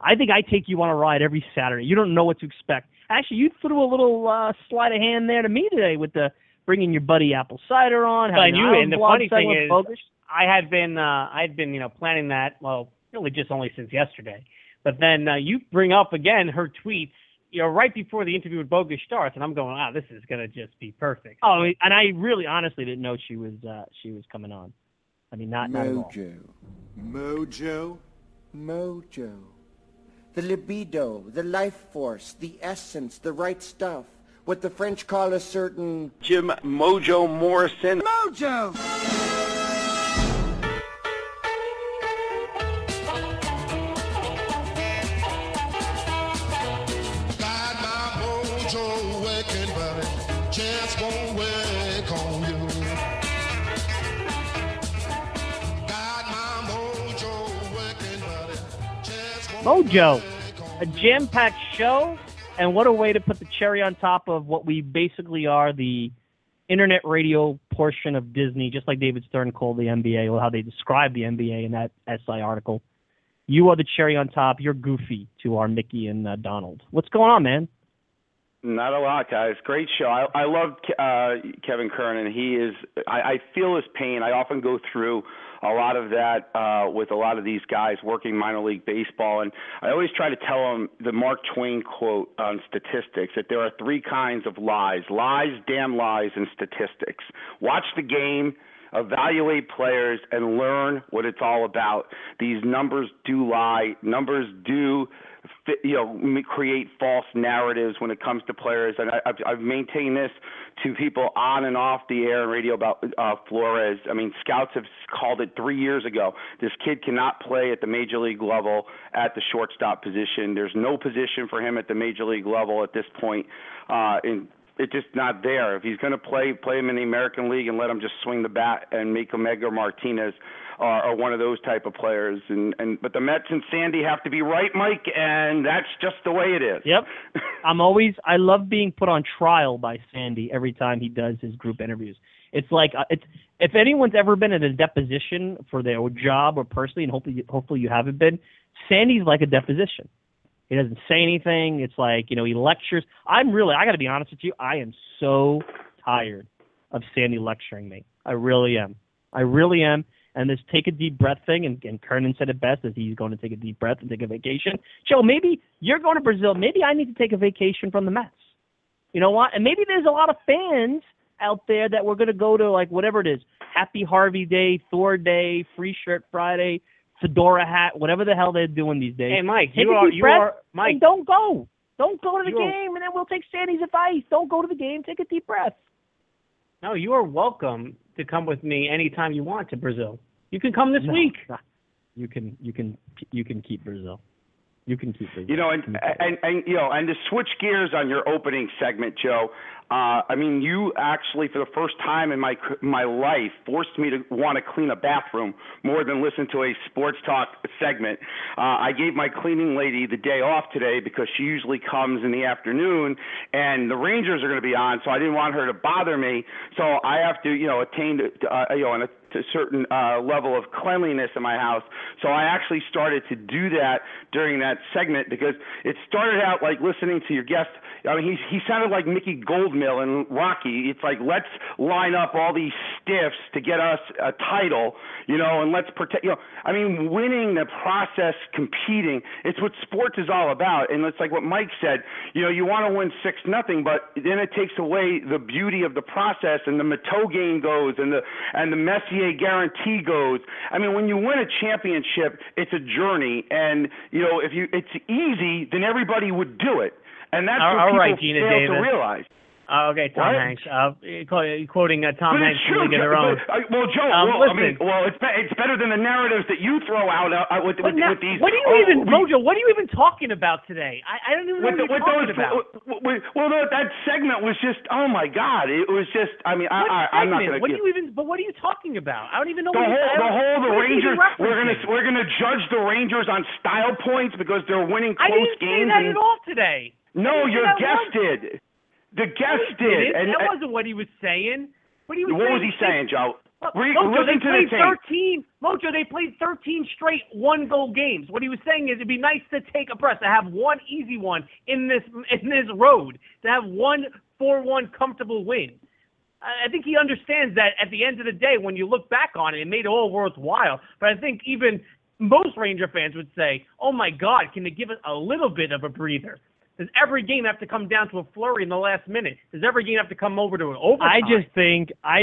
I think I take you on a ride every Saturday. You don't know what to expect. Actually, you threw a little sleight of hand there to me today with the bringing your buddy Apple Cider on. And the funny thing is, Bogusch. I had been planning that, well, really just only since yesterday. But then you bring up again her tweets, right before the interview with Bogusch starts, and I'm going, wow, this is going to just be perfect. Oh, and I really honestly didn't know she was coming on. I mean, not at all. Mojo. The libido, the life force, the essence, the right stuff. What the French call a certain... Jim Mojo Morrison. Mojo! Find my mojo working, but chance won't work on you. Find my mojo working, but chance won't Mojo, a jam-packed show. And what a way to put the cherry on top of what we basically are, the internet radio portion of Disney, just like David Stern called the NBA, or how they describe the NBA in that SI article. You are the cherry on top. You're Goofy to our Mickey and Donald. What's going on, man? Not a lot, guys. Great show. I love Kevin Kernan. I feel his pain. I often go through a lot of that with a lot of these guys working minor league baseball. And I always try to tell them the Mark Twain quote on statistics, that there are three kinds of lies: lies, damn lies, and statistics. Watch the game, evaluate players, and learn what it's all about. These numbers do lie. Numbers do create false narratives when it comes to players. And I've maintained this to people on and off the air and radio about Flores. I mean, scouts have called it 3 years ago. This kid cannot play at the major league level at the shortstop position. There's no position for him at the major league level at this point. It's just not there. If he's going to play him in the American League and let him just swing the bat and make him Edgar Martinez or one of those type of players. But the Mets and Sandy have to be right, Mike, and that's just the way it is. Yep. I love being put on trial by Sandy every time he does his group interviews. It's like if anyone's ever been at a deposition for their job or personally, and hopefully you haven't been, Sandy's like a deposition. He doesn't say anything. It's like, he lectures. I got to be honest with you, I am so tired of Sandy lecturing me. I really am. And this take a deep breath thing, and Kernan said it best, that he's going to take a deep breath and take a vacation. Joe, maybe you're going to Brazil. Maybe I need to take a vacation from the Mets. You know what? And maybe there's a lot of fans out there that we're going to go to, like, whatever it is, Happy Harvey Day, Thor Day, Free Shirt Friday, fedora hat, whatever the hell they're doing these days. Hey, Mike, Mike, don't go. Don't go to the game, and then we'll take Sandy's advice. Don't go to the game. Take a deep breath. No, you are welcome to come with me anytime you want to Brazil. You can come this week. You can keep Brazil. You can keep Brazil. And to switch gears on your opening segment, Joe. You actually, for the first time in my life, forced me to want to clean a bathroom more than listen to a sports talk segment. I gave my cleaning lady the day off today because she usually comes in the afternoon, and the Rangers are going to be on, so I didn't want her to bother me. So I have to, attain to a certain level of cleanliness in my house. So I actually started to do that during that segment, because it started out like listening to your guest. I mean, he sounded like Mickey Goldmill in Rocky. It's like, let's line up all these stiffs to get us a title, and let's protect, winning the process, competing. It's what sports is all about. And it's like what Mike said, you want to win 6-0, but then it takes away the beauty of the process, and the Matteau game goes, and the Messier guarantee goes. I mean, when you win a championship, it's a journey. And, if it's easy, then everybody would do it. And that's what people fail to realize. Okay, Tom Hanks. Quoting Tom Hanks from League of Their Own. Joe, it's better than the narratives that you throw out with these. Mojo, what are you even talking about today? I don't even know what you're talking about. That segment was just, oh, my God. It was just, I'm not going to. But what are you talking about? I don't even know what you're talking about. The Rangers, we're going to judge the Rangers on style points because they're winning close games. I didn't say that at all today. No, your guest did. The guest did. That wasn't what he was saying. What was he saying, Joe? Mojo, they played 13 straight one-goal games. What he was saying is it'd be nice to take a press, to have one easy one in this road, to have one 4-1 comfortable win. I think he understands that at the end of the day, when you look back on it, it made it all worthwhile. But I think even most Ranger fans would say, oh, my God, can they give us a little bit of a breather? Does every game have to come down to a flurry in the last minute? Does every game have to come over to an overtime? I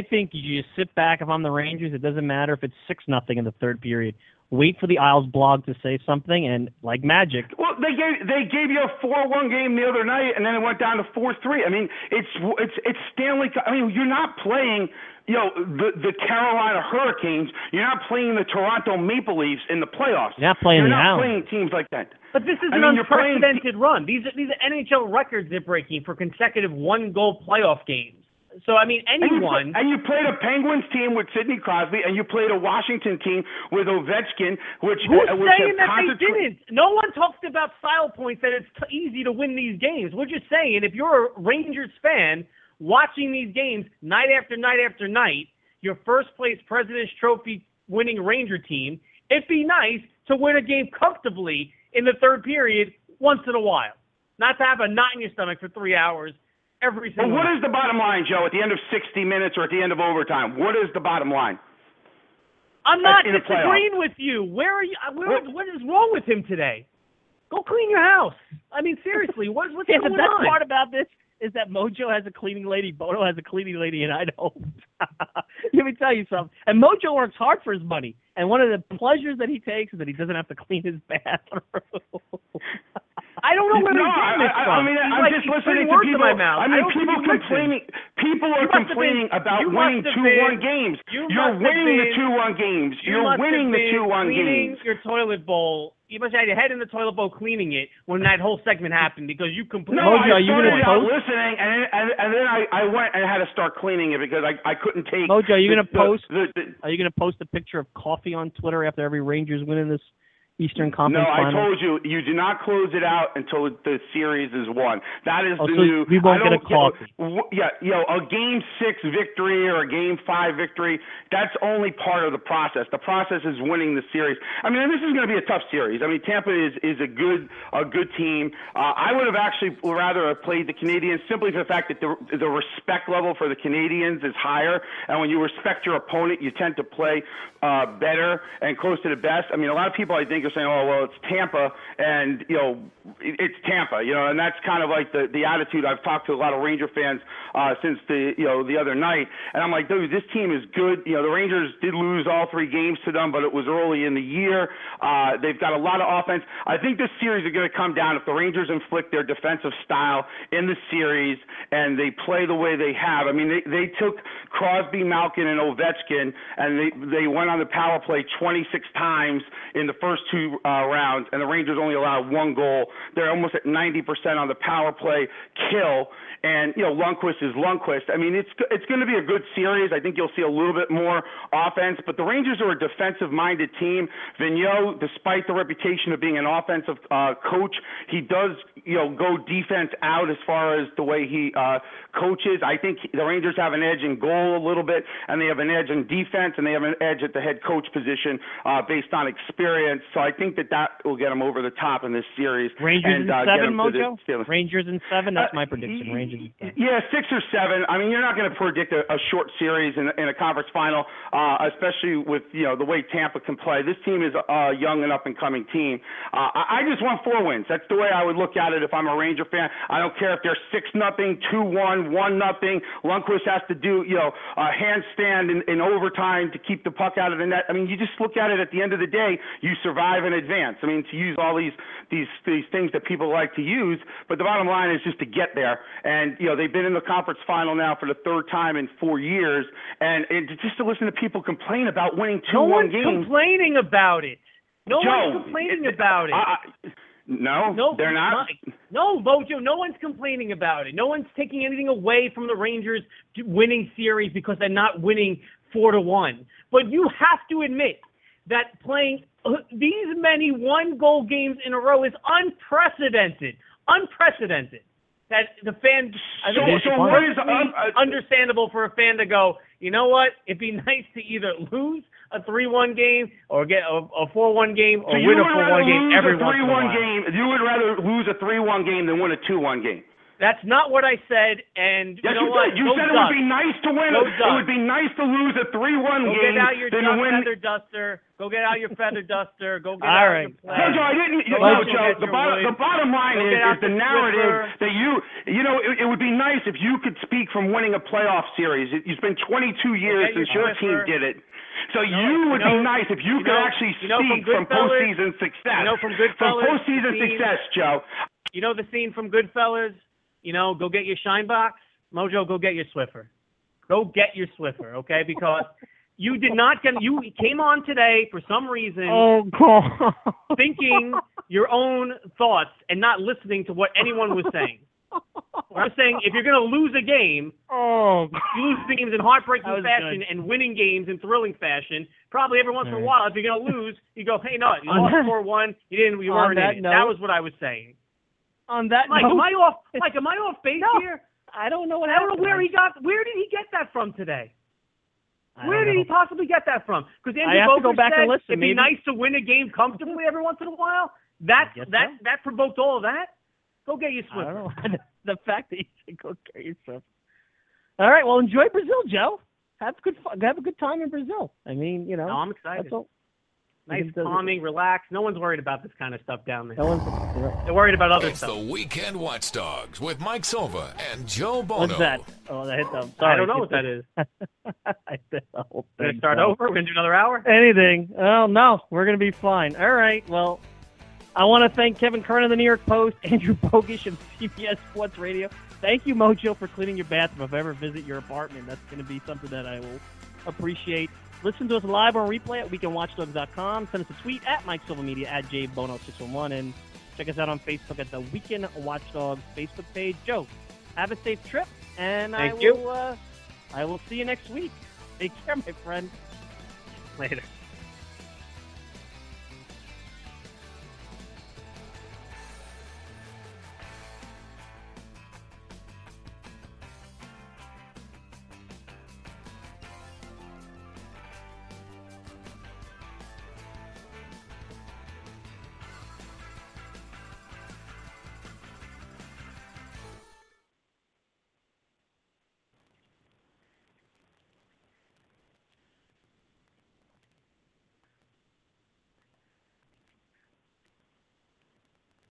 think you just sit back. If I'm the Rangers, it doesn't matter if it's 6-0 in the third period. Wait for the Isles blog to say something, and like magic. Well, they gave you a 4-1 game the other night, and then it went down to 4-3. I mean, it's Stanley. I mean, you're not playing, you know, the Carolina Hurricanes. You're not playing the Toronto Maple Leafs in the playoffs. You're not playing teams like that. But this is an unprecedented run. These are NHL records they're breaking for consecutive one-goal playoff games. So, I mean, anyone... And you played a Penguins team with Sidney Crosby, and you played a Washington team with Ovechkin, which... Who's saying that they didn't? No one talks about style points, that it's easy to win these games. We're just saying, if you're a Rangers fan watching these games night after night after night, your first-place President's Trophy-winning Ranger team, it'd be nice to win a game comfortably in the third period once in a while. Not to have a knot in your stomach for 3 hours every single What is the bottom line, Joe, at the end of 60 minutes or at the end of overtime? What is the bottom line? I'm not disagreeing with you. Where are you? What is wrong with him today? Go clean your house. I mean, seriously, what's going on? The best part about this is that Mojo has a cleaning lady, Bono has a cleaning lady, and I don't. Let me tell you something. And Mojo works hard for his money. And one of the pleasures that he takes is that he doesn't have to clean his bathroom. I don't know where they're getting this from. I mean, I'm just listening to people. I mean, people are complaining about winning 2-1 games. You're winning the 2-1 games. You're winning the 2-1 games. Your toilet bowl. You must have had your head in the toilet bowl cleaning it when that whole segment happened because you completely. No, Mojo, are you going to post? I was listening, and then I went and had to start cleaning it because I couldn't take. Mojo, are you going to post? Are you going to post a picture of coffee on Twitter after every Rangers win in this Eastern Conference final? I told you, you do not close it out until the series is won. That is the new. We won't get a coffee. A Game 6 victory or a Game 5 victory, that's only part of the process. The process is winning the series. I mean, and this is going to be a tough series. I mean, Tampa is a good team. I would have actually rather have played the Canadians simply for the fact that the respect level for the Canadians is higher, and when you respect your opponent, you tend to play better and close to the best. I mean, a lot of people, I think, you're saying, oh, well, it's Tampa, and, you know, it's Tampa, you know, and that's kind of like the attitude. I've talked to a lot of Ranger fans since the other night, and I'm like, dude, this team is good. You know, the Rangers did lose all 3 games to them, but it was early in the year. They've got a lot of offense. I think this series is going to come down if the Rangers inflict their defensive style in the series and they play the way they have. I mean, they took Crosby, Malkin, and Ovechkin, and they went on the power play 26 times in the first 2 rounds, and the Rangers only allowed 1 goal. They're almost at 90% on the power play kill, and, you know, Lundqvist is Lundqvist. I mean, it's going to be a good series. I think you'll see a little bit more offense, but the Rangers are a defensive-minded team. Vigneault, despite the reputation of being an offensive coach, he does, you know, go defense out as far as the way he coaches. I think the Rangers have an edge in goal a little bit, and they have an edge in defense, and they have an edge at the head coach position based on experience. So I think that will get them over the top in this series. Rangers in 7, Mojo? Rangers in 7? That's my prediction. Rangers in 7. Yeah, 6 or 7. I mean, you're not going to predict a short series in a conference final, especially with, you know, the way Tampa can play. This team is a young and up-and-coming team. I just want 4 wins. That's the way I would look at it if I'm a Ranger fan. I don't care if they're 6-0, 2-1, 1-0. Lundqvist has to do, you know, a handstand in overtime to keep the puck out of the net. I mean, you just look at it at the end of the day, you survive in advance. I mean, to use all these things that people like to use, but the bottom line is just to get there. And, you know, they've been in the conference final now for the 3rd time in 4 years, and just to listen to people complain about winning 2-1 games. No one's complaining about it. No one's complaining about it. No, they're not. No, Mojo, no one's complaining about it. No one's taking anything away from the Rangers winning series because they're not winning 4-1. But you have to admit that playing these many one-goal games in a row is unprecedented. Unprecedented. That the fan, I think it's understandable for a fan to go, you know what? It'd be nice to either lose a 3-1 game or get a 4-1 game or win a 4-1 game every once in a while. You would rather lose a 3-1 game than win a 2-1 game. That's not what I said, and you know what? You said it would be nice to win. It would be nice to lose a 3-1 game. Go get out your feather duster. Go get out your feather duster. Go get out your plan. No, Joe, I didn't. No, Joe, the bottom line is the narrative that you know, it would be nice if you could speak from winning a playoff series. It's been 22 years since your team did it. So you would be nice if you could actually speak from postseason success. From postseason success, Joe. You know the scene from Goodfellas? You know, go get your shine box. Mojo, go get your Swiffer. Go get your Swiffer, okay? Because you did not get – you came on today for some reason thinking your own thoughts and not listening to what anyone was saying. I'm saying if you're going to lose a game, you lose games in heartbreaking fashion and winning games in thrilling fashion. Probably every once in a while, if you're going to lose, you go, hey, no, you lost 4-1. You weren't in it. That was what I was saying. On that Mike, note, am I off base here? I don't know what happened. I don't know where did he get that from today? Where did he possibly get that from? Because Andrew Bogusch said it'd be nice to win a game comfortably every once in a while. That provoked all of that. Go get your Swiffer. The fact that you said go get your Swiffer. All right, well, enjoy Brazil, Joe. Have a good time in Brazil. I mean, you know. No, I'm excited. Nice, calming, relaxed. No one's worried about this kind of stuff down there. They're worried about other stuff. It's the Weekend Watchdogs with Mike Silva and Joe Bono. What's that? Oh, that hit them. Sorry, I don't know what that is. I did the whole thing. Going to start over? We're going to do another hour? Anything. Oh, no. We're going to be fine. All right. Well, I want to thank Kevin Kernan of the New York Post, Andrew Bogusch of CBS Sports Radio. Thank you, Mojo, for cleaning your bathroom. If I ever visit your apartment, that's going to be something that I will appreciate. Listen to us live on replay at weekendwatchdogs.com. Send us a tweet at Mike Silva Media, at JBono611. And check us out on Facebook at the Weekend Watchdogs Facebook page. Joe, have a safe trip. And I will see you next week. Take care, my friend. Later.